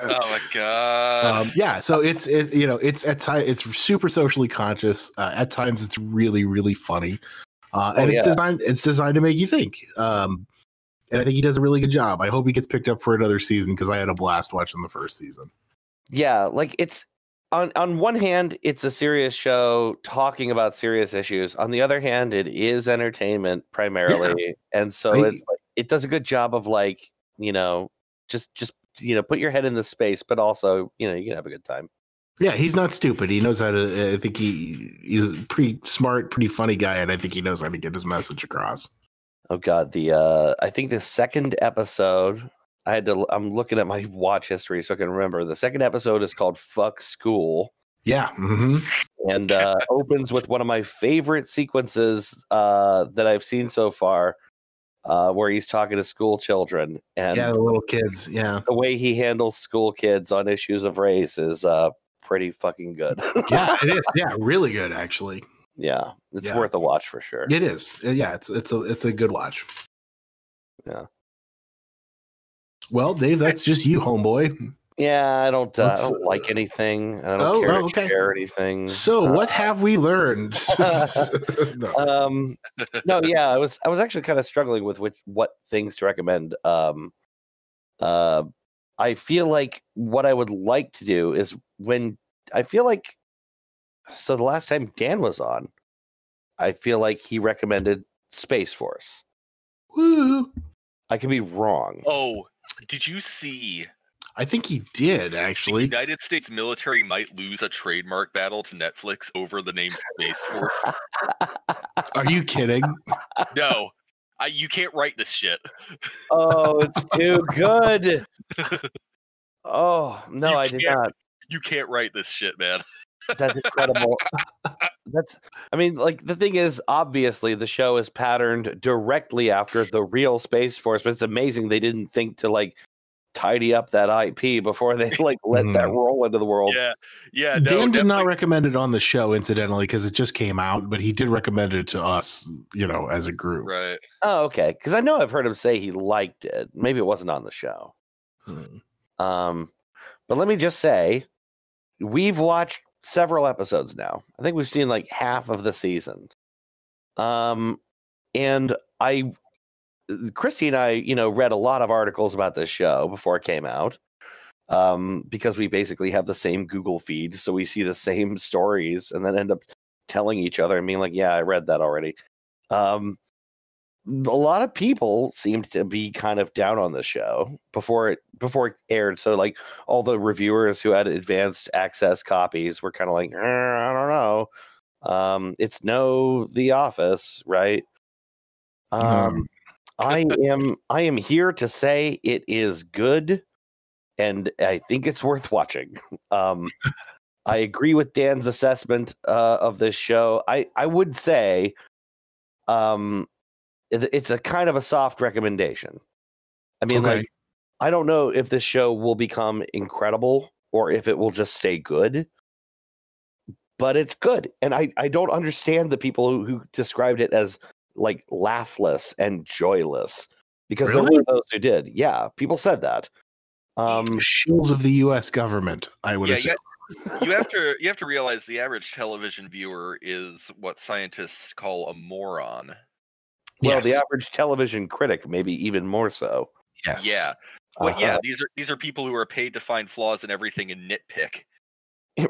my god. Um, yeah, so it's it, you know, it's at time it's super socially conscious. Uh, at times, it's really really funny. Uh, and oh, yeah. it's designed it's designed to make you think. Um, and I think he does a really good job. I hope he gets picked up for another season because I had a blast watching the first season. Yeah, like it's on, on one hand, it's a serious show talking about serious issues. On the other hand, it is entertainment primarily. Yeah. And so I, it's like, it does a good job of like, you know, just just, you know, put your head in the space, but also, you know, you can have a good time. Yeah, he's not stupid. He knows how to. I think he he's a pretty smart, pretty funny guy, and I think he knows how to get his message across. Oh God, the uh, I think the second episode. I had to. I'm looking at my watch history so I can remember. The second episode is called "Fuck School." Yeah, mm-hmm. and uh, opens with one of my favorite sequences uh, that I've seen so far, uh, where he's talking to school children and yeah, the little kids. Yeah, the way he handles school kids on issues of race is. Uh, pretty fucking good. Yeah, it is. Yeah, really good actually. Yeah, it's yeah. worth a watch for sure. It is. Yeah, it's it's a it's a good watch. Yeah. Well, Dave, that's just you, homeboy. Yeah, I don't. Uh, I don't like anything. I don't oh, care, oh, okay. to share anything. So, uh, what have we learned? no. Um, no, yeah, I was I was actually kind of struggling with which what things to recommend. Um, uh. I feel like what I would like to do is when I feel like, so the last time Dan was on, I feel like he recommended Space Force. Woo. I could be wrong. Oh, did you see? I think he did actually. The United States military might lose a trademark battle to Netflix over the name Space Force. Are you kidding? No. I, you can't write this shit. Oh, it's too good. Oh, no, you I did not. You can't write this shit, man. That's incredible. That's, I mean, like, the thing is, obviously, the show is patterned directly after the real Space Force, but it's amazing they didn't think to, like, tidy up that I P before they like let that roll into the world. Yeah, yeah. No, Dan did definitely. Not recommend it on the show, incidentally, because it just came out. But he did recommend it to us, you know, as a group. Right. Oh, okay. Because I know I've heard him say he liked it. Maybe it wasn't on the show. Hmm. Um, but let me just say, we've watched several episodes now. I think we've seen like half of the season. Um, and I. Christy and I, you know, read a lot of articles about this show before it came out um, because we basically have the same Google feed. So we see the same stories and then end up telling each other and being like, yeah, I read that already. Um, a lot of people seemed to be kind of down on the show before it before it aired. So like all the reviewers who had advanced access copies were kind of like, I don't know. Um, it's no The Office, right? Um hmm. I am I am here to say it is good, and I think it's worth watching. Um, I agree with Dan's assessment uh, of this show. I, I would say um, it, it's a kind of a soft recommendation. I mean, okay. like, I don't know if this show will become incredible or if it will just stay good, but it's good. And I, I don't understand the people who, who described it as like laughless and joyless because really? There were those who did. Yeah. People said that. Um, Shields of the U S government. I would yeah, assume. You have to, you have to realize the average television viewer is what scientists call a moron. Well, yes. The average television critic, maybe even more so. Yes. Yeah. Well, uh-huh. yeah, these are these are people who are paid to find flaws in everything and nitpick.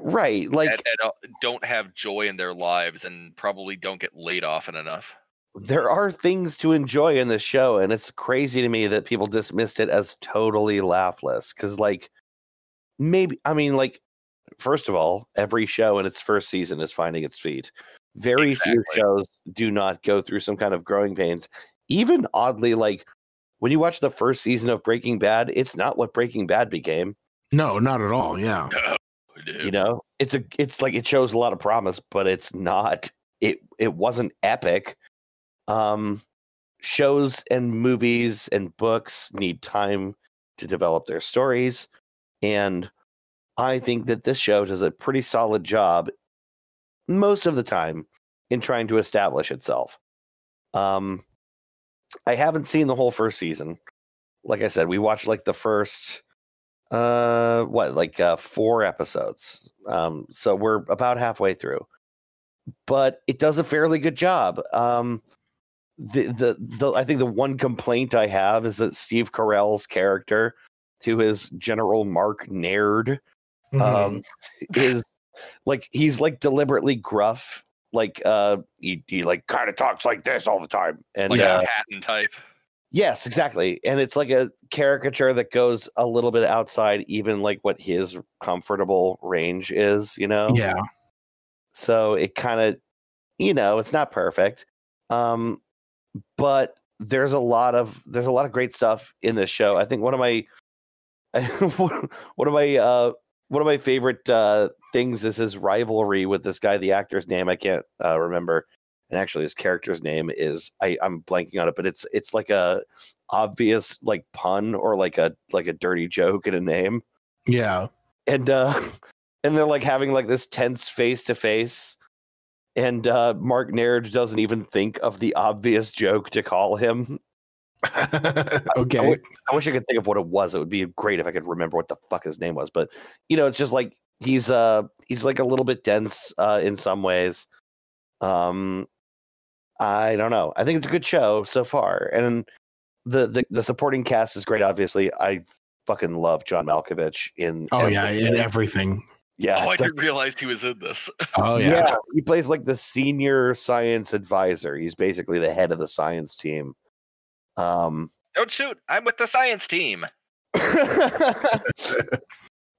Right, like and, and, uh, don't have joy in their lives and probably don't get laid often enough. There are things to enjoy in this show, and it's crazy to me that people dismissed it as totally laughless. Because, like, maybe I mean, like, first of all, every show in its first season is finding its feet. Very exactly. few shows do not go through some kind of growing pains. Even oddly, like when you watch the first season of Breaking Bad, it's not what Breaking Bad became. No, not at all. Yeah. You know, it's a, it's like it shows a lot of promise, but it's not. It it wasn't epic. Um, shows and movies and books need time to develop their stories, and I think that this show does a pretty solid job most of the time in trying to establish itself. Um, I haven't seen the whole first season. Like I said, we watched like the first. Uh, what, like uh, four episodes. Um, so we're about halfway through, but it does a fairly good job. Um, the, the, the, I think the one complaint I have is that Steve Carell's character, who is General Mark Naird, um, mm-hmm. is like, he's like deliberately gruff. Like, uh, he, he like kind of talks like this all the time. And like uh, a Patton type. Yes, exactly. And it's like a caricature that goes a little bit outside even like what his comfortable range is, you know? Yeah. So it kind of, you know, it's not perfect. Um, but there's a lot of, there's a lot of great stuff in this show. I think one of my, one of my, uh, one of my favorite uh, things is his rivalry with this guy, the actor's name. I can't uh, remember. And actually, his character's name is I, I'm blanking on it, but it's it's like a obvious like pun or like a like a dirty joke in a name. Yeah, and uh, and they're like having like this tense face to face, and uh, Mark Naird doesn't even think of the obvious joke to call him. Okay, I, I, I wish I could think of what it was. It would be great if I could remember what the fuck his name was. But you know, it's just like he's uh he's like a little bit dense uh, in some ways. Um. I don't know. I think it's a good show so far, and the, the, the supporting cast is great. Obviously, I fucking love John Malkovich in. Oh everything. yeah, in everything. Yeah. Oh, I didn't like, realize he was in this. Oh yeah. yeah, he plays like the senior science advisor. He's basically the head of the science team. Um. Don't shoot! I'm with the science team.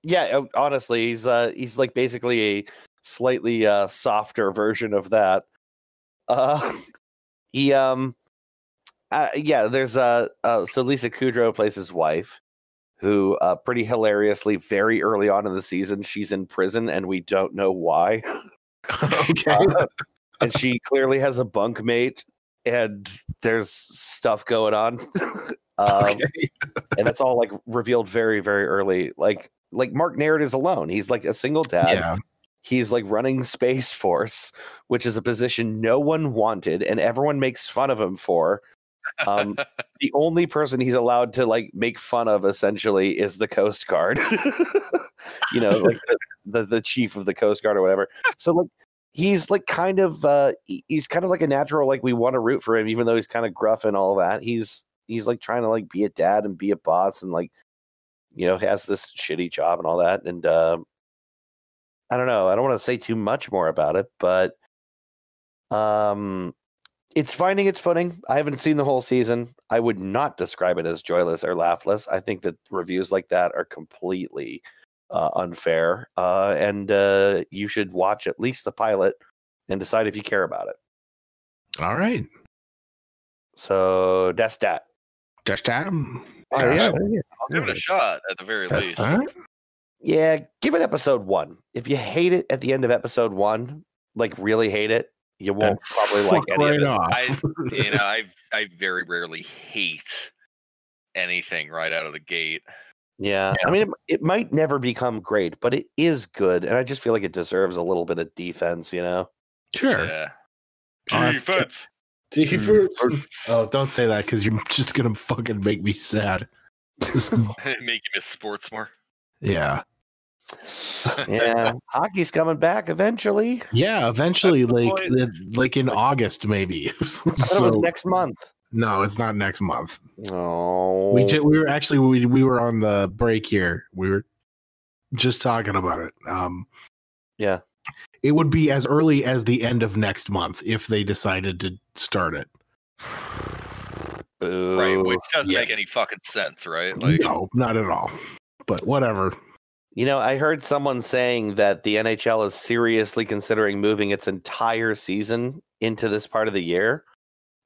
Yeah, honestly, he's uh, he's like basically a slightly uh, softer version of that. Uh, he, um, uh, yeah, there's uh, uh, so Lisa Kudrow plays his wife, who uh, pretty hilariously, very early on in the season, she's in prison and we don't know why. Okay, uh, and she clearly has a bunk mate, and there's stuff going on, um, okay. and that's all like revealed very, very early. Like, like Mark Naird is alone; he's like a single dad. Yeah. He's like running Space Force, which is a position no one wanted and everyone makes fun of him for. Um, the only person he's allowed to like make fun of essentially is the Coast Guard, you know, like the, the, the chief of the Coast Guard or whatever. So like he's like kind of uh, he's kind of like a natural, like we want to root for him, even though he's kind of gruff and all that. He's he's like trying to like be a dad and be a boss and like, you know, has this shitty job and all that. And um, I don't know. I don't want to say too much more about it, but um, it's finding its footing. I haven't seen the whole season. I would not describe it as joyless or laughless. I think that reviews like that are completely uh, unfair, uh, and uh, you should watch at least the pilot and decide if you care about it. All right. So that's that. That's that. Oh, yeah, yeah. I'll give it a shot at the very that's least. That? Yeah, give it episode one. If you hate it at the end of episode one, like really hate it, you won't probably like any right of it. Off. I, you know, I I very rarely hate anything right out of the gate. Yeah, yeah. I mean, it, it might never become great, but it is good, and I just feel like it deserves a little bit of defense. You know, sure. Yeah. Defense. Defense. Oh, don't say that because you're just gonna fucking make me sad. Make you miss sports more. Yeah. Yeah. Hockey's coming back eventually. Yeah, eventually. That's like the, like in August, maybe. So, it was next month. No, it's not next month. Oh, we ju- we were actually we we were on the break here. We were just talking about it. Um, yeah, it would be as early as the end of next month if they decided to start it. Ooh, right, which doesn't yeah. make any fucking sense, right? Like, no, not at all. But whatever. You know, I heard someone saying that the N H L is seriously considering moving its entire season into this part of the year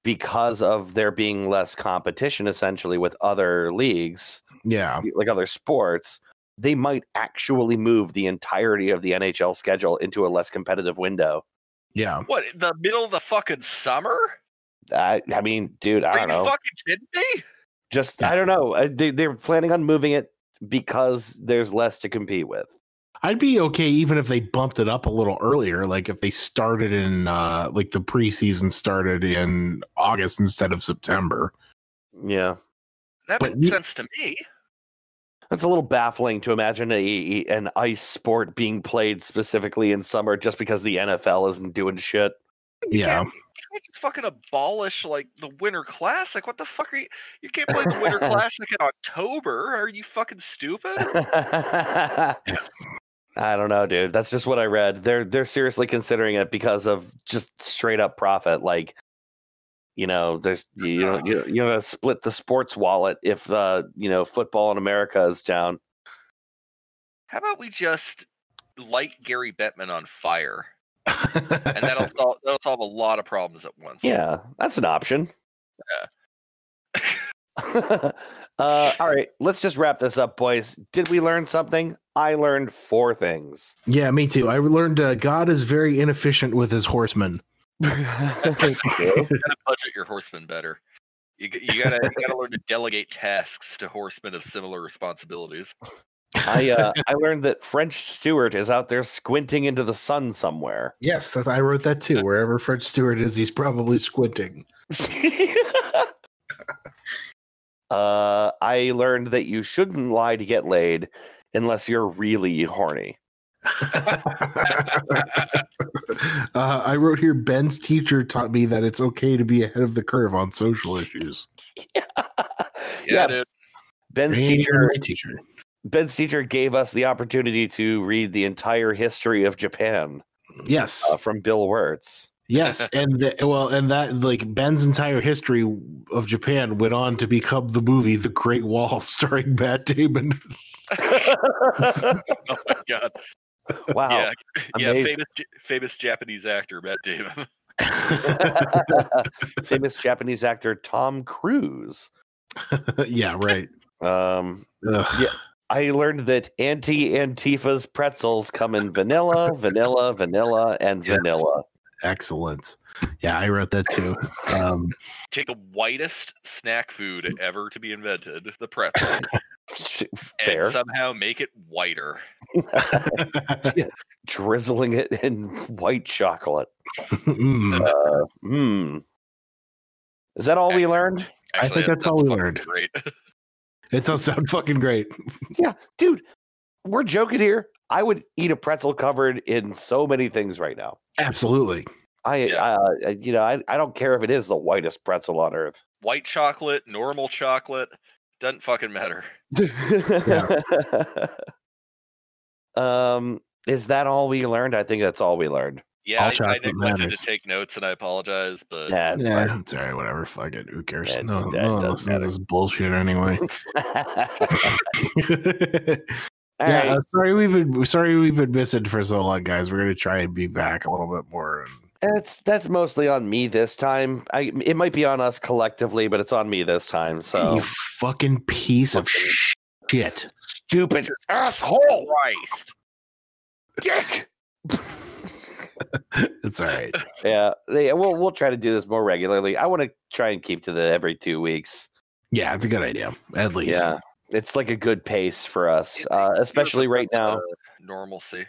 because of there being less competition, essentially, with other leagues. Yeah. Like other sports. They might actually move the entirety of the N H L schedule into a less competitive window. Yeah. What, the middle of the fucking summer? I, I mean, dude, I Are don't you know. Fucking kidding me? Just, I don't know. They, they're planning on moving it because there's less to compete with. I'd be okay even if they bumped it up a little earlier. Like if they started in, uh, like the preseason started in August instead of September. Yeah. That makes sense to me. That's a little baffling to imagine a, an ice sport being played specifically in summer just because the N F L isn't doing shit. Yeah, can't, can't just fucking abolish like the Winter Classic. What the fuck are you? You can't play the Winter Classic in October. Are you fucking stupid? I don't know, dude. That's just what I read. They're they're seriously considering it because of just straight up profit. Like, you know, there's you know you you know split the sports wallet if uh, you know football in America is down. How about we just light Gary Bettman on fire? and that'll solve, that'll solve a lot of problems at once. Yeah, that's an option. Yeah. uh, all right, let's just wrap this up, boys. Did we learn something? I learned four things. Yeah, me too. I learned uh, God is very inefficient with his horsemen. You gotta budget your horsemen better. You, you gotta you gotta learn to delegate tasks to horsemen of similar responsibilities. I uh, I learned that French Stewart is out there squinting into the sun somewhere. Yes, I wrote that too. Wherever French Stewart is, he's probably squinting. uh, I learned that you shouldn't lie to get laid unless you're really horny. uh, I wrote here, Ben's teacher taught me that it's okay to be ahead of the curve on social issues. yeah. yeah, dude. Ben's hey, teacher. My teacher. Ben's teacher gave us the opportunity to read the entire history of Japan. Yes. Uh, from Bill Wirtz. Yes. And the, well, and that like Ben's entire history of Japan went on to become the movie, The Great Wall, starring Matt Damon. Oh my God. Wow. Yeah. yeah famous, famous Japanese actor, Matt Damon. Famous Japanese actor, Tom Cruise. Yeah. Right. Um, Ugh. yeah. I learned that Auntie Antifa's pretzels come in vanilla, vanilla, vanilla, and yes. vanilla. Excellent. Yeah, I wrote that too. Um, Take the whitest snack food ever to be invented, the pretzel, Fair. and somehow make it whiter. yeah, drizzling it in white chocolate. Mm. Uh, mm. Is that all actually, we learned? Actually, I think that's, that's all we learned. Great. It does sound fucking great. Yeah, dude, we're joking here. I would eat a pretzel covered in so many things right now. Absolutely. I, yeah. I you know, I, I don't care if it is the whitest pretzel on earth. White chocolate, normal chocolate, doesn't fucking matter. Yeah. um, is that all we learned? I think that's all we learned. Yeah, I, I neglected matters. to take notes, and I apologize, but... Yeah, it's yeah, all right, whatever, fuck it, who cares? Yeah, no, no one listens to this bullshit anyway. yeah, right. uh, sorry we've been sorry we've been missing for so long, guys. We're going to try and be back a little bit more. And... That's, that's mostly on me this time. I, it might be on us collectively, but it's on me this time, so... You fucking piece fucking of shit. Stupid asshole! Christ! Dick! It's all right. Yeah, they, we'll we'll try to do this more regularly. I want to try and keep to the every two weeks. Yeah, it's a good idea. At least, yeah, it's like a good pace for us, uh, especially right now. Normalcy.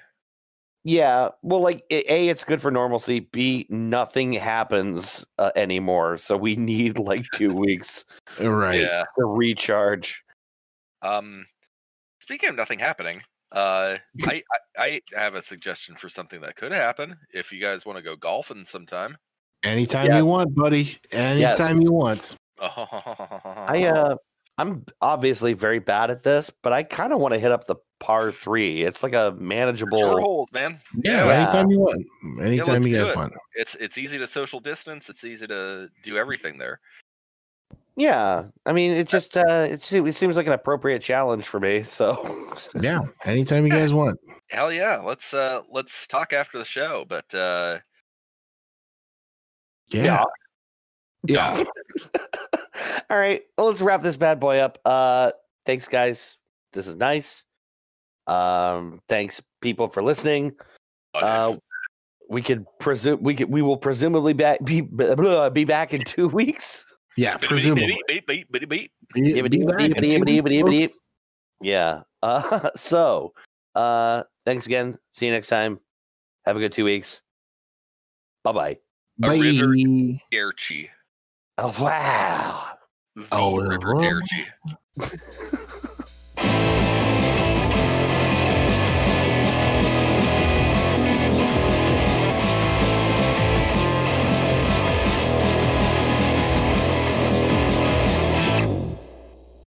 Yeah, well, like a, it's good for normalcy. B, nothing happens uh, anymore, so we need like two weeks, right? Yeah. To recharge. Um, speaking of nothing happening. Uh, I, I I have a suggestion for something that could happen if you guys want to go golfing sometime. Anytime yeah. you want, buddy. Anytime yeah. you want. I uh, I'm obviously very bad at this, but I kind of want to hit up the par three. It's like a manageable hold, man. Yeah, yeah, anytime you want, anytime yeah, you guys it. want. It's it's easy to social distance. It's easy to do everything there. Yeah, I mean, it just uh, it, it seems like an appropriate challenge for me. So yeah, anytime you guys want. Hell yeah, let's uh, let's talk after the show. But uh, yeah, yeah. yeah. All right, well, let's wrap this bad boy up. Uh, thanks, guys. This is nice. Um, thanks, people, for listening. Oh, nice. uh, we could presume we could, we will presumably back be be back in two weeks. Yeah, presumably. Yeah. Uh, so, uh, thanks again. See you next time. Have a good two weeks. Bye-bye. Bye. River Derchi. Oh, wow. The oh, River Derchi.